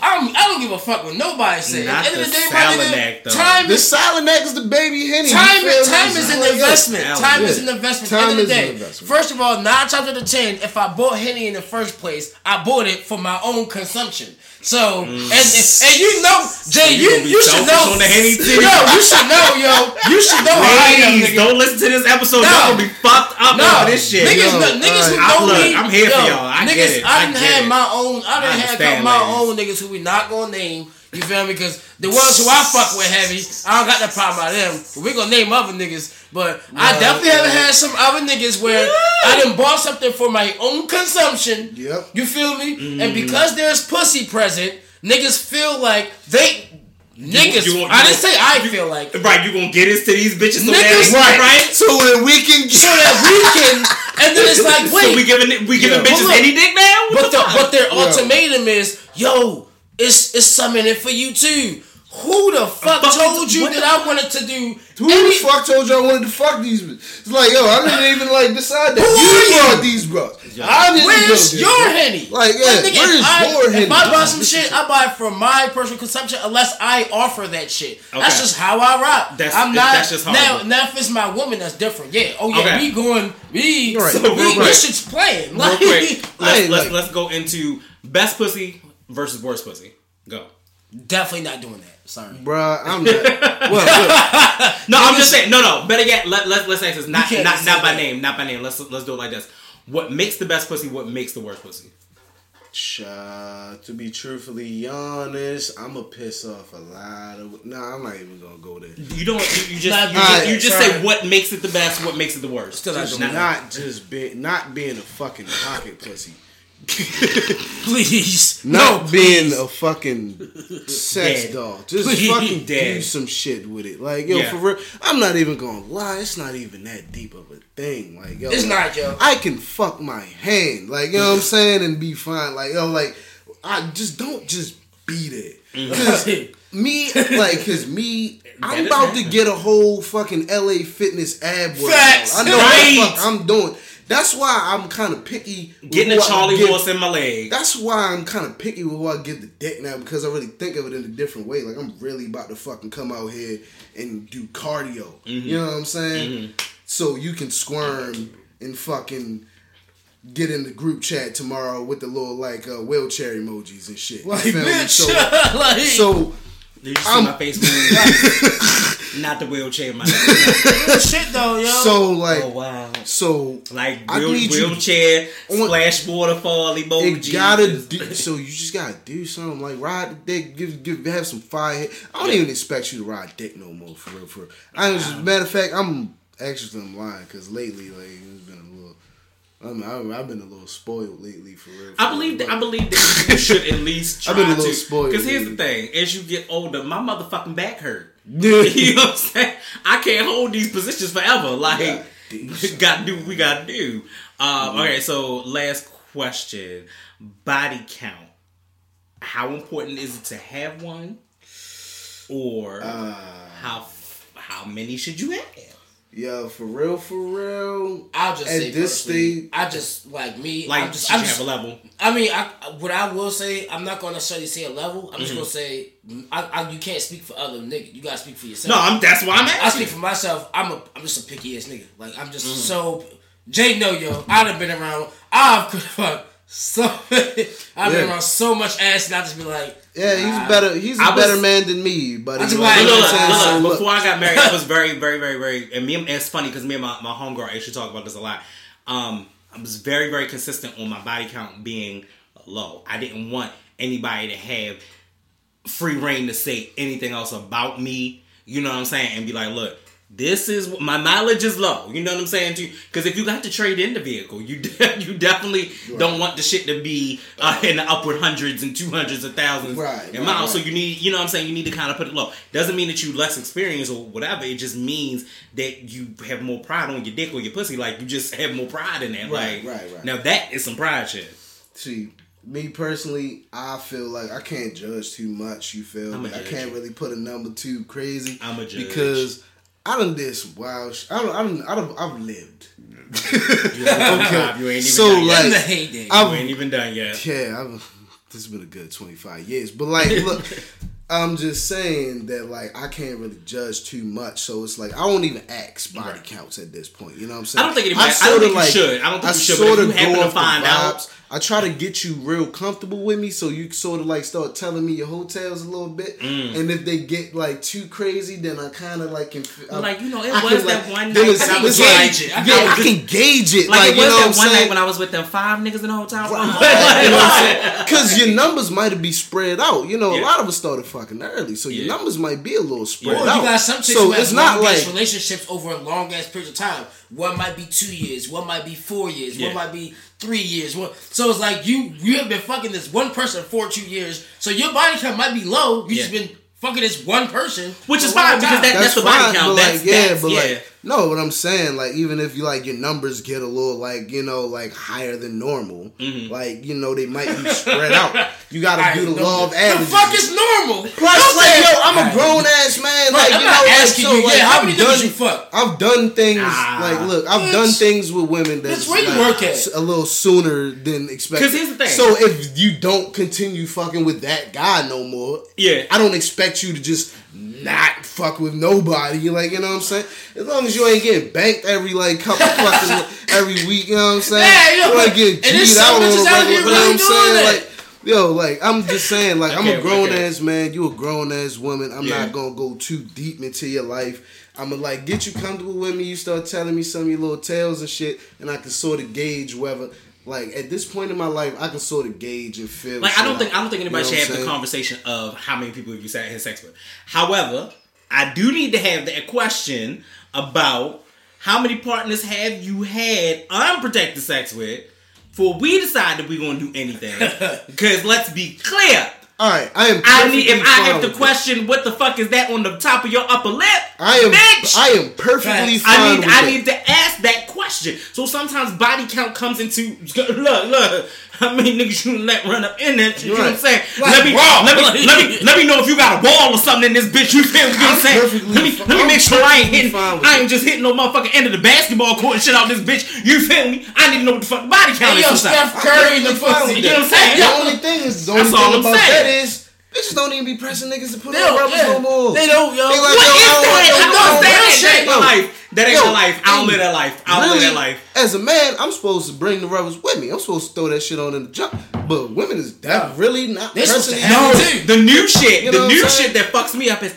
I don't give a fuck what nobody says. Not the Salinac, though. The Salinac is the baby Henny. Time is an investment. Time is an investment. At the end of the day, first of all, 9 times out of 10, if I bought Henny in the first place, I bought it for my own consumption. So and you know, Jay, you should know. You should know. Ladies, don't listen to this episode. Y'all gonna be fucked up over this shit. Niggas who know me. I'm here for y'all. I get it. I done had my own niggas who we not gonna name. You feel me? Because the ones who I fuck with heavy, I don't got that problem about them. We're going to name other niggas. But I definitely haven't had some other niggas where I done bought something for my own consumption. Yep. You feel me? Mm. And because there's pussy present, niggas feel like they... Niggas, I didn't say I feel like. Right, you gonna get us to these bitches so niggas, right? So that we can, and then it's like, wait, so we giving bitches any dick now? But their ultimatum is, yo, it's something in for you too. Who the fuck told you that I wanted to do? Who the fuck told you I wanted to fuck these bitches? It's like, yo, I didn't even decide that. You bought these bros. Where's your Henny? Like, yeah, where's your Henny? If I buy some shit, I buy it for my personal consumption unless I offer that shit. Okay. That's just how I rock. That's just how I rock. Now, if it's my woman, that's different. Yeah. Oh, yeah. Okay. This shit's playing. Like, real quick, let's go into best pussy versus worst pussy. Go. Definitely not doing that. Sorry, bruh, I'm not. Well, no, I'm just saying. No. Better yet, let's ask this. Not by name. Let's do it like this. What makes the best pussy? What makes the worst pussy? To be truthfully honest, I'm gonna piss off a lot of. Nah, I'm not even gonna go there. You just say what makes it the best. What makes it the worst? Still not being a fucking pocket pussy. Please. Not being a fucking sex doll. Just fucking do some shit with it. Like, yo, for real, I'm not even gonna lie. It's not even that deep of a thing. Like, yo, it's not, yo. I can fuck my hand. Like, you know what I'm saying? And be fine. Like, yo, like, I just don't just beat it. I'm about to get a whole fucking LA Fitness ab workout. I know what the fuck I'm doing. That's why I'm kind of picky. Getting a Charlie horse in my leg. That's why I'm kind of picky with who I give the dick now, because I really think of it in a different way. Like, I'm really about to fucking come out here and do cardio. Mm-hmm. You know what I'm saying? Mm-hmm. So you can squirm and fucking get in the group chat tomorrow with the little, like, wheelchair emojis and shit. Like, bitch. So did you see my face? Not the wheelchair, my nigga. Shit though, yo. So like, oh wow. So like, wheelchair, splash waterfall emoji. So you just gotta do something like ride the dick, have some fire. I don't even expect you to ride dick no more, for real. Matter of fact, I'm actually lying, because lately, like, it's been a little. I've been a little spoiled lately, for real. I believe that you should at least try to. I've been a little spoiled. Because here's the thing: as you get older, my motherfucking back hurt. You know what I'm saying? I can't hold these positions forever. Like, we gotta do. Okay, so last question: body count. How important is it to have one, or how many should you have? Yo, for real. I'll just say this stage, I just like me. Like, I just have a level. I mean, I'm not gonna necessarily say a level. I'm just gonna say you can't speak for other niggas. You gotta speak for yourself. No, that's why I'm asking. I speak for myself. I'm just a picky ass nigga. Like, I'm just so. Jay, no, yo, I done been around. I've been around so much ass, and I just be like. Yeah, he's a better man than me, buddy. Look, before I got married, I was very, very, very, very... And it's funny, because me and my homegirl actually talk about this a lot. I was very, very consistent on my body count being low. I didn't want anybody to have free reign to say anything else about me, you know what I'm saying? And be like, look, this is... My mileage is low, you know what I'm saying? Because if you got to trade in the vehicle, you definitely don't want the shit to be in the upward hundreds and 200s and thousands and miles. So you need, you know what I'm saying, you need to kind of put it low. Doesn't mean that you less experienced or whatever. It just means that you have more pride on your dick or your pussy. Like, you just have more pride in that. Now that is some pride shit. See, me personally, I feel like I can't judge too much, you feel me? I can't really put a number too crazy. I'm a judge. Because I done did some wild shit. I've lived. Okay. You ain't even so done like, yet. You ain't even done yet. Yeah, this has been a good 25 years. But like, look, I'm just saying that like I can't really judge too much. So it's like I won't even ask body counts at this point. You know what I'm saying? I don't think it matters. I don't think you should. I don't think you should. But if you happen to find out, I try to get you real comfortable with me, so you sort of like start telling me your hotels a little bit. Mm. And if they get like too crazy, then I kind of like can like, you know, it was that one night. I can gauge it. Like it was that one night when I was with them 5 niggas in the hotel. Because your numbers might be spread out. You know, a lot of us started fucking early, so your numbers might be a little spread out. You got some so it's not like relationships over a long ass period of time. One might be 2 years, one might be 4 years, one might be 3 years. So it's like you have been fucking this one person for 2 years. So your body count might be low. You just been fucking this one person, which is fine because that's the body count. No, what I'm saying, like, even if you like your numbers get a little like, you know, like higher than normal, like, you know, they might be spread out. You gotta do the law of averages. The fuck is normal? Plus, like, yo, I'm a grown ass man. Like, you know, like, so like, how many niggas you fuck? I've done things like, look, I've done things with women that's where you work at a little sooner than expected. Because here's the thing. So if you don't continue fucking with that guy no more, I don't expect you to just not fuck with nobody. Like, you know what I'm saying? As long as you ain't getting banked every like couple fucking every week, you know what I'm saying? Yeah, you ain't getting cheated out on, you know what I'm saying? Like, yo, like, I'm just saying, like, I'm a grown-ass man. You a grown-ass woman. I'm not going to go too deep into your life. I'm going to, like, get you comfortable with me. You start telling me some of your little tales and shit, and I can sort of gauge whether... Like, at this point in my life, I can sort of gauge and feel. Like, I don't think anybody should have the conversation of how many people you sat and had sex with. However, I do need to have that question about how many partners have you had unprotected sex with before we decide that we're going to do anything. Because let's be clear. All right, I am. If I have to question what the fuck is that on the top of your upper lip, bitch. I am perfectly fine. I need to ask that question. So sometimes body count comes into look. How many niggas you let run up in there? You know what I'm saying? Like, let me know if you got a ball or something in this bitch. You feel what I'm saying? Let me make sure I ain't hitting. I ain't just hitting no motherfucking end of the basketball court and shit out this bitch. You feel me? I need to know what the fuck body count is. Yo, Steph Curry in the pussy. You know what I'm saying? The only thing about that is bitches don't even be pressing niggas to put on rubbers no more. They don't, yo. They like, what is that? I don't understand that. That ain't my life. I don't live that life. I don't live that life. As a man, I'm supposed to bring the rubbers with me. I'm supposed to throw that shit on in the jump. But women is that really not pressing it. No, the new shit. You know the new shit that fucks me up is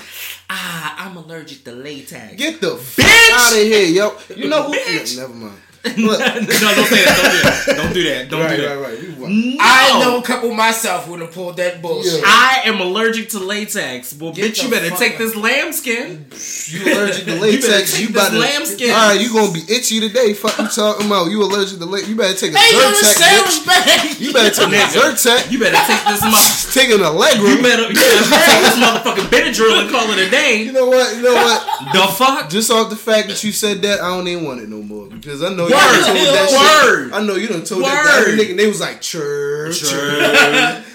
I'm allergic to latex. Get the fuck out of here, yo. You know who? Never mind. Look. No, don't say that. Don't do that. Right. No. I know a couple myself who done pulled that bullshit. Yeah. I am allergic to latex. Well, bitch, you better take this lambskin. You allergic to latex? You better lambskin. All right, you gonna be itchy today? Fuck you talking about? You allergic to latex? You better take a Zyrtec. You better take a Zyrtec. You better take this motherfucker. Taking Allegra. You better take this motherfucking Benadryl and call it a day. You know what? The fuck? Just off the fact that you said that, I don't even want it no more because I know. I know you done told that every nigga. They was like, church. All right,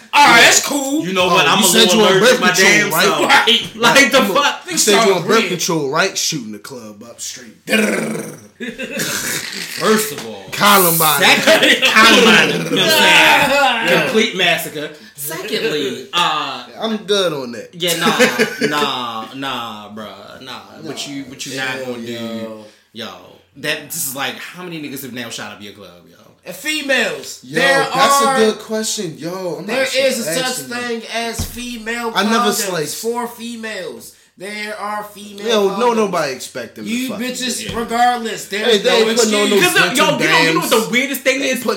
that's cool. You know what? I'm a little allergic to my damn self. Right? Like the fuck? You said you on birth control, right? Shooting the club up straight. First of all, Columbine. You know what I'm saying? Complete massacre. Secondly, I'm good on that. Yeah, nah, bruh, nah. What you not gonna do, yo? That just is like, how many niggas have now shot up your club, yo? And females. Yo, that's a good question, yo. There is such a thing as female condoms for females. There are female. Yo, no, nobody expect them. You to bitches, them. Regardless, there's no excuse. Yo, you know what the weirdest thing is? You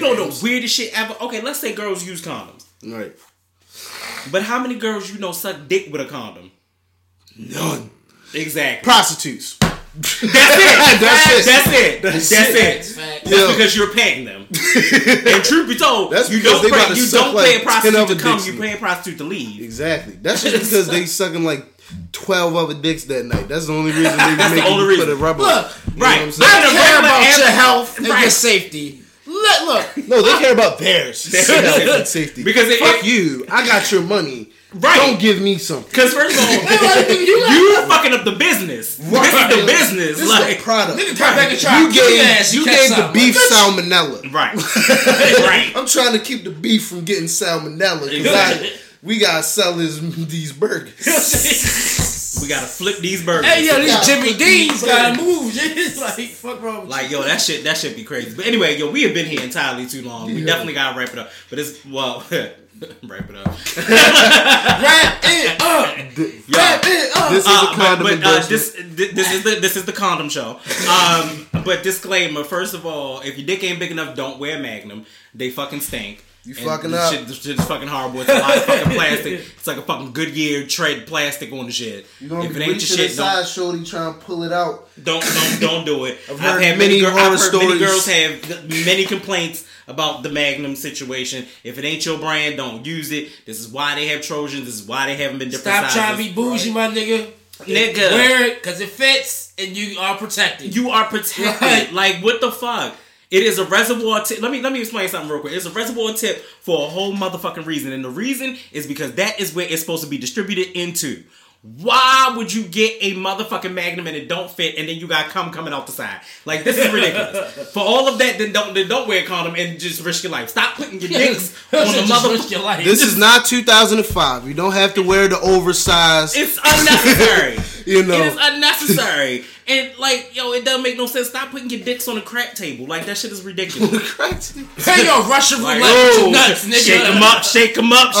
know the weirdest shit ever. Okay, let's say girls use condoms. Right. But how many girls you know suck dick with a condom? None. Exactly. Prostitutes. That's it. That's because you're paying them. And truth be told, you don't pay a prostitute to come, you pay a prostitute to leave. Exactly. That's just because they sucking like 12 other dicks that night. That's the only reason they make you put a rubber. Look, you know what I'm saying? I don't care about your health and your safety. Look. No, they care about theirs. Safety. Because fuck you. I got your money. Right. Don't give me something. Because first of all, you fucking up the business. Right. This is the business. This is the product. You gave the beef salmonella. Right. Right. I'm trying to keep the beef from getting salmonella. We gotta sell these burgers. We gotta flip these burgers. Hey, yo, these Jimmy Dean's gotta move. It's like, fuck wrong. Like, yo, that shit be crazy. But anyway, yo, we have been here entirely too long. Yeah. We definitely gotta wrap it up. But it's, well... Wrap it up. Wrap it up. Yo, wrap it up. This is a condom. This is the condom show. But disclaimer: first of all, if your dick ain't big enough, don't wear Magnum. They fucking stink. You fucking up. This shit is fucking horrible. It's a lot of fucking plastic. It's like a fucking Goodyear tread plastic on the shit. You know, if it ain't your shit, don't. Shorty trying to pull it out. Don't do it. I've heard many girls have many complaints about the Magnum situation. If it ain't your brand, don't use it. This is why they have Trojans. This is why they haven't been different sizes. Stop trying to be bougie, my nigga. Nigga, wear it because it fits and you are protected. You are protected. Right. Like, what the fuck? It is a reservoir tip. Let me explain something real quick. It's a reservoir tip for a whole motherfucking reason. And the reason is because that is where it's supposed to be distributed into. Why would you get a motherfucking Magnum and it don't fit and then you got cum coming out the side? Like, this is ridiculous. For all of that, then don't wear a condom and just risk your life. Stop putting your dicks on the motherfucking life. This is not 2005. You don't have to wear the oversized. It's unnecessary. You know. It is unnecessary. And like, yo, it doesn't make no sense. Stop putting your dicks on a crap table. Like, that shit is ridiculous. Hey, yo, Russian roulette with your nuts, nigga. Shake them up.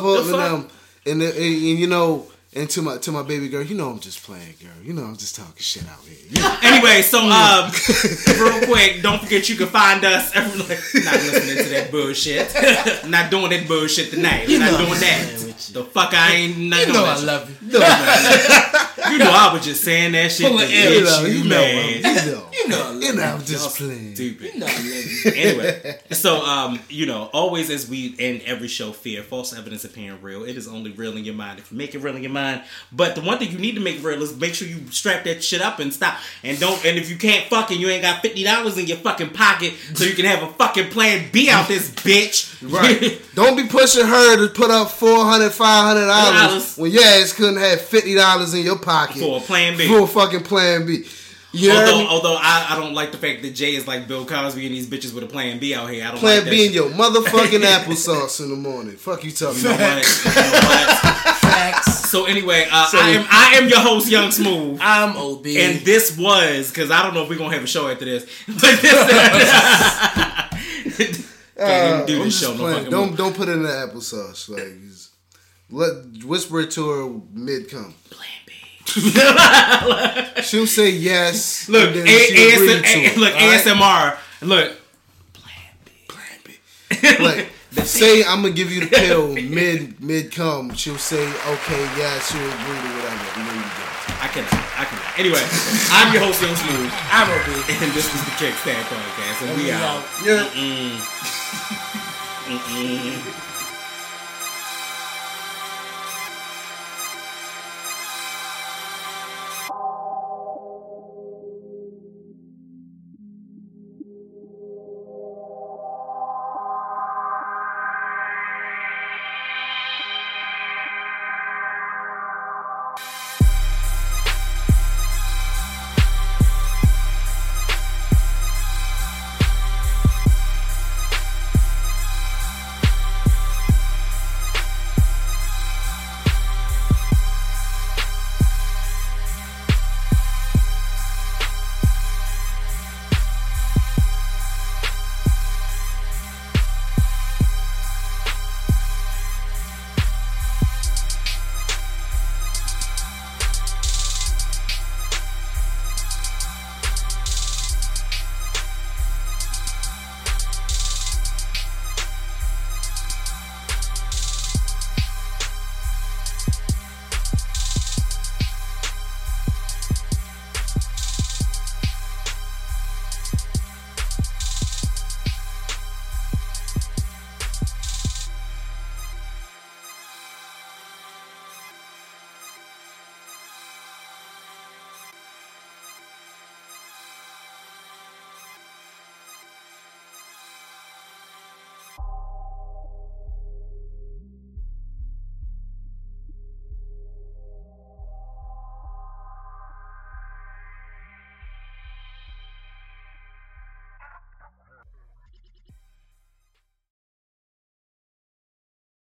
Hold up. And you know, and to my baby girl, you know I'm just playing, girl. You know I'm just talking shit out here. You know? Anyway, so real quick, don't forget you can find us. Not listening to that bullshit. Not doing that bullshit tonight. We're not doing that. The fuck I ain't. Not you doing know that I love you. You know I was just saying that shit. You know I'm just playing. Stupid. You know I love you. Anyway, so you know, always as we end every show, fear false evidence appearing real. It is only real in your mind. If you make it real in your mind. But the one thing you need to make real is make sure you strap that shit up and stop. And if you can't fucking, you ain't got $50 in your fucking pocket so you can have a fucking plan B out this bitch. Right. Don't be pushing her to put up $400, $500 when your ass couldn't have $50 in your pocket. For a plan B. For a fucking plan B. You although I don't like the fact that Jay is like Bill Cosby and these bitches with a plan B out here. I don't plan like that. Plan B in your motherfucking applesauce in the morning. Fuck you talking about. You know what? So anyway, I am your host, Young Smooth. I'm OB. And this was, because I don't know if we're going to have a show after this. But this can't even do this show. Don't put it in the applesauce. Like, just whisper it to her mid-cum. Plan B. She'll say yes. Look, ASMR. Look. Plan B. Like. Say I'm gonna give you the pill mid come. She'll say okay, yeah, she'll agree to whatever. You know I cannot. Anyway, I'm your host, Young Smooth. I'm OB, and this is the Kickstand Podcast, and we out. Yeah.